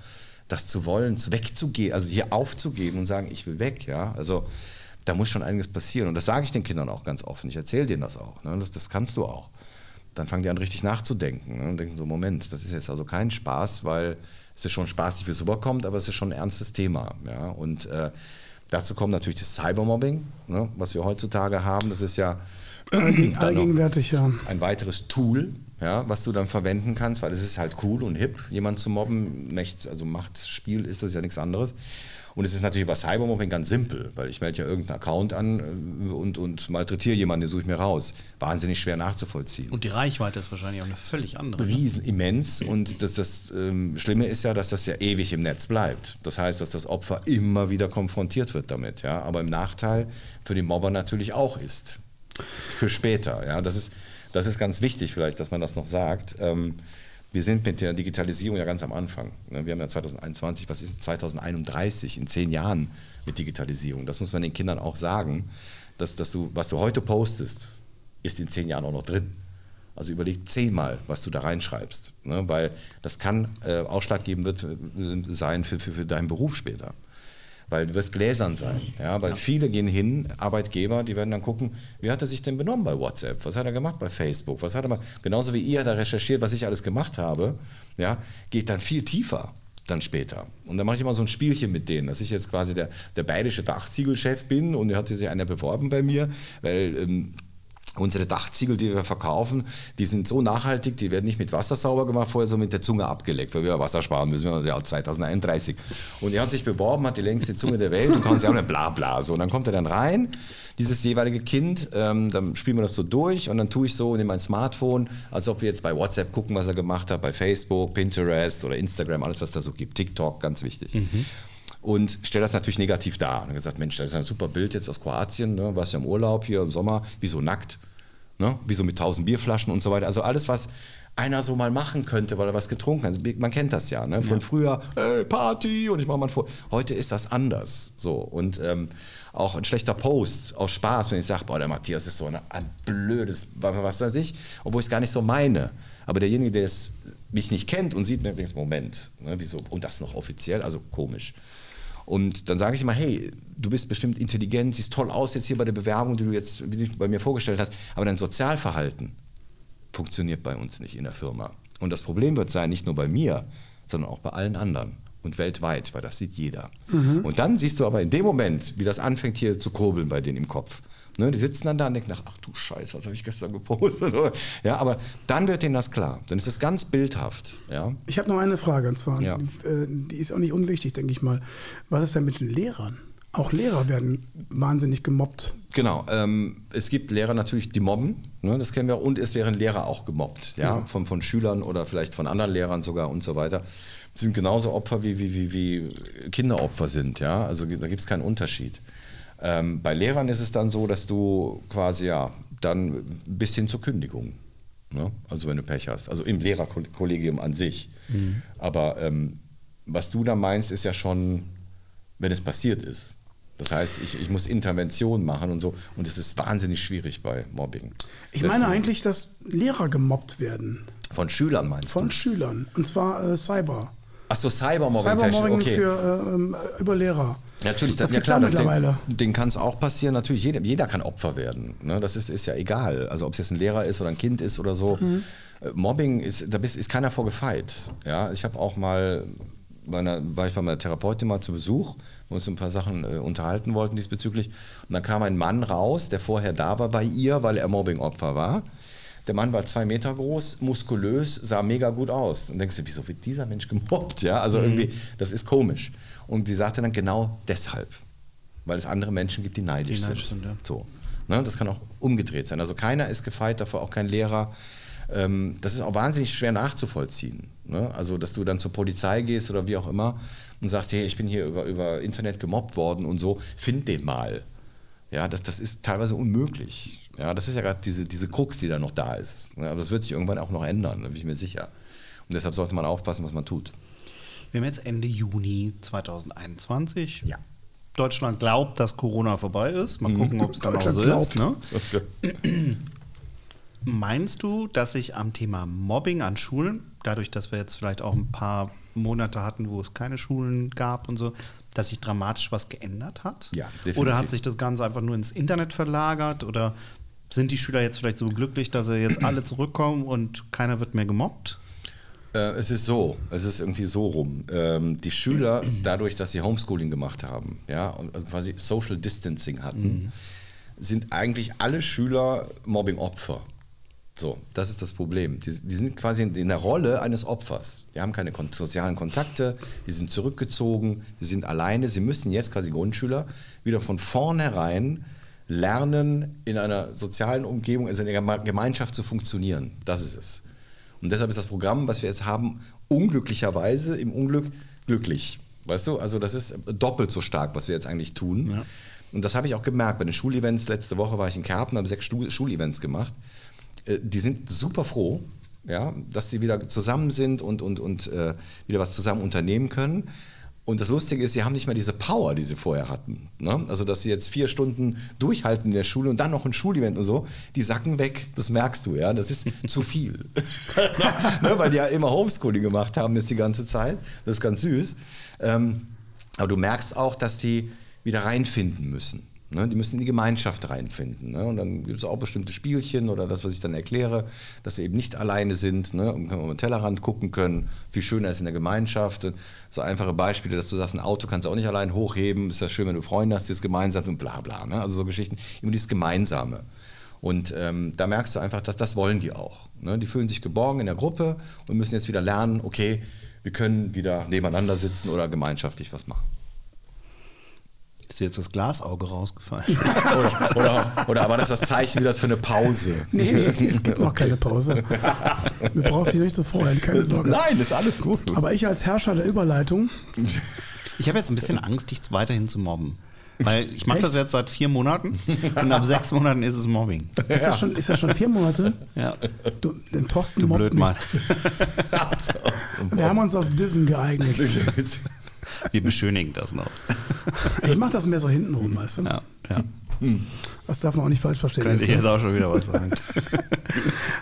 das zu wollen, wegzugehen, also hier aufzugeben und sagen, ich will weg, ja? Also da muss schon einiges passieren. Und das sage ich den Kindern auch ganz offen. Ich erzähle denen das auch. Ne? Das, das kannst du auch. Dann fangen die an, richtig nachzudenken. Ne? Und denken so, Moment, das ist jetzt also kein Spaß, weil es ist schon spaßig, wie es rüberkommt, aber es ist schon ein ernstes Thema. Ja? Und äh, dazu kommt natürlich das Cybermobbing, ne? Was wir heutzutage haben. Das ist ja allgegenwärtig, ja. Ein weiteres Tool, ja, was du dann verwenden kannst, weil es ist halt cool und hip, jemanden zu mobben. Also Machtspiel ist das ja nichts anderes. Und es ist natürlich bei Cybermobbing ganz simpel, weil ich melde ja irgendeinen Account an und, und malträtiere jemanden, den suche ich mir raus. Wahnsinnig schwer nachzuvollziehen. Und die Reichweite ist wahrscheinlich auch eine völlig andere. Riesen, immens. Und das, das ähm, Schlimme ist ja, dass das ja ewig im Netz bleibt. Das heißt, dass das Opfer immer wieder konfrontiert wird damit. Ja? Aber im Nachteil für den Mobber natürlich auch ist. Für später. Ja? Das ist, das ist ganz wichtig vielleicht, dass man das noch sagt. Ähm, Wir sind mit der Digitalisierung ja ganz am Anfang. Wir haben ja zwanzig einundzwanzig, was ist zwanzig einunddreißig, in zehn Jahren mit Digitalisierung. Das muss man den Kindern auch sagen, dass, dass du, was du heute postest, ist in zehn Jahren auch noch drin. Also überleg zehnmal, was du da reinschreibst, ne? Weil das kann äh, ausschlaggebend wird, äh, sein für, für, für deinen Beruf später. Weil du wirst gläsern sein, ja, weil ja. Viele gehen hin, Arbeitgeber, die werden dann gucken, wie hat er sich denn benommen bei WhatsApp, was hat er gemacht bei Facebook, was hat er gemacht, genauso wie ihr da recherchiert, was ich alles gemacht habe, ja, geht dann viel tiefer dann später. Und dann mache ich immer so ein Spielchen mit denen, dass ich jetzt quasi der, der bayerische Dachziegelchef bin und da hat sich einer beworben bei mir, weil ähm, unsere Dachziegel, die wir verkaufen, die sind so nachhaltig, die werden nicht mit Wasser sauber gemacht, vorher so mit der Zunge abgeleckt, weil wir ja Wasser sparen müssen, ja, zwanzig einunddreißig. Und er hat sich beworben, hat die längste Zunge der Welt und kann sie haben, dann bla bla so. Und dann kommt er dann rein, dieses jeweilige Kind, ähm, dann spielen wir das so durch und dann tue ich so, nehme mein Smartphone, als ob wir jetzt bei WhatsApp gucken, was er gemacht hat, bei Facebook, Pinterest oder Instagram, alles was da so gibt, TikTok, ganz wichtig. Mhm. Und stelle das natürlich negativ dar. Und dann gesagt, Mensch, das ist ein super Bild jetzt aus Kroatien, ne? Warst ja im Urlaub hier im Sommer, wieso nackt, ne? Wieso mit tausend Bierflaschen und so weiter. Also alles, was einer so mal machen könnte, weil er was getrunken hat. Man kennt das ja, ne? Von ja. Früher, hey, Party und ich mache mal ein Foto. Heute ist das anders. So. Und ähm, auch ein schlechter Post aus Spaß, wenn ich sage, boah, der Matthias ist so ein, ein blödes, was weiß ich, obwohl ich es gar nicht so meine. Aber derjenige, der es mich nicht kennt und sieht, denkt, Moment, ne? Wieso? Und das noch offiziell, also komisch. Und dann sage ich immer, hey, du bist bestimmt intelligent, siehst toll aus jetzt hier bei der Bewerbung, die du jetzt bei mir vorgestellt hast, aber dein Sozialverhalten funktioniert bei uns nicht in der Firma. Und das Problem wird sein, nicht nur bei mir, sondern auch bei allen anderen und weltweit, weil das sieht jeder. Mhm. Und dann siehst du aber in dem Moment, wie das anfängt hier zu kurbeln bei denen im Kopf. Ne, die sitzen dann da und denken, nach, ach du Scheiße, was habe ich gestern gepostet? Ja, aber dann wird denen das klar. Dann ist das ganz bildhaft. Ja? Ich habe noch eine Frage, und zwar, ja. die ist auch nicht unwichtig, denke ich mal. Was ist denn mit den Lehrern? Auch Lehrer werden wahnsinnig gemobbt. Genau, ähm, es gibt Lehrer natürlich, die mobben, ne, das kennen wir, und es wären Lehrer auch gemobbt, ja, ja. Von, von Schülern oder vielleicht von anderen Lehrern sogar und so weiter. Sind genauso Opfer, wie, wie, wie, wie Kinderopfer sind, ja, also da gibt es keinen Unterschied. Ähm, bei Lehrern ist es dann so, dass du quasi ja dann bis hin zur Kündigung, ne? Also wenn du Pech hast, also im Lehrerkollegium an sich. Mhm. Aber ähm, was du da meinst, ist ja schon, wenn es passiert ist. Das heißt, ich, ich muss Intervention machen und so und es ist wahnsinnig schwierig bei Mobbing. Ich meine Deswegen, eigentlich, dass Lehrer gemobbt werden. Von Schülern meinst von du? Von Schülern und zwar äh, Cyber. Ach so, Cybermobbing. Cybermobbing okay. für, äh, über Lehrer. Natürlich, das, das ja klar, das den, den kann es auch passieren. Natürlich, jeder, jeder kann Opfer werden. Ne? Das ist, ist ja egal. Also ob es jetzt ein Lehrer ist oder ein Kind ist oder so. Mhm. Mobbing, ist, da ist keiner vor gefeit. Ja? Ich habe auch mal, bei einer, war ich bei meiner Therapeutin mal zu Besuch, wo uns ein paar Sachen äh, unterhalten wollten diesbezüglich. Und dann kam ein Mann raus, der vorher da war bei ihr, weil er Mobbing-Opfer war. Der Mann war zwei Meter groß, muskulös, sah mega gut aus. Und denkst du, wieso wird dieser Mensch gemobbt? Ja, also mhm. irgendwie, das ist komisch. Und die sagte dann genau deshalb, weil es andere Menschen gibt, die neidisch, die neidisch sind. sind ja. So, ne? Das kann auch umgedreht sein. Also keiner ist gefeit davor, auch kein Lehrer. Ähm, das ist auch wahnsinnig schwer nachzuvollziehen. Ne? Also, dass du dann zur Polizei gehst oder wie auch immer und sagst, hey, ich bin hier über, über Internet gemobbt worden und so, find den mal. Ja, das, das ist teilweise unmöglich. Ja, das ist ja gerade diese, diese Krux, die da noch da ist. Ja, aber das wird sich irgendwann auch noch ändern, da bin ich mir sicher. Und deshalb sollte man aufpassen, was man tut. Wir haben jetzt Ende Juni zwanzig einundzwanzig. Ja. Deutschland glaubt, dass Corona vorbei ist. Mal gucken, ob es dann auch so ist. Ne? Okay. Meinst du, dass sich am Thema Mobbing an Schulen, dadurch, dass wir jetzt vielleicht auch ein paar Monate hatten, wo es keine Schulen gab und so, dass sich dramatisch was geändert hat? Ja, definitiv. Oder hat sich das Ganze einfach nur ins Internet verlagert? Oder sind die Schüler jetzt vielleicht so glücklich, dass sie jetzt alle zurückkommen und keiner wird mehr gemobbt? Es ist so, es ist irgendwie so rum. Die Schüler, dadurch, dass sie Homeschooling gemacht haben, ja, und quasi Social Distancing hatten, mhm. sind eigentlich alle Schüler Mobbing-Opfer. So, das ist das Problem. Die, die sind quasi in der Rolle eines Opfers. Die haben keine kon- sozialen Kontakte, die sind zurückgezogen, die sind alleine. Sie müssen jetzt quasi Grundschüler wieder von vornherein lernen, in einer sozialen Umgebung, also in der Gemeinschaft zu funktionieren. Das ist es. Und deshalb ist das Programm, was wir jetzt haben, unglücklicherweise im Unglück glücklich. Weißt du, also das ist doppelt so stark, was wir jetzt eigentlich tun. Ja. Und das habe ich auch gemerkt bei den Schulevents. Letzte Woche war ich in Kerpen, habe sechs Schulevents gemacht. Die sind super froh, ja, dass sie wieder zusammen sind und, und, und äh, wieder was zusammen unternehmen können. Und das Lustige ist, sie haben nicht mehr diese Power, die sie vorher hatten. Ne? Also, dass sie jetzt vier Stunden durchhalten in der Schule und dann noch ein Schulevent und so, die sacken weg, das merkst du, ja. Das ist zu viel. ne? Weil die ja immer Homeschooling gemacht haben jetzt die ganze Zeit. Das ist ganz süß. Ähm, aber du merkst auch, dass die wieder reinfinden müssen. Ne? Die müssen in die Gemeinschaft reinfinden. Ne? Und dann gibt es auch bestimmte Spielchen oder das, was ich dann erkläre, dass wir eben nicht alleine sind, ne? Und können wir auf den Tellerrand gucken können. Viel schöner ist in der Gemeinschaft. So einfache Beispiele, dass du sagst, ein Auto kannst du auch nicht allein hochheben. Ist ja schön, wenn du Freunde hast, die es gemeinsam und bla bla. Ne? Also so Geschichten, immer dieses Gemeinsame. Und ähm, da merkst du einfach, dass das wollen die auch. Ne? Die fühlen sich geborgen in der Gruppe und müssen jetzt wieder lernen, okay, wir können wieder nebeneinander sitzen oder gemeinschaftlich was machen. Ist jetzt das Glasauge rausgefallen? oder, oder, oder war das das Zeichen wieder für eine Pause? Nee, nee, es gibt noch okay. keine Pause. Du brauchst dich nicht zu freuen, keine Sorge. Nein, ist alles gut. Aber ich als Herrscher der Überleitung. Ich habe jetzt ein bisschen Angst, dich weiterhin zu mobben. Weil ich mache das jetzt seit vier Monaten und ab sechs Monaten ist es Mobbing. Ist das schon, ist das schon vier Monate? Ja. Du, den Thorsten du blöd mal. Wir haben uns auf Dissen geeinigt. Wir beschönigen das noch. Ich mache das mehr so hintenrum, weißt du? Ja, ja. Das darf man auch nicht falsch verstehen. Könnte ich jetzt auch schon wieder was sagen.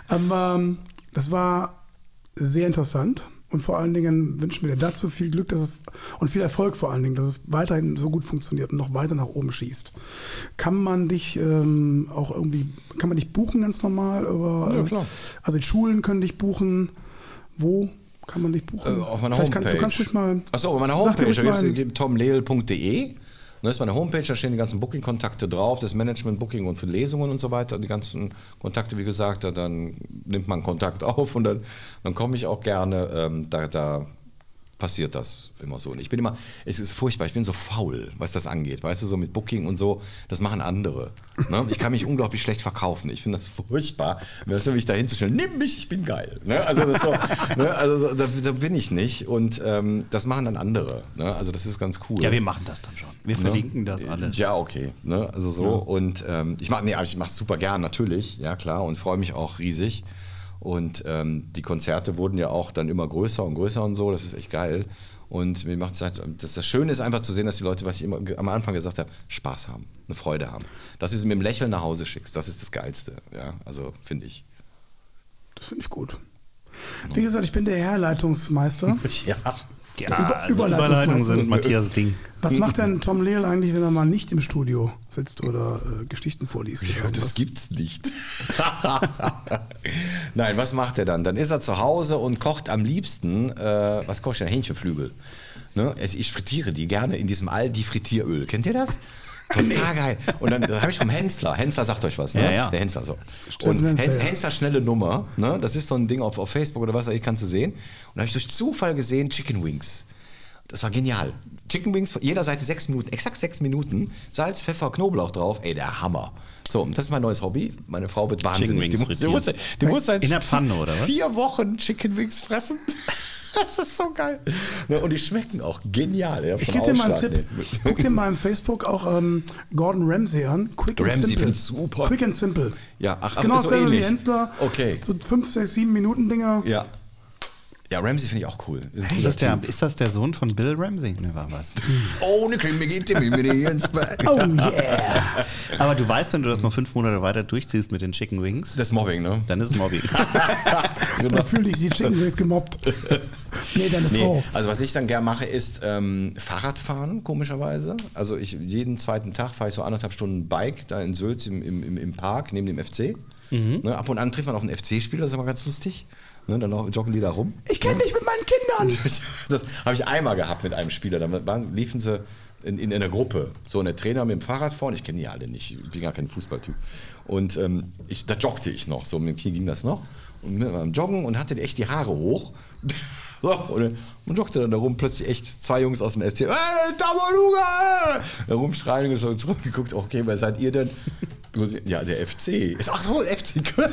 Aber um, das war sehr interessant und vor allen Dingen wünschen wir dir dazu viel Glück, dass es und viel Erfolg vor allen Dingen, dass es weiterhin so gut funktioniert und noch weiter nach oben schießt. Kann man dich ähm, auch irgendwie, kann man dich buchen ganz normal? Über, ja, klar. Also die Schulen können dich buchen. Wo? Kann man dich buchen? Äh, auf meiner Vielleicht Homepage. Kann, du kannst dich mal. Achso, auf meiner Homepage. Da gibt es tom lehl punkt de. Das ist meine Homepage, da stehen die ganzen Booking-Kontakte drauf, das Management, Booking und für Lesungen und so weiter. Die ganzen Kontakte, wie gesagt, da, dann nimmt man Kontakt auf und dann, dann komme ich auch gerne. Ähm, da, da passiert das immer so. Und ich bin immer, es ist furchtbar, ich bin so faul, was das angeht. Weißt du, so mit Booking und so, das machen andere. Ne? Ich kann mich unglaublich schlecht verkaufen. Ich finde das furchtbar, mich da hinzustellen, nimm mich, ich bin geil. Ne? Also, das so, ne? also so, da, da bin ich nicht und ähm, das machen dann andere. Ne? Also das ist ganz cool. Ja, wir machen das dann schon. Wir verlinken ne? das alles. Ja, okay. Ne? Also so ja. und ähm, ich mache nee, ich mache es super gern, natürlich, ja klar und freue mich auch riesig. Und ähm, die Konzerte wurden ja auch dann immer größer und größer und so, das ist echt geil. Und mir macht halt, das, das Schöne ist einfach zu sehen, dass die Leute, was ich immer am Anfang gesagt habe, Spaß haben, eine Freude haben. Dass du sie mit dem Lächeln nach Hause schickst, das ist das Geilste, ja, also finde ich. Das finde ich gut. Wie gesagt, ich bin der Herleitungsmeister. ja, ja Über- also Überleitungen sind Matthias Ding. Was macht denn Tom Lehl eigentlich, wenn er mal nicht im Studio sitzt oder äh, Geschichten vorliest? Ja, das gibt's nicht. Nein, was macht er dann? Dann ist er zu Hause und kocht am liebsten, äh, was kocht er? Hähnchenflügel. Ne? Ich frittiere die gerne in diesem Aldi-Frittieröl. Kennt ihr das? Total geil. Und dann, dann habe ich vom Hensler. Hensler sagt euch was, ne? Ja, ja. Der Hensler so. Und Hensler, ja. Hensler schnelle Nummer. Ne? Das ist so ein Ding auf, auf Facebook oder was, ich kann's sehen. Und da habe ich durch Zufall gesehen, Chicken Wings. Das war genial. Chicken Wings, jeder Seite sechs Minuten, exakt sechs Minuten. Salz, Pfeffer, Knoblauch drauf. Ey, der Hammer. So, das ist mein neues Hobby. Meine Frau wird wahnsinnig. Die muss, die muss seit in der Pfanne, oder was? Vier Wochen Chicken Wings fressen. Das ist so geil. Und die schmecken auch genial. Ja, ich gebe dir mal einen Tipp. Nee. Guck dir mal im Facebook auch ähm, Gordon Ramsay an. Quick and Ramsay Simple. Super. Quick and Simple. Ja, ach, genau so ähnlich. Wie Hensler. Okay. So fünf, sechs, sieben Minuten Dinger. Ja. Ja, Ramsay finde ich auch cool. Ist, ist, das der, ist das der Sohn von Bill Ramsay? Ne, war was. Ohne Creme geht die Mimini ins Bett. Oh yeah. Aber du weißt, wenn du das noch fünf Monate weiter durchziehst mit den Chicken Wings. Das ist Mobbing, ne? Dann ist es Mobbing. Dann fühle ich die Chicken Wings gemobbt. Nee, deine Frau. Nee, also was ich dann gern mache, ist ähm, Fahrradfahren, komischerweise. Also ich jeden zweiten Tag fahre ich so anderthalb Stunden Bike da in Sülz im, im, im Park neben dem F C. Mhm. Ne, ab und an trifft man auch einen F C-Spieler, das ist immer ganz lustig. Ne, dann auch joggen die da rum. Ich kenne dich mit meinen Kindern. Das habe ich einmal gehabt mit einem Spieler. Dann waren, liefen sie in, in, in einer Gruppe. So, und der Trainer mit dem Fahrrad vorne. Ich kenne die alle nicht. Ich bin gar kein Fußballtyp. Und ähm, ich, da joggte ich noch. So, mit dem Knie ging das noch. Und mit meinem Joggen und hatte echt die Haare hoch. So, und man joggte dann da rum. Plötzlich echt zwei Jungs aus dem F C. Hey, Tabaluga! Da rumschreien und so zurückgeguckt. Okay, wer seid ihr denn? Ja, der F C. Ach so, F C Köln.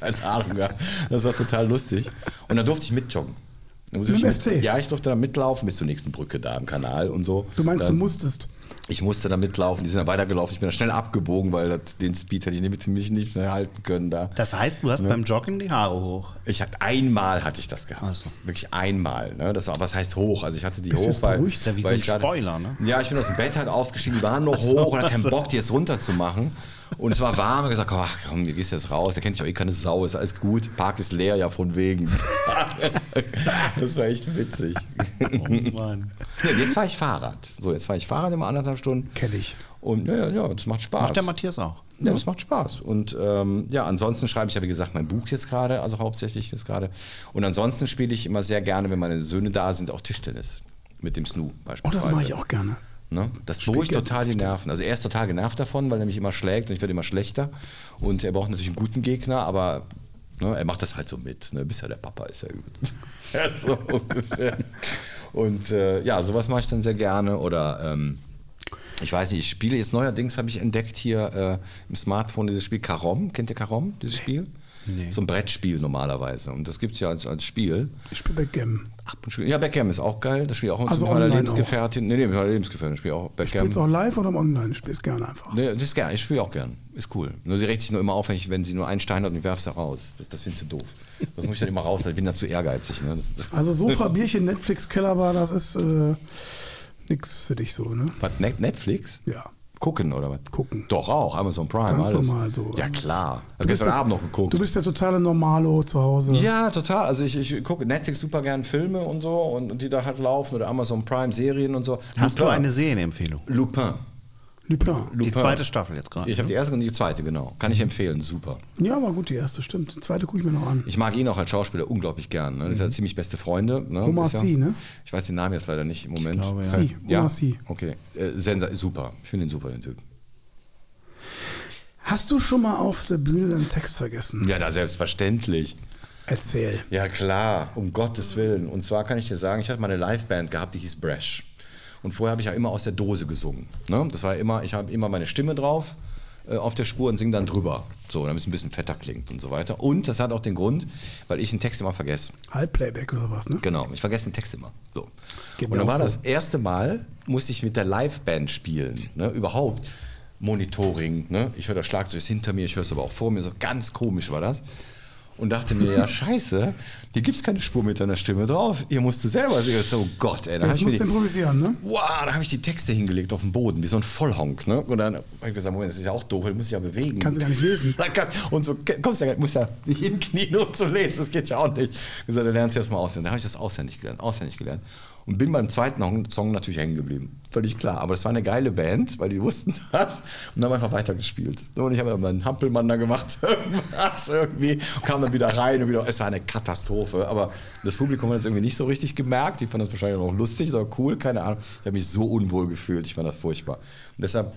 Keine Ahnung, ja. Das war total lustig. Und dann durfte ich mitjoggen. Mit dem F C? Ja, ich durfte da mitlaufen bis zur nächsten Brücke da am Kanal und so. Du meinst, dann, du musstest? Ich musste da mitlaufen. Die sind dann weitergelaufen. Ich bin da schnell abgebogen, weil das, den Speed hätte ich mit mich nicht mehr halten können da. Das heißt, du hast ne? beim Joggen die Haare hoch? Ich hatte einmal hatte ich das gehabt. Also. Wirklich einmal. Ne? Das war, was heißt hoch? Also ich hatte die Bist hoch, weil, beruhigt, weil, ja, wie weil so ein Spoiler, ne? Ja, ich bin aus dem Bett halt aufgestiegen. Die waren noch also, hoch und hatte keinen Bock, die jetzt runter zu machen. Und es war warm. Ich gesagt, komm, ach komm, wir gehst jetzt raus. Da kennt ich auch eh keine Sau. Ist alles gut. Park ist leer, ja, von wegen. Das war echt witzig. Oh Mann. Ja, jetzt fahre ich Fahrrad. So, jetzt fahre ich Fahrrad immer anderthalb Stunden. Kenn ich. Und ja, ja, ja, das macht Spaß. Macht der Matthias auch. Ja, das macht Spaß. Und ähm, ja, ansonsten schreibe ich ja, wie gesagt, mein Buch jetzt gerade, also hauptsächlich jetzt gerade. Und ansonsten spiele ich immer sehr gerne, wenn meine Söhne da sind, auch Tischtennis. Mit dem Snoo beispielsweise. Oh, das mache ich auch gerne. Ne? Das beruhigt total die Nerven. Also er ist total genervt davon, weil er mich immer schlägt und ich werde immer schlechter. Und er braucht natürlich einen guten Gegner, aber ne, er macht das halt so mit, ne? Bis er der Papa ist. Ja, so ungefähr. Und äh, ja, sowas mache ich dann sehr gerne. Oder ähm, ich weiß nicht, ich spiele jetzt neuerdings, habe ich entdeckt hier äh, im Smartphone dieses Spiel Karom. Kennt ihr Karom, dieses Spiel? Nee. So ein Brettspiel normalerweise. Und das gibt es ja als, als Spiel. Ich spiele Backgammon. Ach, ja, Backgammon ist auch geil. Das spiele ich auch also mit meiner Lebensgefährtin. Auch. Nee, nee, mit meiner Lebensgefährtin spiele ich auch Backgammon. Spielst du auch live oder im Online? Spielst gerne einfach. Nee, das ist gerne. Ich spiele auch gern. Ist cool. Nur sie regt sich nur immer auf, wenn, ich, wenn sie nur einen Stein hat und ich werfe es raus. Das, das findest du doof. Das muss ich dann immer raus. Ich bin da zu ehrgeizig. Ne? Also Sofa, Bierchen, Netflix, Kellerbar, das ist äh, nix für dich so, ne? Was, Net- Netflix? Ja. Gucken oder was? Gucken. Doch auch, Amazon Prime, ganz alles. Normal so. Ja klar, ich habe gestern ja, Abend noch geguckt. Du bist der totale Normalo zu Hause. Ja, total. Also ich, ich gucke Netflix super gern Filme und so und, und die da halt laufen oder Amazon Prime Serien und so. Hast Lupin. Du eine Serienempfehlung? Lupin. Lupin. Lupin. Die zweite Staffel jetzt gerade. Ich habe die erste und die zweite, genau. Kann ich empfehlen, super. Ja, aber gut, die erste, stimmt. Die zweite gucke ich mir noch an. Ich mag ihn auch als Schauspieler unglaublich gern. Ne? Das sind ja ziemlich beste Freunde. Ne? Omar ja, Sy, ne? Ich weiß den Namen jetzt leider nicht im Moment. Ich glaube, ja. Sie, Omar ja. Sy. Okay, äh, Sensa, super. Ich finde ihn super, den Typ. Hast du schon mal auf der Bühne einen Text vergessen? Ja, da selbstverständlich. Erzähl. Ja, klar, um Gottes Willen. Und zwar kann ich dir sagen, ich hatte mal eine Liveband gehabt, die hieß Brash. Und vorher habe ich ja immer aus der Dose gesungen. Ne? Das war immer, ich habe immer meine Stimme drauf äh, auf der Spur und singe dann drüber. So, damit es ein bisschen fetter klingt und so weiter. Und das hat auch den Grund, weil ich den Text immer vergesse. Halbplayback oder was, ne? Genau, ich vergesse den Text immer. So. Und dann war so. Das erste Mal, musste ich mit der Liveband spielen, ne? Überhaupt. Monitoring, ne? Ich höre das Schlagzeug hinter mir, ich höre es aber auch vor mir, so ganz komisch war das. Und dachte mir, ja scheiße, hier gibt es keine Spur mit deiner Stimme drauf. Ihr musst selber singen. So, oh Gott, ey. Ich musste improvisieren, ne? Wow, da habe ich die Texte hingelegt auf den Boden, wie so ein Vollhonk, ne? Und dann habe ich gesagt, Moment, das ist ja auch doof, du musst dich ja bewegen. Kannst du gar nicht lesen. Und so kommst du ja, musst ja nicht hinknien, um zu lesen, das geht ja auch nicht. Ich gesagt, du lernst das mal auswendig. Da habe ich das auswendig gelernt, auswendig gelernt. Und bin beim zweiten Song natürlich hängen geblieben. Völlig klar. Aber das war eine geile Band, weil die wussten das. Und haben einfach weitergespielt. Und ich habe meinen Hampelmann da gemacht. Irgendwas irgendwie. Und kam dann wieder rein. Und wieder. Es war eine Katastrophe. Aber das Publikum hat es irgendwie nicht so richtig gemerkt. Die fanden das wahrscheinlich auch lustig oder cool. Keine Ahnung. Ich habe mich so unwohl gefühlt. Ich fand das furchtbar. Und deshalb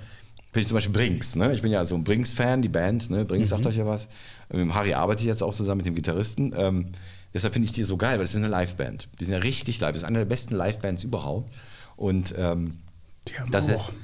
bin ich zum Beispiel Brinks. Ne? Ich bin ja so ein Brinks-Fan, die Band. Ne? Brinks mhm. sagt euch ja was. Mit dem Harry arbeite ich jetzt auch zusammen, mit dem Gitarristen. Ähm, Deshalb finde ich die so geil, weil das ist eine Liveband. Die sind ja richtig live. Das ist eine der besten Livebands überhaupt. Und ähm, die haben das auch. Ist,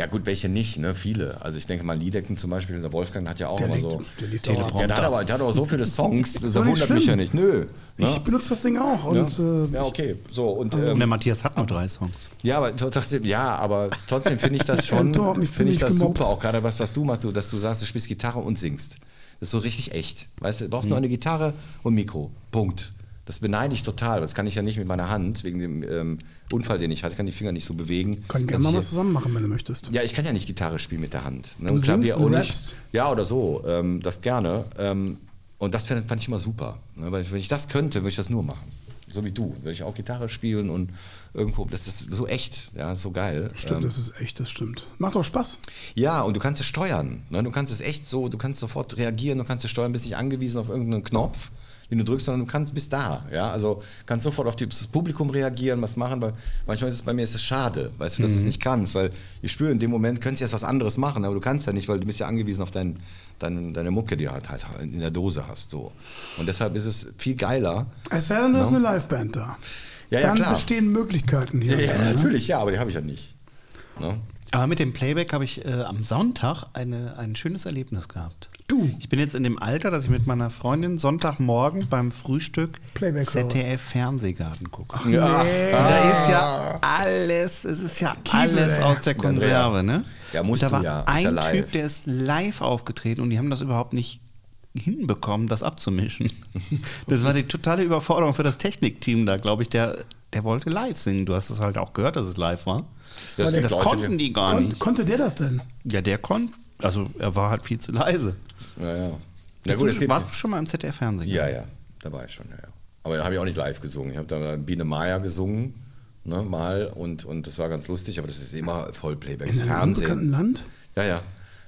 Ja gut, welche nicht, ne? Viele. Also ich denke mal, Liedecken zum Beispiel, der Wolfgang hat ja auch der immer liegt, so... Der, liest auch. Ja, der, hat aber, der hat aber so viele Songs, das wundert schlimm. mich ja nicht. Nö. Ich ja? benutze das Ding auch. Und, ja. ja, okay. So, und, also, ähm, und der Matthias hat nur drei Songs. Ja, aber trotzdem, ja, aber trotzdem finde ich das schon finde ich das gemobbt. super, auch gerade was, was du machst, dass du sagst, du spielst Gitarre und singst. Das ist so richtig echt. Weißt du, du brauchst hm. nur eine Gitarre und Mikro. Punkt. Das beneide ich total. Das kann ich ja nicht mit meiner Hand, wegen dem ähm, Unfall, den ich hatte. Ich kann die Finger nicht so bewegen. Können gerne mal was zusammen machen, wenn du möchtest. Ja, ich kann ja nicht Gitarre spielen mit der Hand. Ne? Du und Klavier auch nicht. Ja, oder so. Ähm, das gerne. Ähm, und das fand ich immer super. Ne? Weil wenn ich das könnte, würde ich das nur machen. So wie du. Würde ich auch Gitarre spielen und irgendwo. Das ist so echt. Ja, so geil. Stimmt, ähm, das ist echt, das stimmt. Macht doch Spaß. Ja, und du kannst es steuern. Ne? Du kannst es echt so, du kannst sofort reagieren, du kannst es steuern, bist nicht angewiesen auf irgendeinen Knopf, den du drückst, sondern du kannst bis da, ja, also kannst sofort auf das Publikum reagieren, was machen, weil manchmal ist es bei mir ist es schade, weißt du, dass mhm. du es nicht kannst, weil ich spüre, in dem Moment könntest du jetzt was anderes machen, aber du kannst ja nicht, weil du bist ja angewiesen auf dein, dein, deine Mucke, die du halt, halt in der Dose hast, so. Und deshalb ist es viel geiler. Es sei denn, du hast eine Liveband da. Ja, ja, dann klar. bestehen Möglichkeiten hier. Ja, ja, natürlich, ja, aber die habe ich ja nicht. No? Aber mit dem Playback habe ich äh, am Sonntag eine, ein schönes Erlebnis gehabt. Du? Ich bin jetzt in dem Alter, dass ich mit meiner Freundin Sonntagmorgen beim Frühstück Playback Z D F Fernsehgarten gucke. Ach, ja. nee. Und da ist ja alles, es ist ja alles aus der Konserve, ne? Ja, musst und da war du, ja. ein ja Typ, der ist live aufgetreten und die haben das überhaupt nicht hinbekommen, das abzumischen. Das war die totale Überforderung für das Technikteam da, glaube ich. Der, der wollte live singen. Du hast es halt auch gehört, dass es live war. Das, das konnten die gar kon- nicht. Konnte der das denn? Ja, der konnte. Also, er war halt viel zu leise. Ja, ja. Na gut, du, warst nicht. du schon mal im Z D F-Fernsehen? Ja, ja, da war ich schon. Ja, ja. Aber da habe ich auch nicht live gesungen. Ich habe da Biene Maya gesungen, ne, mal. Und, und das war ganz lustig, aber das ist immer Vollplayback. In einem unbekannten Land? Ja, ja.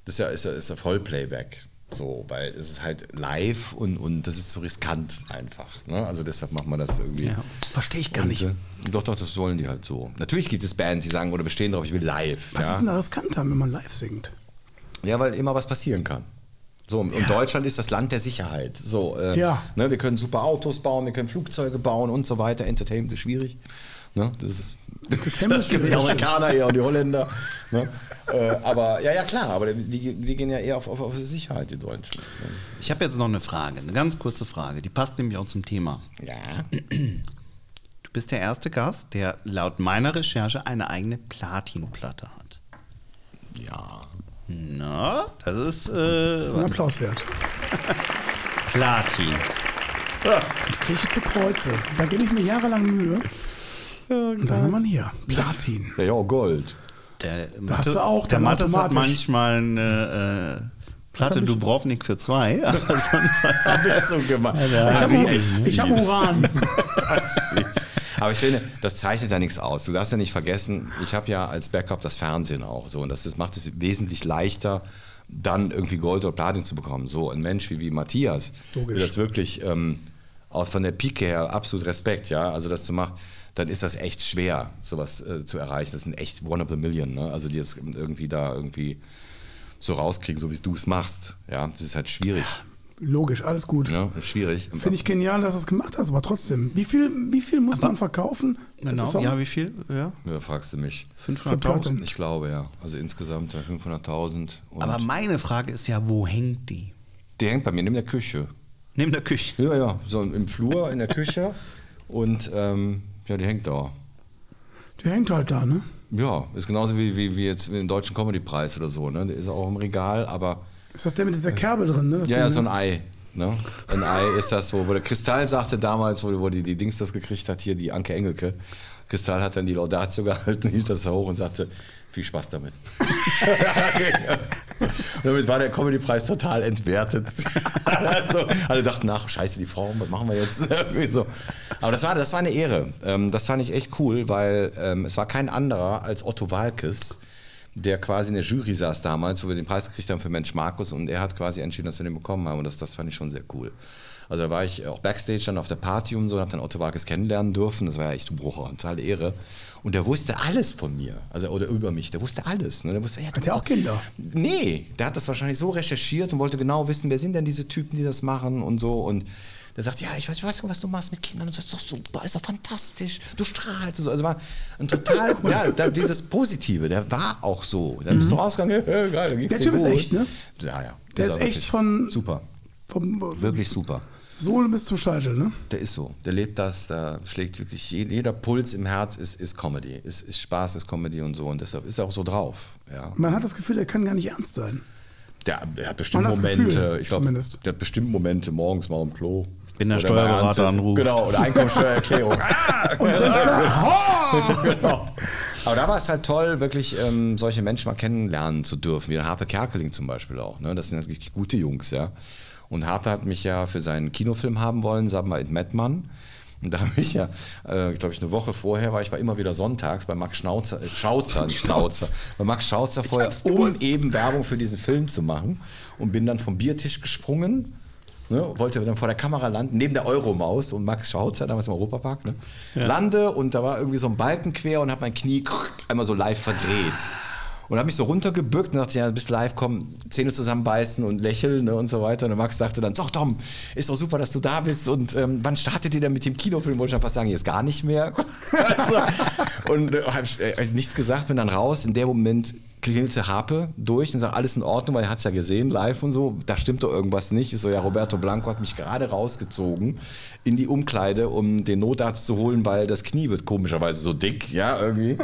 Das ist ja, ist ja, ist ja Vollplayback. So, weil es ist halt live und, und das ist so riskant einfach. Ne? Also deshalb macht man das irgendwie. Ja. Verstehe ich gar und, nicht. Äh, doch, doch, das wollen die halt so. Natürlich gibt es Bands, die sagen oder bestehen drauf, ich will live. Was ja? ist denn da riskant haben, wenn man live singt? Ja, weil immer was passieren kann. So, und ja. Deutschland ist das Land der Sicherheit. So, äh, ja. ne, wir können super Autos bauen, wir können Flugzeuge bauen und so weiter. Entertainment ist schwierig. Ne? Das ist, das gibt die Amerikaner ja und die Holländer. Ne? äh, aber ja, ja klar, aber die, die gehen ja eher auf, auf, auf Sicherheit, die Deutschen. Ne? Ich habe jetzt noch eine Frage, eine ganz kurze Frage, die passt nämlich auch zum Thema. Ja. Du bist der erste Gast, der laut meiner Recherche eine eigene Platinplatte hat. Ja. Na, das ist... Äh, ein Applaus wert. Platin. Ich krieche zu Kreuze. Da gebe ich mir jahrelang Mühe. Und dann haben wir hier. Platin. Ja, ja, Gold. Der Mathe, hast du auch, der, der Mathe hat manchmal eine äh, Platte Dubrovnik für zwei. Aber sonst hat das so gemacht. Ich habe hab Uran. Aber ich finde, das zeichnet ja nichts aus. Du darfst ja nicht vergessen, ich habe ja als Backup das Fernsehen auch so. Und das, das macht es wesentlich leichter, dann irgendwie Gold oder Platin zu bekommen. So ein Mensch wie, wie Matthias, der das wirklich ähm, auch von der Pike her absolut Respekt, ja, also das zu machen. Dann ist das echt schwer, sowas äh, zu erreichen. Das sind echt one of a million, ne? Also die das irgendwie da irgendwie so rauskriegen, so wie du es machst. Ja, das ist halt schwierig. Logisch, alles gut. Ja, ist schwierig. Finde ich genial, dass du es gemacht hast, aber trotzdem. Wie viel, wie viel muss aber man verkaufen? Genau, ja, wie viel? Ja. ja, fragst du mich. fünfhunderttausend? Ich glaube, ja. Also insgesamt fünfhunderttausend. Aber meine Frage ist ja, wo hängt die? Die hängt bei mir neben der Küche. Neben der Küche? Ja, ja, so im Flur, in der Küche. Und... Ähm, ja, die hängt da. Die hängt halt da, ne? Ja, ist genauso wie, wie, wie jetzt im Deutschen Comedy-Preis oder so, ne? Der ist auch im Regal, aber... Ist das der mit dieser Kerbe drin, ne? Das ja, ja, so ein Ei, ne? Ein Ei ist das, wo, wo der Kristall sagte damals, wo, wo die, die Dings das gekriegt hat, hier die Anke Engelke. Kristall hat dann die Laudatio gehalten, hielt das da hoch und sagte, viel Spaß damit. Damit war der Comedy-Preis total entwertet. Also, alle dachten nach, scheiße, die Form, was machen wir jetzt? So. Aber das war, das war eine Ehre. Das fand ich echt cool, weil es war kein anderer als Otto Walkes, der quasi in der Jury saß damals, wo wir den Preis gekriegt haben für Mensch Markus und er hat quasi entschieden, dass wir den bekommen haben und das, das fand ich schon sehr cool. Also da war ich auch Backstage dann auf der Party und so, habe dann Otto Walkes kennenlernen dürfen, das war ja echt eine totale Ehre. Und der wusste alles von mir, also oder über mich, der wusste alles. Ne? Der wusste, ja, hat der auch Kinder? Nee, der hat das wahrscheinlich so recherchiert und wollte genau wissen, wer sind denn diese Typen, die das machen und so. Und der sagt, ja, ich weiß, ich weiß was du machst mit Kindern und das ist doch super, ist doch fantastisch, du strahlst. Und so. Also war ein total, ja, da, dieses Positive, der war auch so. Dann mhm. bist du rausgegangen, ja, geil, dann ging's dir gut. Der Typ ist echt, ne? Ja, ja. Der ist, ist echt von... Super. Vom, wirklich super. Sohle bis zum Scheitel, ne? Der ist so. Der lebt das, da schlägt wirklich jeder Puls im Herz, ist, ist Comedy. Ist, ist Spaß, ist Comedy und so. Und deshalb ist er auch so drauf. Ja. Man hat das Gefühl, er kann gar nicht ernst sein. Der, der hat bestimmt Momente. Gefühl, ich glaube, der hat bestimmt Momente morgens mal am Klo. Wenn der Steuerberater anruft. Genau, oder Einkommensteuererklärung. ah, und dann, genau. Aber da war es halt toll, wirklich ähm, solche Menschen mal kennenlernen zu dürfen. Wie der Harpe Kerkeling zum Beispiel auch. Ne? Das sind halt wirklich gute Jungs, ja. Und Harpe hat mich ja für seinen Kinofilm haben wollen, sagen wir in Mettmann. Und da habe ich ja, äh, glaube ich, eine Woche vorher war ich bei immer wieder sonntags bei Max Schnauzer, äh, Schauzer, Schnauzer, bei Max Schauzer vorher, um eben Werbung für diesen Film zu machen. Und bin dann vom Biertisch gesprungen, ne, wollte dann vor der Kamera landen, neben der Euromaus und Max Schauzer, damals im Europapark, ne, ja. lande und da war irgendwie so ein Balken quer und habe mein Knie einmal so live verdreht. Und habe mich so runtergebückt und dachte, ja, bis live, komm, Zähne zusammenbeißen und lächeln, ne, und so weiter. Und Max sagte dann, doch Tom, ist doch super, dass du da bist. Und ähm, wann startet ihr denn mit dem Kinofilm? Wollte ich dann fast sagen, jetzt gar nicht mehr. also, und äh, habe äh, nichts gesagt, bin dann raus. In dem Moment klingelte Harpe durch und sagt, alles in Ordnung, weil er hat es ja gesehen, live und so. Da stimmt doch irgendwas nicht. Ist so, ja, Roberto Blanco hat mich gerade rausgezogen in die Umkleide, um den Notarzt zu holen, weil das Knie wird komischerweise so dick, ja, irgendwie.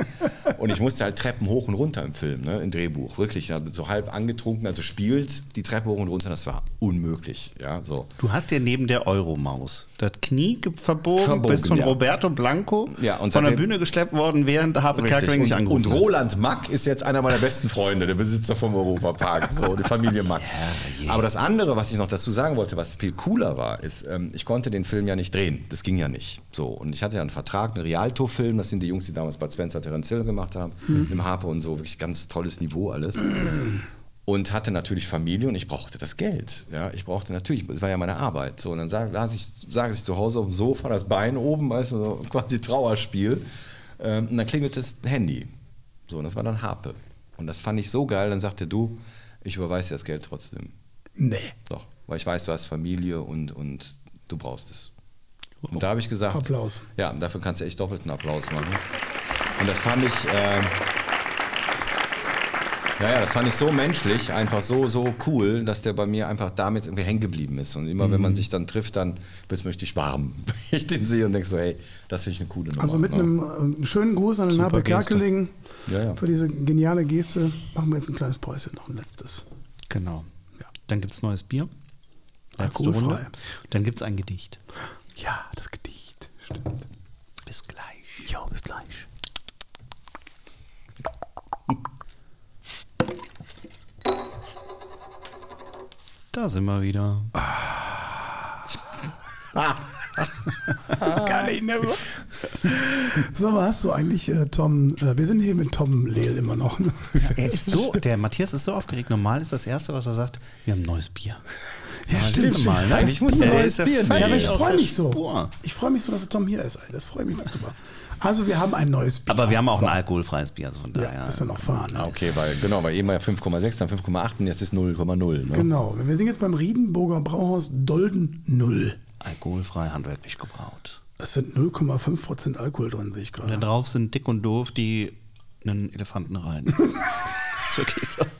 Und ich musste halt Treppen hoch und runter im Film, ne, im Drehbuch, wirklich. Ja, so halb angetrunken, also spielt die Treppe hoch und runter, das war unmöglich, ja, so. Du hast ja neben der Euromaus das Knie verbogen, verbogen bist von ja. Roberto Blanco ja, und von der Bühne geschleppt worden, während Harpe Kerkeling nicht angerufen hat. Und Roland Mack ist jetzt einer meiner besten besten Freunde, der Besitzer vom Europapark, so die Familie Mack. Yeah, yeah. Aber das andere, was ich noch dazu sagen wollte, was viel cooler war, ist, ähm, ich konnte den Film ja nicht drehen. Das ging ja nicht. So, und ich hatte ja einen Vertrag, einen Realtour-Film, das sind die Jungs, die damals bei Spencer Terence Hill gemacht haben, mhm. im Harpe und so, wirklich ganz tolles Niveau alles. Mhm. Und hatte natürlich Familie und ich brauchte das Geld. Ja, ich brauchte natürlich, das war ja meine Arbeit. So, und dann sah, las ich, saß ich zu Hause auf dem Sofa, das Bein oben, weißt du, so, quasi Trauerspiel. Ähm, und dann klingelte das Handy. So, und das war dann Harpe. Und das fand ich so geil, dann sagte du, ich überweise dir das Geld trotzdem. Nee. Doch, weil ich weiß, du hast Familie und, und du brauchst es. Und oh. da habe ich gesagt, Applaus. Ja, dafür kannst du echt doppelten Applaus machen. Und das fand ich, äh, naja, das fand ich so menschlich, einfach so, so cool, dass der bei mir einfach damit irgendwie hängen geblieben ist. Und immer, mhm. wenn man sich dann trifft, dann wird's mir richtig warm. Ich den sehe und denke so, hey, das finde ich eine coole Nummer. Also mit einem ja. äh, schönen Gruß an den Harpe Kerkeling ja, ja. für diese geniale Geste. Machen wir jetzt ein kleines Päuschen, noch ein letztes. Genau. Ja. Dann gibt's neues Bier. Letzte Alkoholfrei. Runde. Dann gibt's ein Gedicht. Ja, das Gedicht. Stimmt. Bis gleich. Ja, bis gleich. Da sind wir wieder. Ah. Ah. Das ist gar nicht nervös. So, hast du eigentlich, äh, Tom, äh, wir sind hier mit Tom Lehl immer noch. Ne? Ja, ist so, der Matthias ist so aufgeregt. Normal ist das Erste, was er sagt, wir haben ein neues Bier. Ja, ja stimmt. Mal, ne? Ich muss ein neues Bier nehmen. Ja, aber ich freue mich so. Ich freue mich so, dass der Tom hier ist. Alter. Das freue ich mich drüber. Also wir haben ein neues Bier. Aber wir haben auch so. ein alkoholfreies Bier. Also von daher. Ja, müssen wir noch fahren. Ne? Okay, weil genau, weil eben war ja fünf Komma sechs, dann fünf Komma acht und jetzt ist null Komma null. Ne? Genau, wir sind jetzt beim Riedenburger Brauhaus Dolden null. Alkoholfrei, handwerklich gebraut. Es sind null Komma fünf Prozent Alkohol drin, sehe ich gerade. Und da drauf sind dick und doof die einen Elefanten rein. So.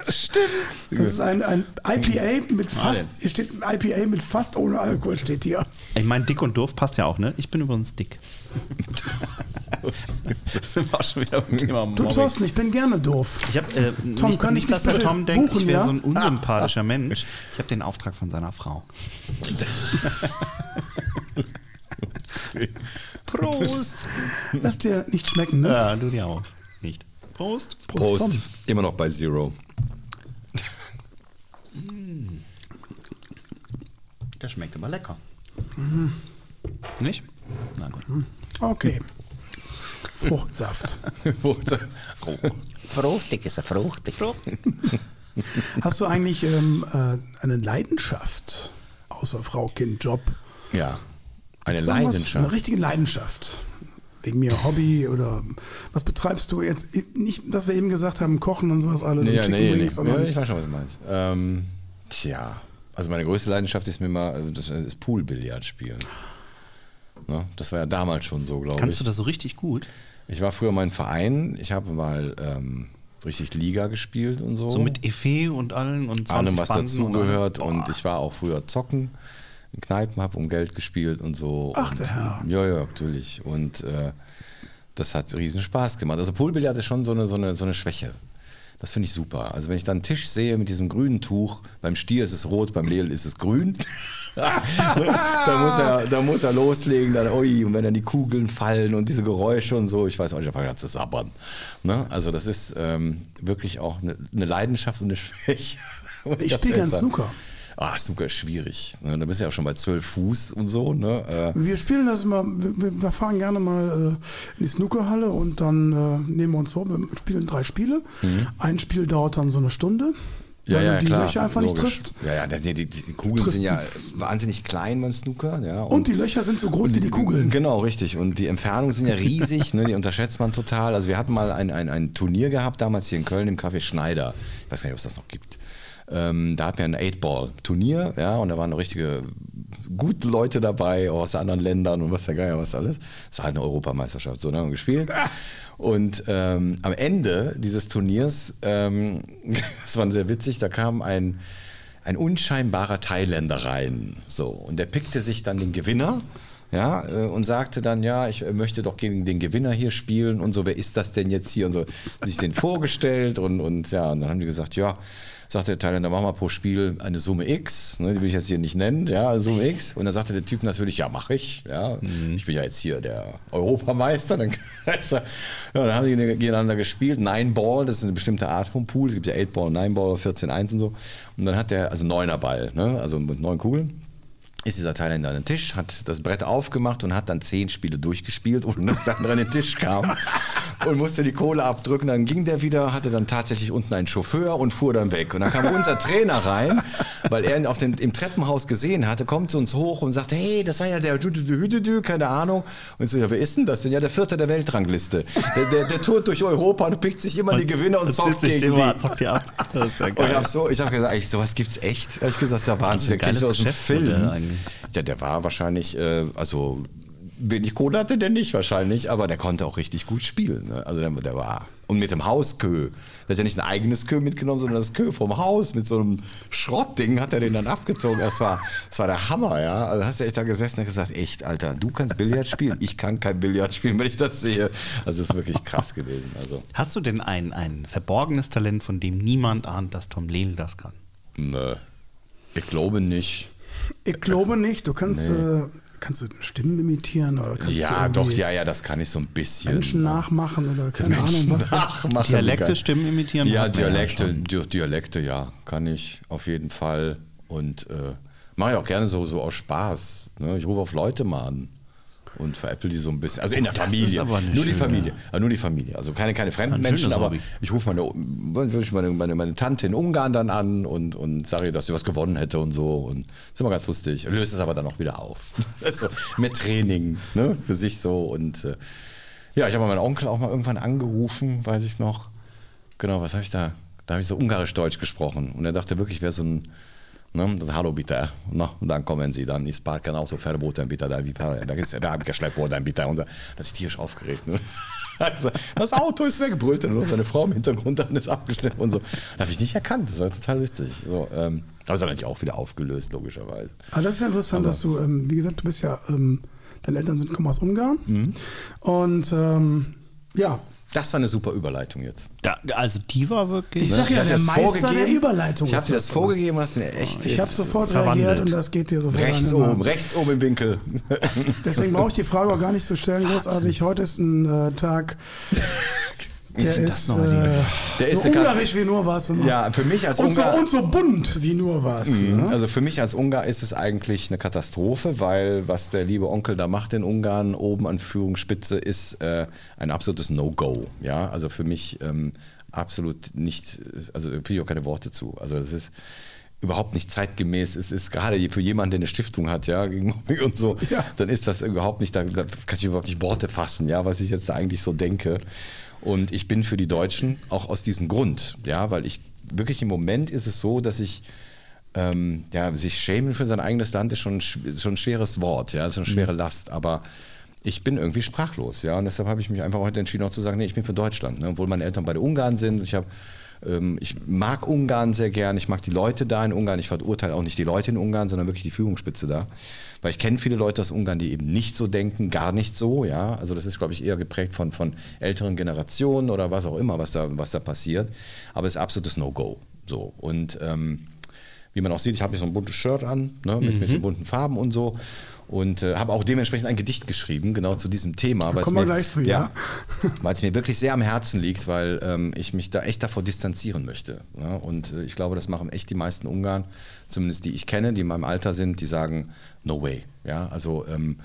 Stimmt. Das ist ein, ein I P A mit fast, hier steht ein I P A mit fast ohne Alkohol, steht hier. Ich meine, dick und doof passt ja auch, ne? Ich bin übrigens dick. Das sind wir auch schon wieder beim Thema Mobbing. Du, Thorsten, ich bin gerne doof. Ich hab, äh, Tom, nicht, kann nicht, ich dass der Tom denkt, buchen, ich wäre ja? so ein unsympathischer ah, ah. Mensch. Ich habe den Auftrag von seiner Frau. Prost! Lass dir nicht schmecken, ne? Ja, du dir auch nicht. Prost. Prost. Prost. Immer noch bei Zero. Das schmeckt immer lecker. Mhm. Nicht? Na gut. Okay. Fruchtsaft. Fruchtsaft. Frucht. Fruchtig ist er, fruchtig. Fruchtig. Hast du eigentlich ähm, äh, eine Leidenschaft außer Frau, Kind, Job? Ja, eine Leidenschaft. Eine richtige Leidenschaft. Wegen mir Hobby oder was betreibst du jetzt? Nicht, dass wir eben gesagt haben, Kochen und sowas alles. Nee, und Chicken nee, Wings, nee. Ja, ich weiß schon, was du meinst. Ähm, tja, Also meine größte Leidenschaft ist mir mal, das ist Poolbillard spielen. Ne? Das war ja damals schon so, glaube ich. Kannst du das so richtig gut? Ich war früher mal in Verein, ich habe mal ähm, richtig Liga gespielt und so. So mit Effet und allen und zwanzig Allem, was Banden dazugehört und, und ich war auch früher zocken, in Kneipen, habe um Geld gespielt und so. Ach und, der Herr. Ja, ja, natürlich. Und äh, das hat riesen Spaß gemacht. Also Poolbillard ist schon so eine, so eine, so eine Schwäche. Das finde ich super. Also wenn ich dann einen Tisch sehe mit diesem grünen Tuch, beim Stier ist es rot, beim Leel ist es grün, da, muss er, da muss er loslegen, dann ui, und wenn dann die Kugeln fallen und diese Geräusche und so, ich weiß auch nicht, einfach ganz zu sabbern. Ne? Also das ist ähm, wirklich auch eine ne Leidenschaft und eine Schwäche. Und ich spiele gern Snooker. Ah, Snooker ist schwierig. Ne? Da bist du ja auch schon bei zwölf Fuß und so. Ne? Äh, wir spielen das immer, wir, wir fahren gerne mal äh, in die Snookerhalle und dann äh, nehmen wir uns vor, wir spielen drei Spiele. Mhm. Ein Spiel dauert dann so eine Stunde, ja, weil ja, du die klar, Löcher einfach logisch. nicht triffst. Ja, ja, die, die, die Kugeln sind ja wahnsinnig klein beim Snooker. Ja, und, und die Löcher sind so groß die, wie die Kugeln. Genau, richtig. Und die Entfernungen sind ja riesig, ne? Die unterschätzt man total. Also wir hatten mal ein, ein, ein Turnier gehabt, damals hier in Köln im Café Schneider. Ich weiß gar nicht, ob es das noch gibt. Ähm, da hatten wir ein Eight-Ball-Turnier, ja, und da waren noch richtige gute Leute dabei, auch aus anderen Ländern und was der Geier, was alles. Das war halt eine Europameisterschaft, so, da haben wir gespielt. Und ähm, am Ende dieses Turniers, ähm, das war sehr witzig, da kam ein, ein unscheinbarer Thailänder rein, so, und der pickte sich dann den Gewinner, ja, und sagte dann, ja, ich möchte doch gegen den Gewinner hier spielen und so, wer ist das denn jetzt hier und so, sich den vorgestellt und, und ja, und dann haben die gesagt, ja, sagte der Thailänder, mach mal pro Spiel eine Summe X, ne, die will ich jetzt hier nicht nennen, ja, Summe X. Und dann sagte der Typ natürlich, ja, mach ich, ja, mhm. ich bin ja jetzt hier der Europameister. Dann, ja, dann haben die gegeneinander gespielt, Nine-Ball, das ist eine bestimmte Art vom Pool, es gibt ja Eight-Ball, Nine-Ball, vierzehn eins und so. Und dann hat der, also Neuner-Ball, ne, also mit neun Kugeln, ist dieser Thailänder an den Tisch, hat das Brett aufgemacht und hat dann zehn Spiele durchgespielt, ohne dass der andere an den Tisch kam und musste die Kohle abdrücken. Dann ging der wieder, hatte dann tatsächlich unten einen Chauffeur und fuhr dann weg. Und dann kam unser Trainer rein, weil er ihn auf den, im Treppenhaus gesehen hatte, kommt zu uns hoch und sagt, hey, das war ja der Hüdedü, keine Ahnung. Und ich so, ja, wer ist denn das denn? Ja, der Vierte der Weltrangliste. Der, der, der tourt durch Europa und pickt sich immer und die Gewinner und zockt gegen die. Mal, zockt die ab. Das ist ja geil. Und ich hab so, ich hab gesagt, sowas gibt's echt. Da hab ich gesagt, das ist ja Wahnsinn, der kennt aus dem Film. Ja, der war wahrscheinlich, äh, also wenig Kohle hatte der nicht wahrscheinlich, aber der konnte auch richtig gut spielen. Ne? Also der, der war, und mit dem Hauskö, der hat ja nicht ein eigenes Kö mitgenommen, sondern das Kö vom Haus, mit so einem Schrottding hat er den dann abgezogen. Das war, das war der Hammer, ja. Also hast du echt da gesessen und gesagt, echt, Alter, du kannst Billard spielen, ich kann kein Billard spielen, wenn ich das sehe. Also das ist wirklich krass gewesen. Also. Hast du denn ein, ein verborgenes Talent, von dem niemand ahnt, dass Tom Leel das kann? Nö, ich glaube nicht. Ich glaube nicht. Du kannst, nee. äh, kannst du Stimmen imitieren oder kannst ja, du doch, ja, ja, das kann ich so ein bisschen. Menschen nachmachen oder keine Menschen Ahnung was. Nachmachen Dialekte, Stimmen imitieren. Ja, Dialekte, ja Dialekte, ja, kann ich auf jeden Fall und äh, mache ich auch gerne so, so aus Spaß. Ne? Ich rufe auf Leute mal an und veräpple die so ein bisschen. Also in der das Familie, nur schöne. die Familie, also nur die Familie. Also keine, keine fremden Menschen, aber Hobby. ich rufe meine, meine, meine, meine Tante in Ungarn dann an und, und sage ihr, dass sie was gewonnen hätte und so. Und das ist immer ganz lustig. Löst es aber dann auch wieder auf. Also mit Training, ne, für sich so. Und äh, ja, ich habe meinen Onkel auch mal irgendwann angerufen, weiß ich noch. Genau, was habe ich da? Da habe ich so ungarisch-deutsch gesprochen. Und er dachte wirklich, ich wäre so ein Ne? Das, hallo bitte, Na, und dann kommen sie, dann ist Parken Auto verboten, bitte, da, da ist Rahmen geschleppt worden, bitte. Und das ist tierisch aufgeregt. Ne? Also, das Auto ist weggebrüllt und seine Frau im Hintergrund dann ist abgeschleppt und so. Das habe ich nicht erkannt, das war total lustig. So, ähm, aber es hat natürlich auch wieder aufgelöst, logischerweise. Aber das ist ja interessant, aber, dass du, ähm, wie gesagt, du bist ja, ähm, deine Eltern sind, kommen aus Ungarn mhm. und ähm, ja. Das war eine super Überleitung jetzt. Da, also die war wirklich... Ich sag ja, der Meister der Überleitung. Ich habe dir das vorgegeben und hast den echt Ich habe sofort reagiert und das geht dir sofort rechts an. Rechts oben, rechts oben im Winkel. Deswegen brauche ich die Frage auch gar nicht zu stellen. Großartig, heute ist ein äh, Tag... Der ist, äh, der ist so ungarisch wie nur was. Ja, für mich als Ungar. Und so, und so bunt wie nur was. Mhm. Ne? Also für mich als Ungar ist es eigentlich eine Katastrophe, weil was der liebe Onkel da macht in Ungarn, oben an Führungsspitze, ist äh, ein absolutes No-Go. Ja, also für mich ähm, absolut nicht, also finde ich auch keine Worte zu. Also es ist überhaupt nicht zeitgemäß. Es ist gerade für jemanden, der eine Stiftung hat, ja, gegen Mobbing und so, ja. Dann ist das überhaupt nicht, da, da kann ich überhaupt nicht Worte fassen, ja, was ich jetzt da eigentlich so denke. Und ich bin für die Deutschen auch aus diesem Grund, ja, weil ich wirklich im Moment ist es so, dass ich ähm, ja, sich schämen für sein eigenes Land ist schon, schon ein schweres Wort, ja, ist eine schwere Last, aber ich bin irgendwie sprachlos, ja, und deshalb habe ich mich einfach heute entschieden, auch zu sagen, nee, ich bin für Deutschland, ne? Obwohl meine Eltern beide Ungarn sind. Ich habe Ich mag Ungarn sehr gern, ich mag die Leute da in Ungarn, ich verurteile auch nicht die Leute in Ungarn, sondern wirklich die Führungsspitze da. Weil ich kenne viele Leute aus Ungarn, die eben nicht so denken, gar nicht so, ja. Also das ist, glaube ich, eher geprägt von, von älteren Generationen oder was auch immer, was da, was da passiert. Aber es ist absolutes No-Go. So. Und ähm, wie man auch sieht, ich habe mir so ein buntes Shirt an, ne, mit, mhm. mit den bunten Farben und so. Und äh, habe auch dementsprechend ein Gedicht geschrieben, genau zu diesem Thema. Da kommen wir mir, gleich zu, ja. ja weil es mir wirklich sehr am Herzen liegt, weil ähm, ich mich da echt davor distanzieren möchte. Ja? Und äh, ich glaube, das machen echt die meisten Ungarn, zumindest die ich kenne, die in meinem Alter sind, die sagen, no way. Ja? Also ähm,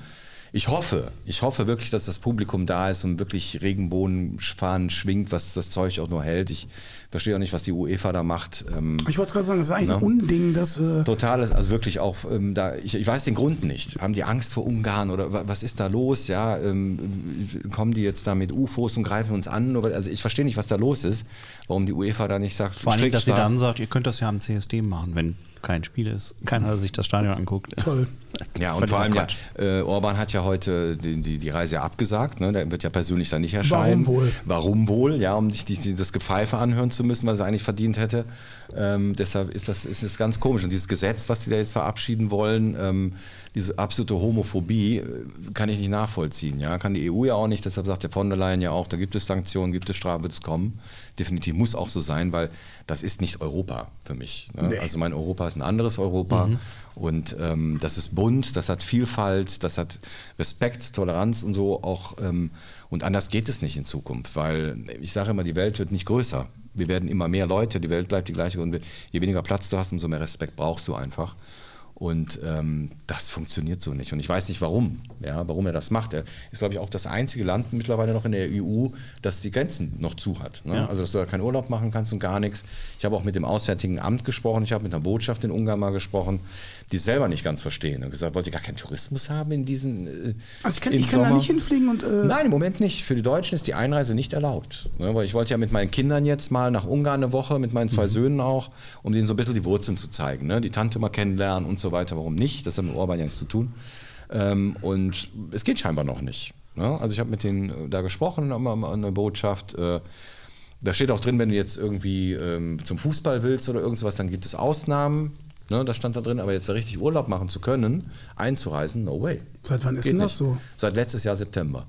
ich hoffe, ich hoffe wirklich, dass das Publikum da ist und wirklich Regenbogenfahnen schwingt, was das Zeug auch nur hält. Ich verstehe auch nicht, was die UEFA da macht. Ähm, ich wollte gerade sagen, das ist eigentlich ein ne? Unding, das... Äh Total, also wirklich auch, ähm, da, ich, ich weiß den Grund nicht. Haben die Angst vor Ungarn oder was ist da los? Ja, ähm, kommen die jetzt da mit U F Os und greifen uns an? Also ich verstehe nicht, was da los ist, warum die UEFA da nicht sagt... Vor allem, dass sie dann sagt, ihr könnt das ja am C S D machen, wenn... kein Spiel ist. Keiner sich das Stadion anguckt. Toll. Ja, und vor allem, ja, äh, Orban hat ja heute die, die, die Reise abgesagt. Ne? Der wird ja persönlich da nicht erscheinen. Warum wohl? Warum wohl? Ja, um nicht die, die, das Gepfeife anhören zu müssen, was er eigentlich verdient hätte. Ähm, deshalb ist das, ist das ganz komisch. Und dieses Gesetz, was die da jetzt verabschieden wollen, ähm, diese absolute Homophobie, kann ich nicht nachvollziehen. Ja? Kann die E U ja auch nicht. Deshalb sagt der von der Leyen ja auch, da gibt es Sanktionen, gibt es Strafen, wird es kommen. Definitiv muss auch so sein, weil das ist nicht Europa für mich. Ne? Nee. Also mein Europa ist ein anderes Europa. Mhm. Und ähm, das ist bunt, das hat Vielfalt, das hat Respekt, Toleranz und so auch. Ähm, und anders geht es nicht in Zukunft, weil ich sage immer, die Welt wird nicht größer. Wir werden immer mehr Leute, die Welt bleibt die gleiche. Und je weniger Platz du hast, umso mehr Respekt brauchst du einfach. Und ähm, das funktioniert so nicht. Und ich weiß nicht, warum, ja, warum er das macht. Er ist, glaube ich, auch das einzige Land mittlerweile noch in der E U, das die Grenzen noch zu hat. Ne? Ja. Also dass du da keinen Urlaub machen kannst und gar nichts. Ich habe auch mit dem Auswärtigen Amt gesprochen, ich habe mit einer Botschaft in Ungarn mal gesprochen, die es selber nicht ganz verstehen. Und gesagt, wollt ihr gar keinen Tourismus haben in diesen äh, Also ich kann, ich kann da nicht hinfliegen und... Äh Nein, im Moment nicht. Für die Deutschen ist die Einreise nicht erlaubt. Ne? Weil ich wollte ja mit meinen Kindern jetzt mal nach Ungarn eine Woche, mit meinen zwei mhm. Söhnen auch, um denen so ein bisschen die Wurzeln zu zeigen. Ne? Die Tante mal kennenlernen und so weiter, warum nicht? Das hat mit Orban ja nichts zu tun. Ähm, und es geht scheinbar noch nicht. Ne? Also ich habe mit denen da gesprochen, eine Botschaft. Äh, da steht auch drin, wenn du jetzt irgendwie ähm, zum Fußball willst oder irgend sowas, dann gibt es Ausnahmen. Ne? Das stand da drin, aber jetzt da richtig Urlaub machen zu können, einzureisen, no way. Seit wann ist geht denn das nicht. So? Seit letztes Jahr September.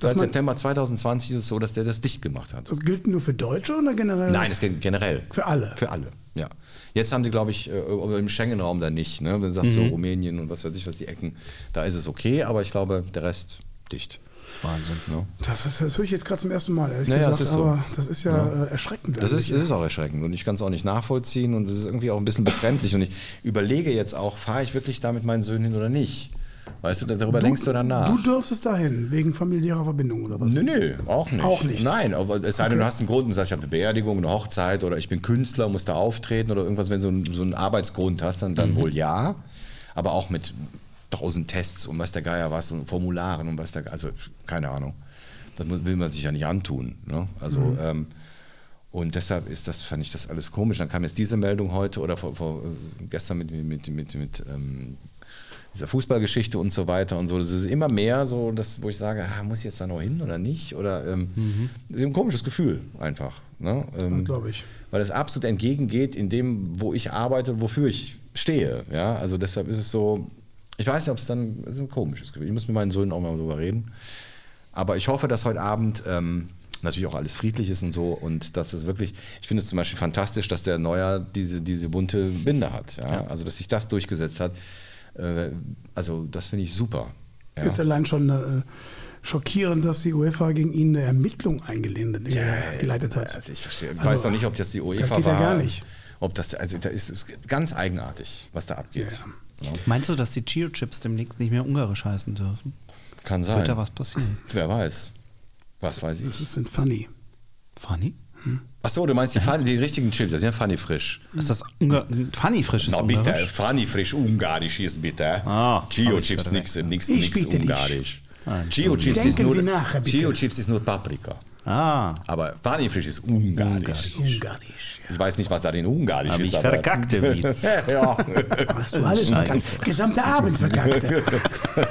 Seit September zwanzig zwanzig ist es so, dass der das dicht gemacht hat. Das gilt nur für Deutsche oder generell? Nein, das gilt generell. Für alle? Für alle, ja. Jetzt haben sie, glaube ich, im Schengen-Raum da nicht. Ne? Wenn du sagst, mhm. so Rumänien und was weiß ich, was die Ecken, da ist es okay, aber ich glaube, der Rest dicht. Wahnsinn. Ne? Das, das, das höre ich jetzt gerade zum ersten Mal, ehrlich naja, gesagt, das ist so. Aber das ist ja, ja. erschreckend. Das ist, das ist auch erschreckend und ich kann es auch nicht nachvollziehen und es ist irgendwie auch ein bisschen befremdlich und ich überlege jetzt auch, fahre ich wirklich da mit meinen Söhnen hin oder nicht? Weißt du, darüber du, denkst du dann nach. Du dürftest dahin, wegen familiärer Verbindung oder was? Nö, nö, auch nicht. Auch nicht. Nein, aber es sei denn, okay. du hast einen Grund und sagst, ich habe eine Beerdigung, eine Hochzeit oder ich bin Künstler, muss da auftreten oder irgendwas, wenn du so, ein, so einen Arbeitsgrund hast, dann, dann mhm. wohl ja. Aber auch mit tausend Tests und was der Geier was und Formularen und was der Geier, also keine Ahnung. Das muss, will man sich ja nicht antun. Ne? Also, mhm. ähm, und deshalb ist das, fand ich das alles komisch. Dann kam jetzt diese Meldung heute oder vor, vor, gestern mit, mit, mit, mit, mit ähm, dieser Fußballgeschichte und so weiter und so. Das ist immer mehr so, dass, wo ich sage, ah, muss ich jetzt da noch hin oder nicht? Oder ähm, mhm. das ist ein komisches Gefühl einfach. Ne? Ähm, glaube ich. Weil das absolut entgegengeht in dem, wo ich arbeite, wofür ich stehe. Ja? Also deshalb ist es so, ich weiß nicht, ob es dann, das ist ein komisches Gefühl. Ich muss mit meinen Söhnen auch mal drüber reden. Aber ich hoffe, dass heute Abend ähm, natürlich auch alles friedlich ist und so und dass es wirklich, ich finde es zum Beispiel fantastisch, dass der Neuer diese, diese bunte Binde hat. Ja? Ja. Also dass sich das durchgesetzt hat. Also das finde ich super. Ja. Ist allein schon äh, schockierend, dass die UEFA gegen ihn eine Ermittlung eingeleitet yeah, hat. Also ich verstehe. Also, weiß noch nicht, ob das die UEFA das geht war. Ja, gar nicht. Ob das, also da ist es ganz eigenartig, was da abgeht. Ja. Ja. Meinst du, dass die Chio-Chips demnächst nicht mehr ungarisch heißen dürfen? Kann sein. Wird da was passieren? Wer weiß. Was weiß ich. Das sind Funny. Funny? Hm. Achso, du meinst die, Funny, die richtigen Chips, das sind ja Funny Frisch. Ist das Ungar- Funny Frisch ist no, bitte, Ungarisch? Funny Frisch Ungarisch ist bitte. Ah, Chio Chips nix, nix, nix Ungarisch. Chio Chips ist nur Paprika. Ah. Aber Fanifrisch ist Ungarisch. Ungarisch. Ungarisch, ja. Ich weiß nicht, was da in Ungarisch aber ist. Ich verkackte Witz. Ja. Hast du alles verkackt? Gesamter Abend verkackte.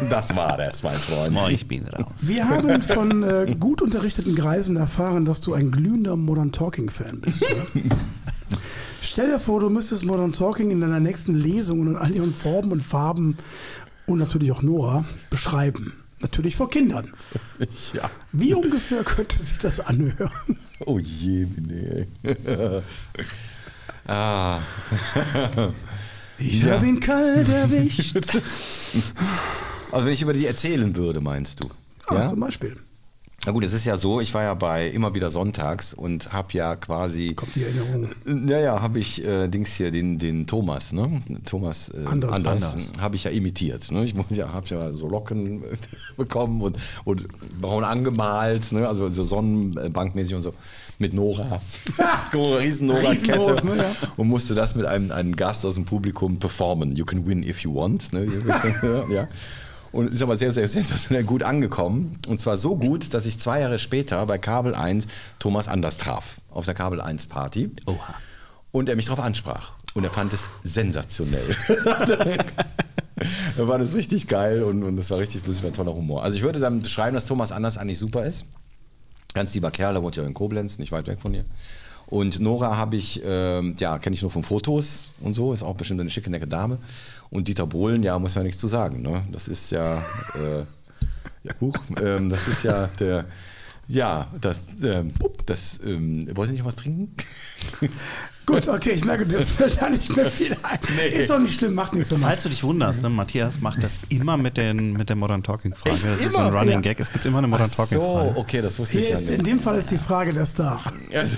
Das war es, mein Freund. Oh, ich bin raus. Wir haben von äh, gut unterrichteten Kreisen erfahren, dass du ein glühender Modern Talking-Fan bist. Stell dir vor, du müsstest Modern Talking in deiner nächsten Lesung und in all ihren Formen und Farben und natürlich auch Nora beschreiben. Natürlich vor Kindern. Ja. Wie ungefähr könnte sich das anhören? Oh je, nee. ah. Ich ja. habe ihn kalt erwischt. Also wenn ich über die erzählen würde, meinst du? Ah, ja, zum Beispiel. Na gut, es ist ja so, ich war ja bei Immer wieder sonntags und habe ja quasi... Kommt die Erinnerung. Ja, ja, habe ich äh, Dings hier, den, den Thomas, ne? Thomas äh, Anders, Anders, Anders. habe ich ja imitiert. Ne? Ich ja, habe ja so Locken bekommen und, und braun angemalt, ne? Also so sonnenbankmäßig und so. Mit Nora. Riesen Nora-Kette. Riesen, ja. Und musste das mit einem, einem Gast aus dem Publikum performen. You can win if you want. Ne? Ja. Und ist aber sehr, sehr sensationell gut angekommen. Und zwar so gut, dass ich zwei Jahre später bei Kabel eins Thomas Anders traf. Auf der Kabel eins Party. Oha. Und er mich darauf ansprach. Und er fand es sensationell. Er fand es richtig geil und, und das war richtig lustig, war ein toller Humor. Also ich würde dann schreiben, dass Thomas Anders eigentlich super ist. Ganz lieber Kerl, der wohnt ja in Koblenz, nicht weit weg von hier. Und Nora habe ich, ähm, ja, kenne ich nur von Fotos und so, ist auch bestimmt eine schicke, necke Dame. Und Dieter Bohlen, ja, muss man ja nichts zu sagen, ne? Das ist ja, äh, ja huch, ähm, das ist ja der, ja, das, ähm, das, ähm, wollt ihr nicht was trinken? Gut, okay, ich merke, dir fällt da nicht mehr viel ein. Nee. Ist doch nicht schlimm, macht nichts. Falls du dich wunderst, ne, Matthias macht das immer mit, den, mit der Modern Talking-Frage. Echt? Das immer? Ist so ein Running ja. Gag, es gibt immer eine Modern Talking-Frage. So, okay, das wusste Hier ich ist, ja nicht. In dem Fall ist die Frage der Star. Also,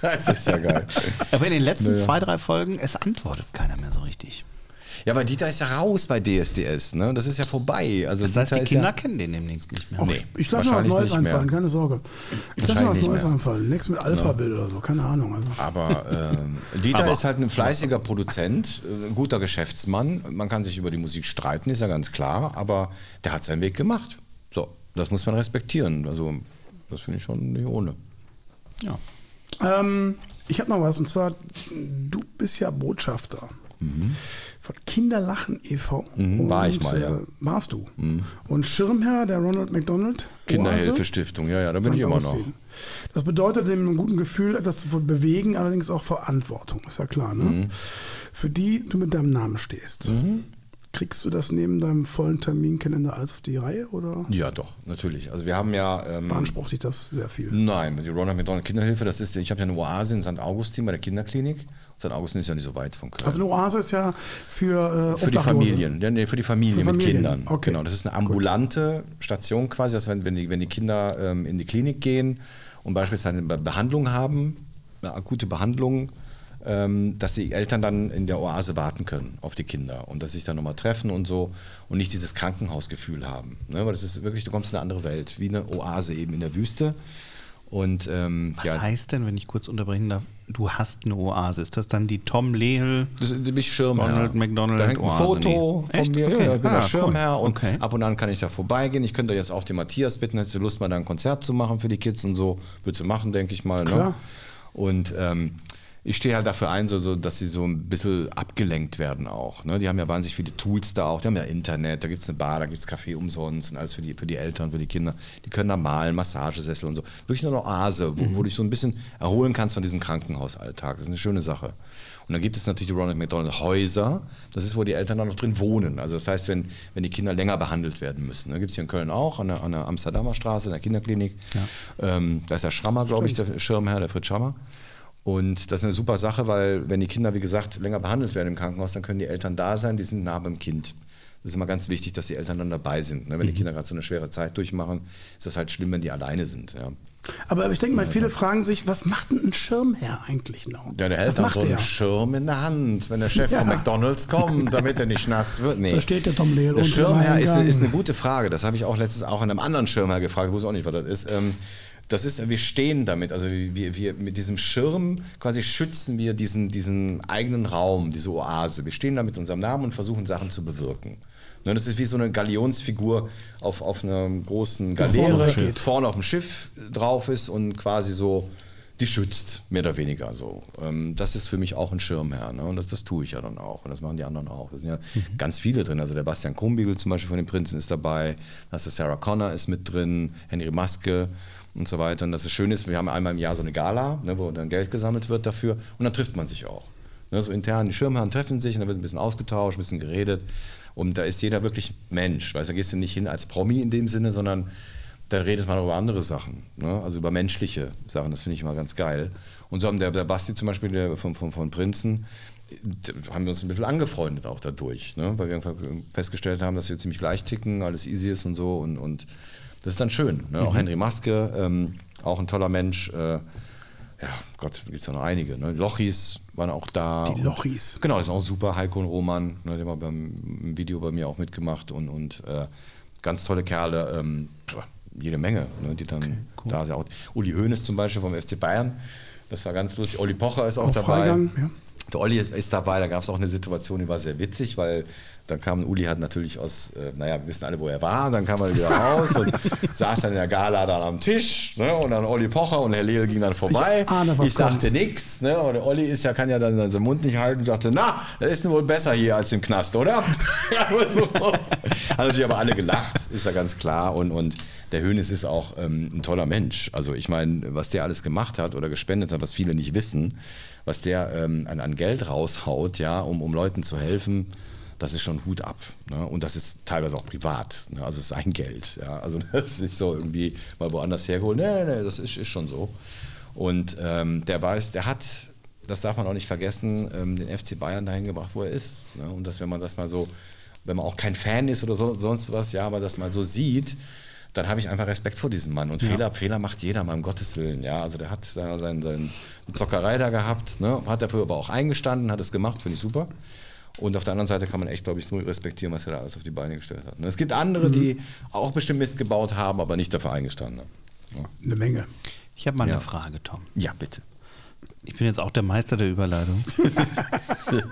das ist ja geil. Aber in den letzten naja. zwei, drei Folgen, es antwortet keiner mehr so richtig. Ja, aber Dieter ist ja raus bei D S D S, ne? Das ist ja vorbei. Also das heißt, Dieter, die Kinder ja kennen den demnächst nicht mehr. Och, nee, ich lasse mir was Neues einfallen, mehr. keine Sorge. Ich lasse mir was Neues mehr. einfallen. Nichts mit Alphabild ja. oder so, keine Ahnung. Also. Aber ähm, Dieter aber. ist halt ein fleißiger Produzent, ein guter Geschäftsmann. Man kann sich über die Musik streiten, ist ja ganz klar. Aber der hat seinen Weg gemacht. So, das muss man respektieren. Also das finde ich schon nicht ohne. Ja. Ähm, ich habe noch was, und zwar, du bist ja Botschafter. Mhm. Von Kinderlachen e V Mhm, war ich mal, ja. Warst du. Mhm. Und Schirmherr der Ronald McDonald Kinderhilfestiftung, ja, ja, da bin ich immer noch. Das bedeutet in einem guten Gefühl, etwas zu bewegen, allerdings auch Verantwortung, ist ja klar, ne? Mhm. Für die du mit deinem Namen stehst. Mhm. Kriegst du das neben deinem vollen Terminkalender alles auf die Reihe, oder? Ja, doch, natürlich. Also wir haben ja... Ähm, beansprucht dich das sehr viel? Nein, die Ronald McDonald Kinderhilfe, das ist, ich habe ja eine Oase in Sankt Augustin bei der Kinderklinik. Sankt Augustin ist ja nicht so weit von Köln. Also eine Oase ist ja für äh, Für die Familien, ja, nee, für die Familien mit Kindern. Okay. Genau, das ist eine ambulante Gut. Station quasi, dass wenn, wenn, die, wenn die Kinder ähm, in die Klinik gehen und beispielsweise eine Behandlung haben, eine akute Behandlung, ähm, dass die Eltern dann in der Oase warten können auf die Kinder und dass sie sich dann nochmal treffen und so und nicht dieses Krankenhausgefühl haben. Ne? Weil das ist wirklich, du kommst in eine andere Welt, wie eine Oase eben in der Wüste. Und, ähm, was ja. heißt denn, wenn ich kurz unterbrechen darf, du hast eine Oase? Ist das dann die Tom Lehel, das ist nämlich Schirmherr. Ronald McDonald, da hängt ein Oase. Foto nee. von mir, okay. ja, ich bin ah, der Schirmherr cool. und okay. ab und an kann ich da vorbeigehen. Ich könnte jetzt auch den Matthias bitten, hättest du Lust, mal da ein Konzert zu machen für die Kids und so. Würdest du machen, denke ich mal. Ne? Und ähm, ich stehe halt dafür ein, so, so, dass sie so ein bisschen abgelenkt werden auch. Ne? Die haben ja wahnsinnig viele Tools da auch, die haben ja Internet, da gibt es eine Bar, da gibt es Kaffee umsonst und alles für die, für die Eltern, für die Kinder. Die können da malen, Massagesessel und so. Wirklich eine Oase, wo, wo du dich so ein bisschen erholen kannst von diesem Krankenhausalltag. Das ist eine schöne Sache. Und dann gibt es natürlich die Ronald McDonald Häuser, das ist, wo die Eltern dann noch drin wohnen. Also das heißt, wenn, wenn die Kinder länger behandelt werden müssen. Da gibt es hier in Köln auch, an der, an der Amsterdamer Straße, in der Kinderklinik. Ja. Ähm, da ist der Schrammer, glaube ich, der Schirmherr, der Fritz Schrammer. Und das ist eine super Sache, weil wenn die Kinder, wie gesagt, länger behandelt werden im Krankenhaus, dann können die Eltern da sein, die sind nah beim Kind. Das ist immer ganz wichtig, dass die Eltern dann dabei sind. Wenn die Kinder gerade so eine schwere Zeit durchmachen, ist das halt schlimm, wenn die alleine sind. Ja. Aber ich denke mal, viele fragen sich, was macht denn ein Schirmherr eigentlich noch? Ja, der hält dann so einen der? Schirm in der Hand, wenn der Chef ja. von McDonald's kommt, damit er nicht nass wird. Nee. Da steht der Tom Lehl. Der Schirmherr ist, ist eine gute Frage. Das habe ich auch letztens auch an einem anderen Schirmherr gefragt, ich wusste auch nicht, was das ist. Das ist, wir stehen damit, also wir, wir mit diesem Schirm quasi schützen wir diesen, diesen eigenen Raum, diese Oase. Wir stehen da mit unserem Namen und versuchen Sachen zu bewirken. Das ist wie so eine Galionsfigur auf, auf einer großen Galeere, vorne, vorne auf dem Schiff drauf ist und quasi so die schützt, mehr oder weniger so. Das ist für mich auch ein Schirmherr, ne? Und das, das tue ich ja dann auch und das machen die anderen auch. Da sind ja mhm. ganz viele drin, also der Bastian Krumbiegel zum Beispiel von den Prinzen ist dabei, da ist Sarah Connor ist mit drin, Henry Maske und so weiter. Und das Schöne ist, wir haben einmal im Jahr so eine Gala, ne, wo dann Geld gesammelt wird dafür und dann trifft man sich auch. Ne? So intern, die Schirmherren treffen sich und dann wird ein bisschen ausgetauscht, ein bisschen geredet und da ist jeder wirklich Mensch, weißt, da gehst du nicht hin als Promi in dem Sinne, sondern da redet man über andere Sachen, ne? Also über menschliche Sachen, das finde ich immer ganz geil. Und so haben der, der Basti zum Beispiel der, von, von, von Prinzen, haben wir uns ein bisschen angefreundet auch dadurch, ne? Weil wir einfach festgestellt haben, dass wir ziemlich gleich ticken, alles easy ist und so und, und das ist dann schön. Ne? Auch mhm. Henry Maske, ähm, auch ein toller Mensch, äh, ja Gott, da gibt es ja noch einige, ne? Lochis waren auch da. Die Lochis. Und, genau, das ist auch super, Heiko und Roman, ne? Die haben beim Video bei mir auch mitgemacht und, und äh, ganz tolle Kerle, ähm, jede Menge, ne, die dann okay, cool. da sind. Auch Uli Hoeneß zum Beispiel vom F C Bayern, das war ganz lustig. Olli Pocher ist auch, auch dabei. Freigang, ja. Der Olli ist, ist dabei, da gab es auch eine Situation, die war sehr witzig, weil dann kam Uli halt natürlich aus, äh, naja, wir wissen alle, wo er war, dann kam er wieder raus und saß dann in der Gala dann am Tisch, ne, und dann Olli Pocher und Herr Lehl ging dann vorbei. Ich, ahne, ich sagte nichts, ne, und der Olli ist ja, kann ja dann seinen Mund nicht halten und sagte, na, das ist wohl besser hier als im Knast, oder? Hat natürlich aber alle gelacht, ist ja ganz klar und, und der Hoeneß ist auch ähm, ein toller Mensch. Also ich meine, was der alles gemacht hat oder gespendet hat, was viele nicht wissen, was der ähm, an, an Geld raushaut, ja, um, um Leuten zu helfen, das ist schon Hut ab. Ne? Und das ist teilweise auch privat. Ne? Also es ist sein Geld. Ja? Also das ist nicht so irgendwie mal woanders hergeholt. Nee, nee, das ist, ist schon so. Und ähm, der weiß, der hat, das darf man auch nicht vergessen, ähm, den F C Bayern dahin gebracht, wo er ist. Ne? Und dass, wenn man das mal so, wenn man auch kein Fan ist oder so, sonst was, ja, aber das mal so sieht, dann habe ich einfach Respekt vor diesem Mann. Und ja. Fehler, Fehler macht jeder, mal um Gottes Willen. Ja, also der hat da seine, seine Zockerei da gehabt, ne? Hat dafür aber auch eingestanden, hat es gemacht, finde ich super. Und auf der anderen Seite kann man echt, glaube ich, nur respektieren, was er da alles auf die Beine gestellt hat. Es gibt andere, mhm. die auch bestimmt Mist gebaut haben, aber nicht dafür eingestanden haben. Ja. Eine Menge. Ich habe mal ja. eine Frage, Tom. Ja, bitte. Ich bin jetzt auch der Meister der Überleitung.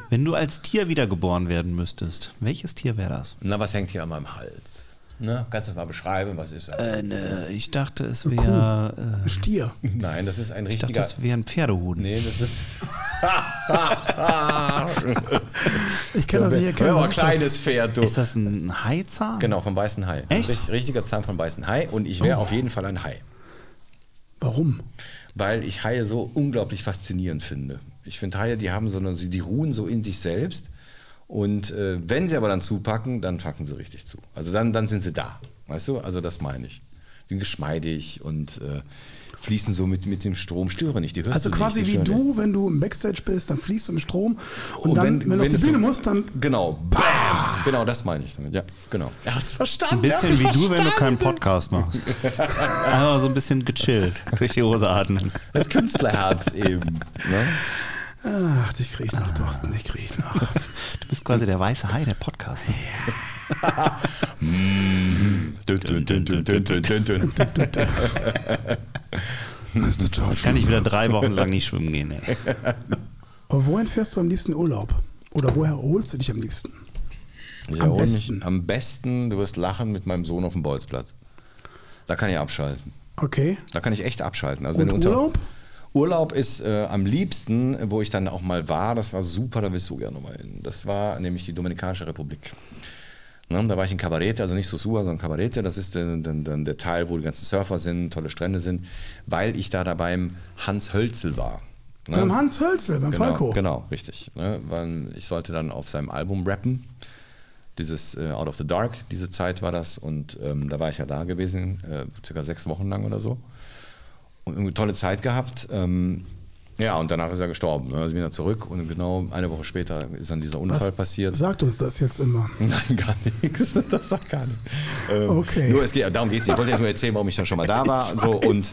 Wenn du als Tier wiedergeboren werden müsstest, welches Tier wäre das? Na, was hängt hier an meinem Hals? Ne? Kannst du das mal beschreiben, was ist das? Äh, ne, ich dachte, es wäre äh, ein Stier. Nein, das ist ein richtiger... Ich dachte, das wäre ein Pferdehuhn. Nee, das ist... ich kann das nicht erkennen. Ja, aber kleines Pferd, du. Ist das ein Haizahn? Genau, vom weißen Hai. Echt? Richt, richtiger Zahn vom weißen Hai und ich wäre oh. auf jeden Fall ein Hai. Warum? Weil ich Haie so unglaublich faszinierend finde. Ich finde Haie, die haben so eine, die ruhen so in sich selbst. Und äh, wenn sie aber dann zupacken, dann packen sie richtig zu. Also dann, dann sind sie da, weißt du? Also das meine ich. Sind geschmeidig und äh, fließen so mit, mit dem Strom. Störe nicht, die hörst also du quasi nicht, wie du, nicht. Wenn du im Backstage bist, dann fließt du im Strom. Und, und dann, wenn, wenn du auf die Bühne so, musst, dann... Genau, bam! Genau, das meine ich damit, ja, genau. Er hat's verstanden. Ein bisschen wie verstanden. Du, wenn du keinen Podcast machst. Einfach so ein bisschen gechillt, durch die Hose atmen. Das Künstlerherz eben, ne? Ach, dich krieg ich noch, Thorsten, dich krieg ich noch. Du bist quasi der weiße Hai, der Podcast. Ja. Jetzt kann ich wieder drei Wochen lang nicht schwimmen gehen. Ey. Aber wohin fährst du am liebsten Urlaub? Oder woher erholst du dich am liebsten? Ich am besten. Mich, am besten, du wirst lachen, mit meinem Sohn auf dem Bolzplatz. Da kann ich abschalten. Okay. Da kann ich echt abschalten. Also, und wenn du Urlaub? Urlaub ist äh, am liebsten, wo ich dann auch mal war, das war super, da willst du gerne nochmal hin. Das war nämlich die Dominikanische Republik. Ne, da war ich in Cabarete, also nicht Sosua, sondern Cabarete. Das ist dann, dann, dann der Teil, wo die ganzen Surfer sind, tolle Strände sind, weil ich da, da beim Hans Hölzel war. Ne? Beim Hans Hölzel, beim genau, Falco. Genau, richtig. Ne? Weil ich sollte dann auf seinem Album rappen. Dieses äh, Out of the Dark, diese Zeit war das. Und ähm, da war ich ja da gewesen, äh, circa sechs Wochen lang oder so. Und eine tolle Zeit gehabt. Ähm, ja, und danach ist er gestorben. Ne? Also bin ich dann zurück und genau eine Woche später ist dann dieser Unfall Was passiert. Sagt uns das jetzt immer? Nein, gar nichts. Das sagt gar nichts. Ähm, okay. Nur es geht, darum geht es nicht. Ich wollte jetzt nur erzählen, warum ich dann schon mal da war. So, und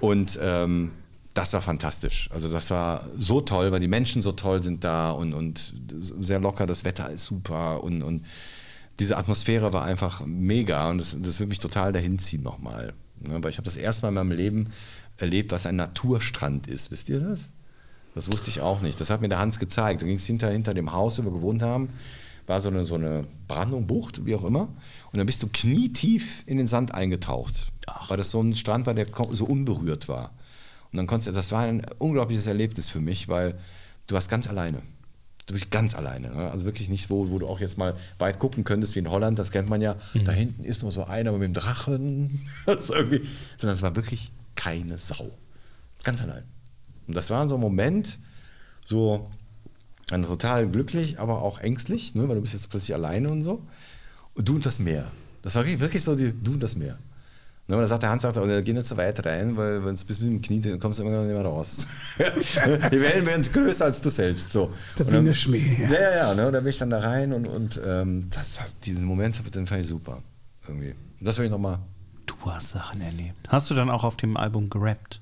und ähm, das war fantastisch. Also das war so toll, weil die Menschen so toll sind da und, und sehr locker. Das Wetter ist super und, und diese Atmosphäre war einfach mega und das, das wird mich total dahin ziehen nochmal. Ne? Weil ich habe das erste Mal in meinem Leben erlebt, was ein Naturstrand ist. Wisst ihr das? Das wusste ich auch nicht. Das hat mir der Hans gezeigt. Da ging es hinter, hinter dem Haus, wo wir gewohnt haben, war so eine, so eine Brandung, Bucht, wie auch immer. Und dann bist du knietief in den Sand eingetaucht, Ach. weil das so ein Strand war, der so unberührt war. Und dann konntest du, das war ein unglaubliches Erlebnis für mich, weil du warst ganz alleine. Du bist ganz alleine. Ne? Also wirklich nicht, wo, wo du auch jetzt mal weit gucken könntest, wie in Holland, das kennt man ja. Mhm. Da hinten ist nur so einer mit dem Drachen. Das irgendwie, sondern es war wirklich keine Sau. Ganz allein. Und das war so ein Moment, so dann total glücklich, aber auch ängstlich, ne? Weil du bist jetzt plötzlich alleine und so. Und du und das Meer. Das war wirklich so, die, du und das Meer. Ne, und dann sagt der Hans, sagt, oh, geh nicht so weit rein, weil wenn du bis mit dem Knie, dann kommst du immer nicht mehr raus. Die Wellen werden größer als du selbst. So. Da bin ich Schmäh. Ja, ja, ja. Ne, und dann bin ich dann da rein und, und ähm, das, diesen Moment, den fand ich super. Irgendwie. Und das will ich nochmal. Du hast Sachen erlebt. Hast du dann auch auf dem Album gerappt?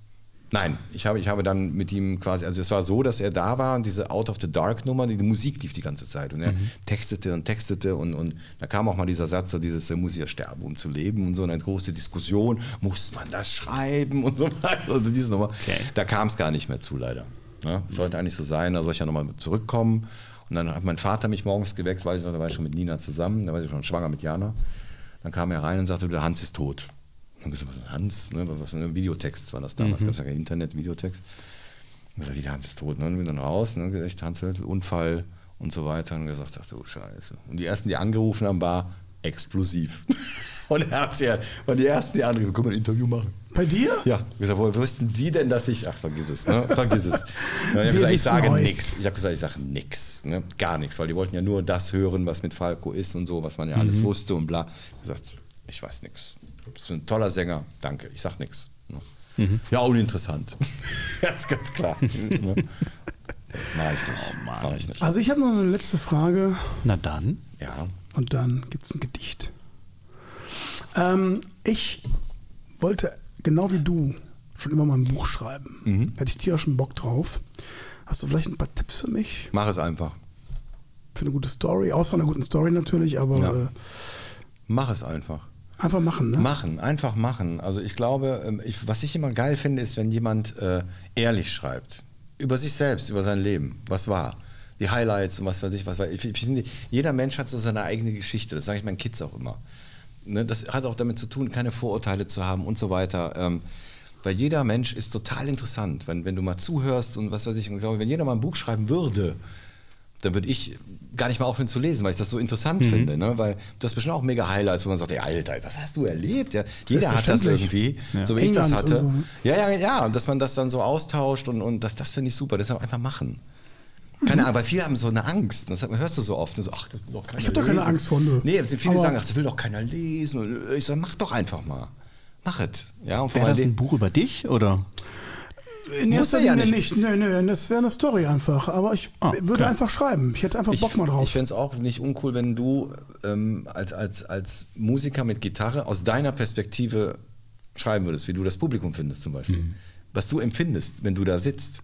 Nein, ich habe, ich habe dann mit ihm quasi, also es war so, dass er da war und diese Out of the Dark Nummer, die Musik lief die ganze Zeit und er mhm. textete und textete und, und da kam auch mal dieser Satz, so dieses, muss ich ja sterben, um zu leben und so eine große Diskussion, muss man das schreiben und so weiter, also diese Nummer, okay. Da kam es gar nicht mehr zu leider, ja, sollte mhm. eigentlich so sein, da soll ich ja nochmal zurückkommen und dann hat mein Vater mich morgens geweckt, weiß ich noch, da war ich schon mit Nina zusammen, da war ich schon schwanger mit Jana, dann kam er rein und sagte, der Hans ist tot. Und gesagt, was ist Hans? Ne? Was ein Videotext war das damals, mhm. gab es ja kein Internet, Videotext. Und gesagt, wie der Hans ist tot. Ne? Und bin dann raus, ne? Gesagt, Hans Hölzel, Unfall und so weiter. Und gesagt, ach du Scheiße. Und die ersten, die angerufen haben, war explosiv. Und er hat ja, und die ersten, die angerufen, können wir ein Interview machen. Bei dir? Ja. Ich habe gesagt, woher wüssten Sie denn, dass ich, ach vergiss es, ne? Vergiss es. Und ich habe gesagt, ich sage nichts. Ich habe gesagt, ich sage nichts, ne? Gar nichts, weil die wollten ja nur das hören, was mit Falco ist und so, was man ja mhm. alles wusste und bla. Ich habe gesagt, ich weiß nichts. Das ist ein toller Sänger, danke, ich sag nichts. Mhm. Ja, uninteressant. Das ist ganz klar. Ne? Mach ich nicht. Oh Mann. Mach ich nicht. Also ich habe noch eine letzte Frage. Na dann. Ja. Und dann gibt es ein Gedicht. Ähm, ich wollte, genau wie du, schon immer mal ein Buch schreiben. Mhm. Hätte ich tierischen Bock drauf. Hast du vielleicht ein paar Tipps für mich? Mach es einfach. Für eine gute Story, außer einer guten Story natürlich, aber... Ja. Äh, Mach es einfach. Einfach machen, ne? Machen, einfach machen. Also ich glaube, ich, was ich immer geil finde, ist, wenn jemand äh, ehrlich schreibt. Über sich selbst, über sein Leben. Was war? Die Highlights und was weiß ich, was war. Ich, ich finde, jeder Mensch hat so seine eigene Geschichte. Das sage ich meinen Kids auch immer. Ne? Das hat auch damit zu tun, keine Vorurteile zu haben und so weiter. Ähm, weil jeder Mensch ist total interessant. Wenn, wenn du mal zuhörst und was weiß ich. Und ich glaube, wenn jeder mal ein Buch schreiben würde, dann würde ich gar nicht mal aufhören zu lesen, weil ich das so interessant mhm. finde. Ne? Weil das ist bestimmt auch mega Highlights, wo man sagt, ey, Alter, das hast du erlebt. Ja, jeder hat das irgendwie, ja. so wie England ich das hatte. So. Ja, ja, ja. Und dass man das dann so austauscht und, und das, das finde ich super. Deshalb einfach machen. Keine Ahnung, weil viele haben so eine Angst. Das hörst du so oft. So, ach, das will doch keiner ich habe doch keine Angst vor. Ne. Nee, viele aber sagen, ach, das will doch keiner lesen. Ich sage, mach doch einfach mal. Mach es. Ja, wäre das ein Buch über dich, oder? In erster Linie ja nicht. nicht. Nee, nee, das wäre eine Story einfach. Aber ich ah, würde klar. einfach schreiben. Ich hätte einfach Bock ich, mal drauf. Ich fände es auch nicht uncool, wenn du ähm, als, als, als Musiker mit Gitarre aus deiner Perspektive schreiben würdest, wie du das Publikum findest zum Beispiel. Mhm. Was du empfindest, wenn du da sitzt.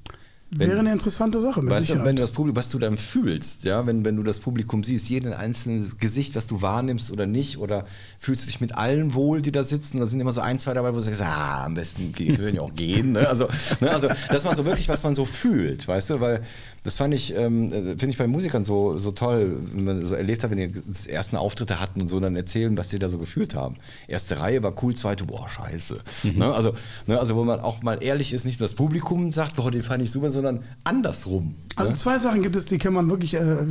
Wenn, wäre eine interessante Sache, mit weißt Sicherheit. Wenn du das Publikum, was du dann fühlst, ja, wenn, wenn du das Publikum siehst, jeden einzelnen Gesicht, was du wahrnimmst oder nicht, oder fühlst du dich mit allen wohl, die da sitzen, da sind immer so ein, zwei dabei, wo du sagst, ah, am besten können ja auch gehen, ne? Also, ne? Also, dass man so wirklich, was man so fühlt, weißt du, weil das fand ich, ähm, finde ich bei Musikern so, so toll, wenn man so erlebt hat, wenn die das ersten Auftritte hatten und so, dann erzählen, was die da so gefühlt haben. Erste Reihe war cool, zweite, boah, scheiße. Mhm. Ne? Also, ne? Also, wo man auch mal ehrlich ist, nicht nur das Publikum sagt, boah, den fand ich super, sondern andersrum. Also ne? Zwei Sachen gibt es, die kann man wirklich äh,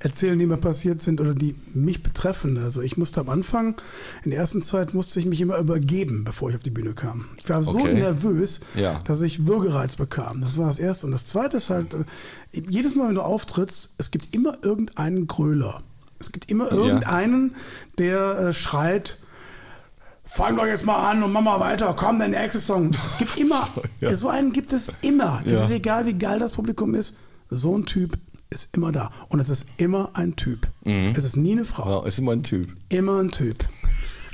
erzählen, die mir passiert sind oder die mich betreffen. Also ich musste am Anfang, in der ersten Zeit musste ich mich immer übergeben, bevor ich auf die Bühne kam. Ich war okay. so nervös, ja. dass ich Würgereiz bekam. Das war das Erste. Und das Zweite ist halt, äh, jedes Mal, wenn du auftrittst, es gibt immer irgendeinen Gröler. Es gibt immer irgendeinen, der äh, schreit, fang doch jetzt mal an und mach mal weiter, komm, dein nächster Song. Es gibt immer, ja. so einen gibt es immer. Es ja. ist egal, wie geil das Publikum ist, so ein Typ ist immer da. Und es ist immer ein Typ. Mhm. Es ist nie eine Frau. Ja, es ist immer ein Typ. Immer ein Typ.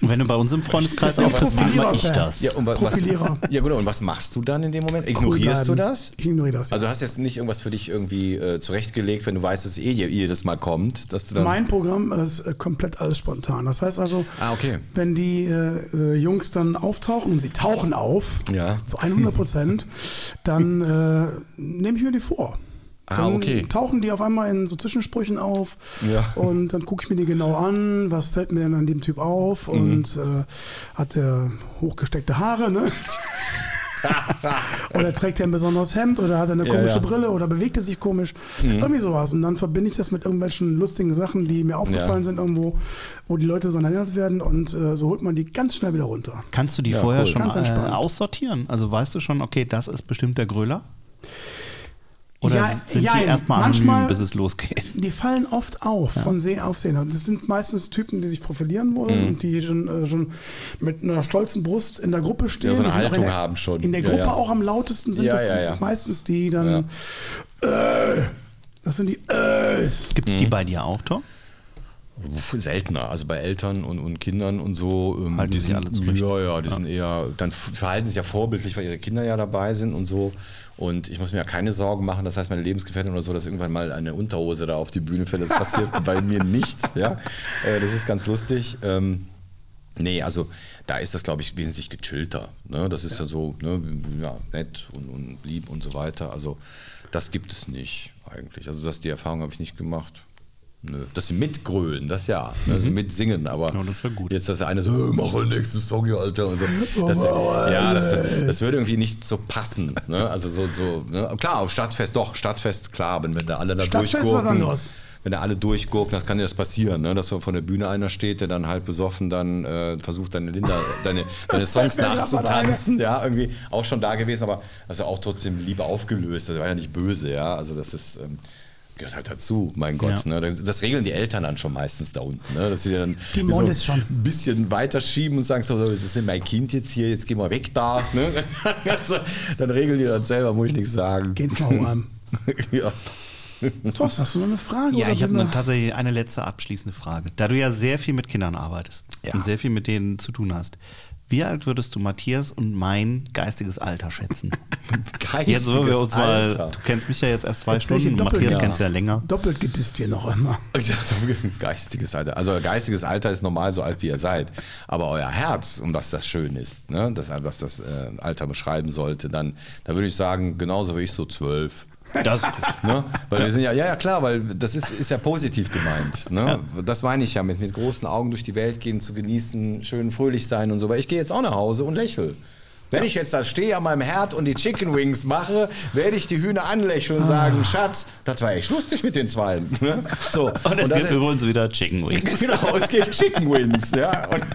Und wenn du bei uns im Freundeskreis auch was machst, mache ich das. Ja, und was, Profilierer. Ja gut, und was machst du dann in dem Moment? Ignorierst cool du das? Ich ignoriere das, ja. Also du hast jetzt nicht irgendwas für dich irgendwie äh, zurechtgelegt, wenn du weißt, dass eh jedes Mal kommt, dass du dann... Mein Programm ist äh, komplett alles spontan. Das heißt also, ah, okay. wenn die äh, Jungs dann auftauchen und sie tauchen auf, ja. zu hundert Prozent, dann äh, nehme ich mir die vor. Ah, dann okay. tauchen die auf einmal in so Zwischensprüchen auf ja. und dann gucke ich mir die genau an, was fällt mir denn an dem Typ auf mhm. und äh, hat er hochgesteckte Haare, ne? Oder trägt er ein besonderes Hemd oder hat er eine ja, komische ja. Brille oder bewegt er sich komisch, mhm. irgendwie sowas. Und dann verbinde ich das mit irgendwelchen lustigen Sachen, die mir aufgefallen ja. sind irgendwo, wo die Leute so erinnert werden und äh, so holt man die ganz schnell wieder runter. Kannst du die ja, vorher cool. schon äh, aussortieren? Also weißt du schon, okay, das ist bestimmt der Gröler? Oder ja, sind ja, die erstmal anonym, bis es losgeht? Die fallen oft auf, ja. von See auf See. Das sind meistens Typen, die sich profilieren wollen mhm. und die schon, äh, schon mit einer stolzen Brust in der Gruppe stehen. Ja, so eine Haltung der, haben schon. In der ja, Gruppe ja. auch am lautesten sind ja, das ja, ja. meistens die dann. Ja. Äh, das sind die Ös. Äh. Gibt es mhm. die bei dir auch, Tom? Seltener, also bei Eltern und, und Kindern und so. Ähm, halten die sich alle zurecht. Ja, ja, die ja. sind eher, dann verhalten sich ja vorbildlich, weil ihre Kinder ja dabei sind und so. Und ich muss mir ja keine Sorgen machen, das heißt meine Lebensgefährtin oder so, dass irgendwann mal eine Unterhose da auf die Bühne fällt, das passiert bei mir nichts, ja. Äh, das ist ganz lustig. Ähm, nee, also da ist das, glaube ich, wesentlich gechillter, ne? Das ist ja, ja so, ne? Ja, nett und, und lieb und so weiter, also das gibt es nicht eigentlich, also das, die Erfahrung habe ich nicht gemacht. Nö. Dass sie mitgrölen, das ja, ne? Also mitsingen, aber ja, das gut. jetzt, dass der eine so, mach den nächsten Song hier, Alter, und so. Das, ja, das, das würde irgendwie nicht so passen, ne? Also so, so ne? Klar, auf Stadtfest, doch, Stadtfest, klar, wenn da alle da Stadtfest durchgurken, was wenn da alle durchgurken, das kann ja das passieren, ne? Dass von der Bühne einer steht, der dann halb besoffen dann äh, versucht, deine Linda, deine, deine Songs nachzutanzen, ja, irgendwie auch schon da gewesen, aber also auch trotzdem lieb aufgelöst, das war ja nicht böse, ja, also das ist... Ähm, gehört halt dazu, mein Gott. Ja. Ne? Das, das regeln die Eltern dann schon meistens da unten. Ne? Dass sie dann so ein bisschen weiterschieben und sagen, so, das ist mein Kind jetzt hier, jetzt geh mal weg da. Ne? Also, dann regeln die das selber, muss ich nichts sagen. Geht's mal um. Ja. Thorsten, hast du noch eine Frage? Ja, oder ich habe ne, tatsächlich eine letzte abschließende Frage. Da du ja sehr viel mit Kindern arbeitest ja. und sehr viel mit denen zu tun hast, wie alt würdest du Matthias und mein geistiges Alter schätzen? Geistiges jetzt wollen wir uns mal, Alter. Du kennst mich ja jetzt erst zwei jetzt Stunden und Matthias ja. kennst du ja länger. Doppelt gedisst hier noch einmal. Geistiges Alter. Also euer geistiges Alter ist normal so alt wie ihr seid. Aber euer Herz, um das das schön ist, ne? das, was das äh, Alter beschreiben sollte, dann da würde ich sagen, genauso wie ich so zwölf. Das ist gut. Ne? Weil wir sind ja, ja, ja klar, weil das ist, ist ja positiv gemeint. Ne? Ja. Das meine ich ja mit, mit großen Augen durch die Welt gehen, zu genießen, schön fröhlich sein und so. Weil ich gehe jetzt auch nach Hause und lächle. Wenn ja. ich jetzt da stehe an meinem Herd und die Chicken Wings mache, werde ich die Hühner anlächeln und ah. sagen, Schatz, das war echt lustig mit den Zweien. Ne? So. Und, und es gibt übrigens wieder Chicken Wings. Genau, es gibt Chicken Wings. Ja. Und,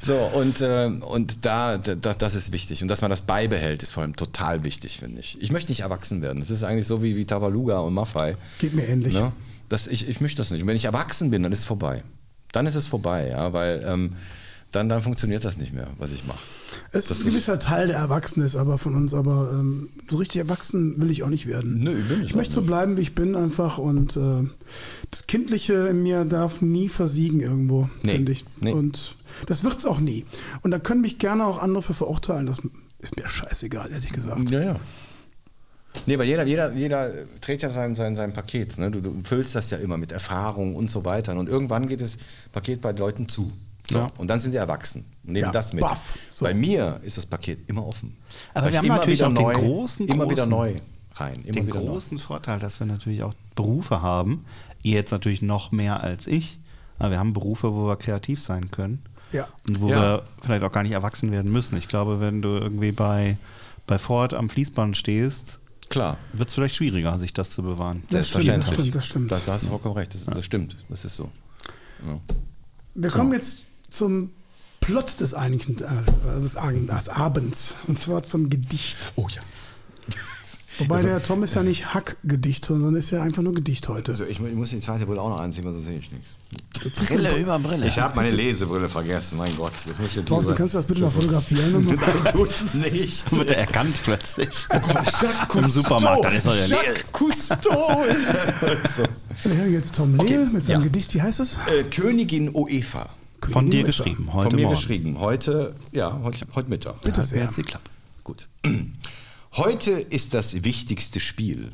so, und, und da, da, das ist wichtig. Und dass man das beibehält, ist vor allem total wichtig, finde ich. Ich möchte nicht erwachsen werden. Das ist eigentlich so wie, wie Tabaluga und Maffei. Geht mir ähnlich. Ne? Das, ich, ich möchte das nicht. Und wenn ich erwachsen bin, dann ist es vorbei. Dann ist es vorbei, ja, weil... Ähm, Dann, dann funktioniert das nicht mehr, was ich mache. Es ist ein gewisser Teil, der erwachsen ist, aber von uns, aber ähm, so richtig erwachsen will ich auch nicht werden. Nö, ich will nicht. Ich möchte so bleiben, wie ich bin einfach und äh, das Kindliche in mir darf nie versiegen irgendwo, nee, finde ich. Nee. Und das wird's auch nie. Und da können mich gerne auch andere für verurteilen. Das ist mir scheißegal, ehrlich gesagt. Ja, ja. Nee, weil jeder, jeder, jeder trägt ja sein, sein, sein Paket. Ne? Du, du füllst das ja immer mit Erfahrung und so weiter. Und irgendwann geht das Paket bei Leuten zu. So, ja. Und dann sind sie erwachsen und nehmen ja, das mit. Buff, so. Bei mir ist das Paket immer offen. Aber weil wir haben natürlich auch den neu, großen, immer großen, wieder neu rein. Immer den wieder großen neu. Vorteil, dass wir natürlich auch Berufe haben, ihr jetzt natürlich noch mehr als ich, aber wir haben Berufe, wo wir kreativ sein können ja. und wo ja. wir vielleicht auch gar nicht erwachsen werden müssen. Ich glaube, wenn du irgendwie bei, bei Ford am Fließband stehst, klar, wird es vielleicht schwieriger, sich das zu bewahren. Das stimmt, das stimmt. Das stimmt. Das, da hast du vollkommen recht, das, ja. das stimmt, das ist so. Ja. Wir so. kommen jetzt zum Plot des, einigen, also des Abends, und zwar zum Gedicht. Oh ja. Wobei also, der Tom ist ja nicht Hackgedicht, sondern ist ja einfach nur Gedicht heute. Also ich, ich muss die zweite Brille auch noch anziehen, weil sonst sehe ich nichts. Brille über Brille. Ich habe meine Lesebrille vergessen, mein Gott. Jetzt muss ich Thorsten, kannst du das bitte mal fotografieren? Nein, tu es nicht. Dann wird er erkannt plötzlich. Oh Gott, Jacques Cousteau. Im Supermarkt, dann ist er ja Jacques Cousteau. So. Wir hören jetzt Tom Lehl okay. mit seinem ja. Gedicht, wie heißt es? Äh, Königin Oefa. Von dir geschrieben, heute Morgen. Von mir Morgen. geschrieben, heute, ja, heute, heute Mittag. Bitte ja, sehr. Herzlich klapp. Gut. Heute ist das wichtigste Spiel.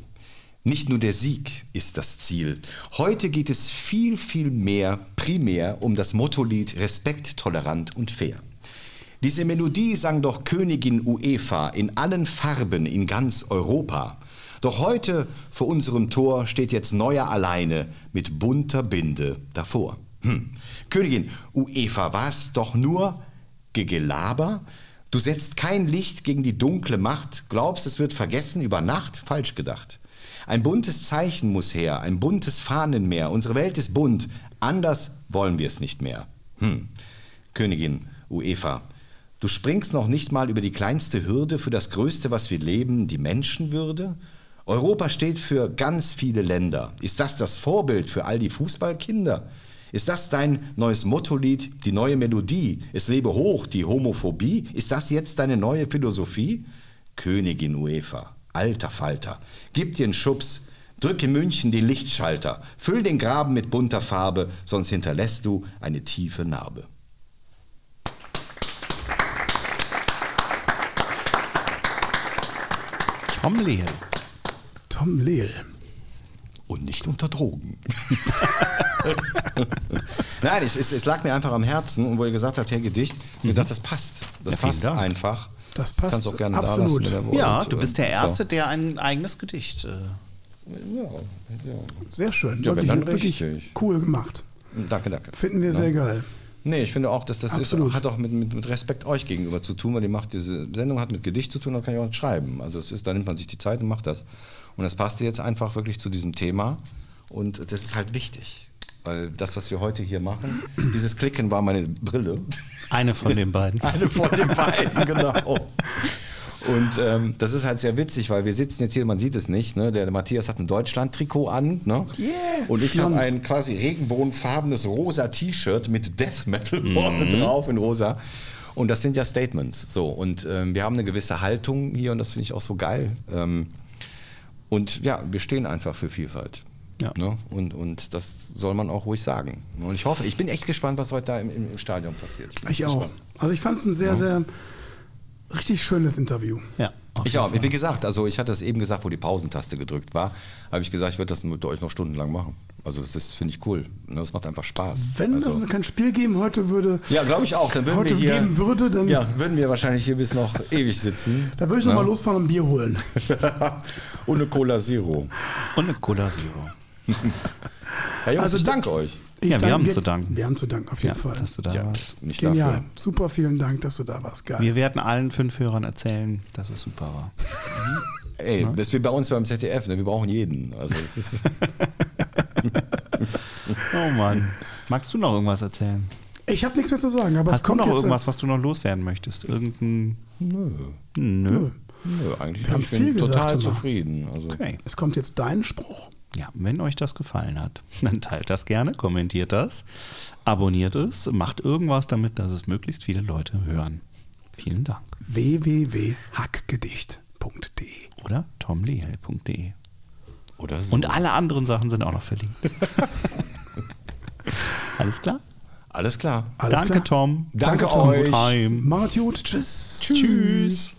Nicht nur der Sieg ist das Ziel. Heute geht es viel, viel mehr primär um das Mottolied Respekt, tolerant und fair. Diese Melodie sang doch Königin UEFA in allen Farben in ganz Europa. Doch heute vor unserem Tor steht jetzt Neuer alleine mit bunter Binde davor. Hm. Königin UEFA, war's doch nur Gegelaber? Du setzt kein Licht gegen die dunkle Macht, glaubst, es wird vergessen über Nacht? Falsch gedacht. Ein buntes Zeichen muss her, ein buntes Fahnenmeer. Unsere Welt ist bunt, anders wollen wir es nicht mehr. Hm. Königin UEFA, du springst noch nicht mal über die kleinste Hürde für das Größte, was wir leben, die Menschenwürde? Europa steht für ganz viele Länder. Ist das das Vorbild für all die Fußballkinder? Ist das dein neues Mottolied, die neue Melodie? Es lebe hoch, die Homophobie? Ist das jetzt deine neue Philosophie? Königin UEFA, alter Falter, gib dir einen Schubs, drücke München den Lichtschalter, füll den Graben mit bunter Farbe, sonst hinterlässt du eine tiefe Narbe. Tom Lehl. Tom Lehl. Und nicht unter Drogen. Nein, es, es, es lag mir einfach am Herzen, und wo ihr gesagt habt, hey, Gedicht, ich mhm. dachte, das passt. Das ja, passt einfach. Das passt. Kannst auch gerne absolut. Da lassen, ja, du bist der Erste, so. der ein eigenes Gedicht. Äh. Ja, ja. Sehr schön. Ja, wirklich, wirklich cool gemacht. Danke, danke. Finden wir ja. sehr geil. Nee, ich finde auch, dass das ist, hat auch mit, mit, mit Respekt euch gegenüber zu tun, weil die macht diese Sendung hat mit Gedicht zu tun, da kann ich auch schreiben. Also es ist, da nimmt man sich die Zeit und macht das. Und das passte jetzt einfach wirklich zu diesem Thema. Und das ist halt wichtig. Weil das, was wir heute hier machen, dieses Klicken war meine Brille. Eine von den beiden. Eine von den beiden, genau. Und ähm, das ist halt sehr witzig, weil wir sitzen jetzt hier, man sieht es nicht, ne? Der Matthias hat ein Deutschland-Trikot an, ne? Yeah, und ich habe ein quasi regenbogenfarbenes rosa T-Shirt mit Death Metal vorne mm-hmm. drauf in rosa. Und das sind ja Statements. So. Und ähm, wir haben eine gewisse Haltung hier, und das finde ich auch so geil. Ähm, und ja, wir stehen einfach für Vielfalt. Ja. Ne? Und, und das soll man auch ruhig sagen. Und ich hoffe, ich bin echt gespannt, was heute da im, im Stadion passiert. Ich, ich auch. Gespannt. Also ich fand es ein sehr, ja. sehr... richtig schönes Interview. Ja. Ich auch. Wie gesagt, also ich hatte es eben gesagt, wo die Pausentaste gedrückt war, habe ich gesagt, ich würde das mit euch noch stundenlang machen. Also das ist, finde ich, cool. Das macht einfach Spaß. Wenn es also kein Spiel geben heute würde, ja, glaube ich auch. Dann würden heute wir hier, geben würde, dann ja, würden wir wahrscheinlich hier bis noch ewig sitzen. Da würde ich nochmal losfahren und ein Bier holen. Und eine Cola Zero. Und eine Cola Zero. Ja, Jungs, also ich danke euch. Ich ja, danke, wir haben wir, zu danken. Wir haben zu danken, auf jeden ja, Fall. Dass du da ja, warst. Nicht genial. Dafür. Super, vielen Dank, dass du da warst. Geil. Wir werden allen fünf Hörern erzählen, dass es super war. Ey, ne? Das ist wie bei uns beim Z D F, ne? Wir brauchen jeden. Also, oh Mann. Magst du noch irgendwas erzählen? Ich habe nichts mehr zu sagen. Aber hast es kommt du noch irgendwas, was du noch loswerden möchtest? Irgendein. Nö. Nö. Nö. Nö. Eigentlich bin ich bin total gesagt, zufrieden. Also. Okay. Es kommt jetzt dein Spruch. Ja, wenn euch das gefallen hat, dann teilt das gerne, kommentiert das, abonniert es, macht irgendwas damit, dass es möglichst viele Leute hören. Vielen Dank. w w w punkt hackgedicht punkt d e oder tom lehl punkt d e oder so. Und alle anderen Sachen sind auch noch verlinkt. Alles klar? Alles klar. Alles Danke, klar. Tom. Danke, Danke Tom. Euch. Macht's gut. Tschüss. Tschüss.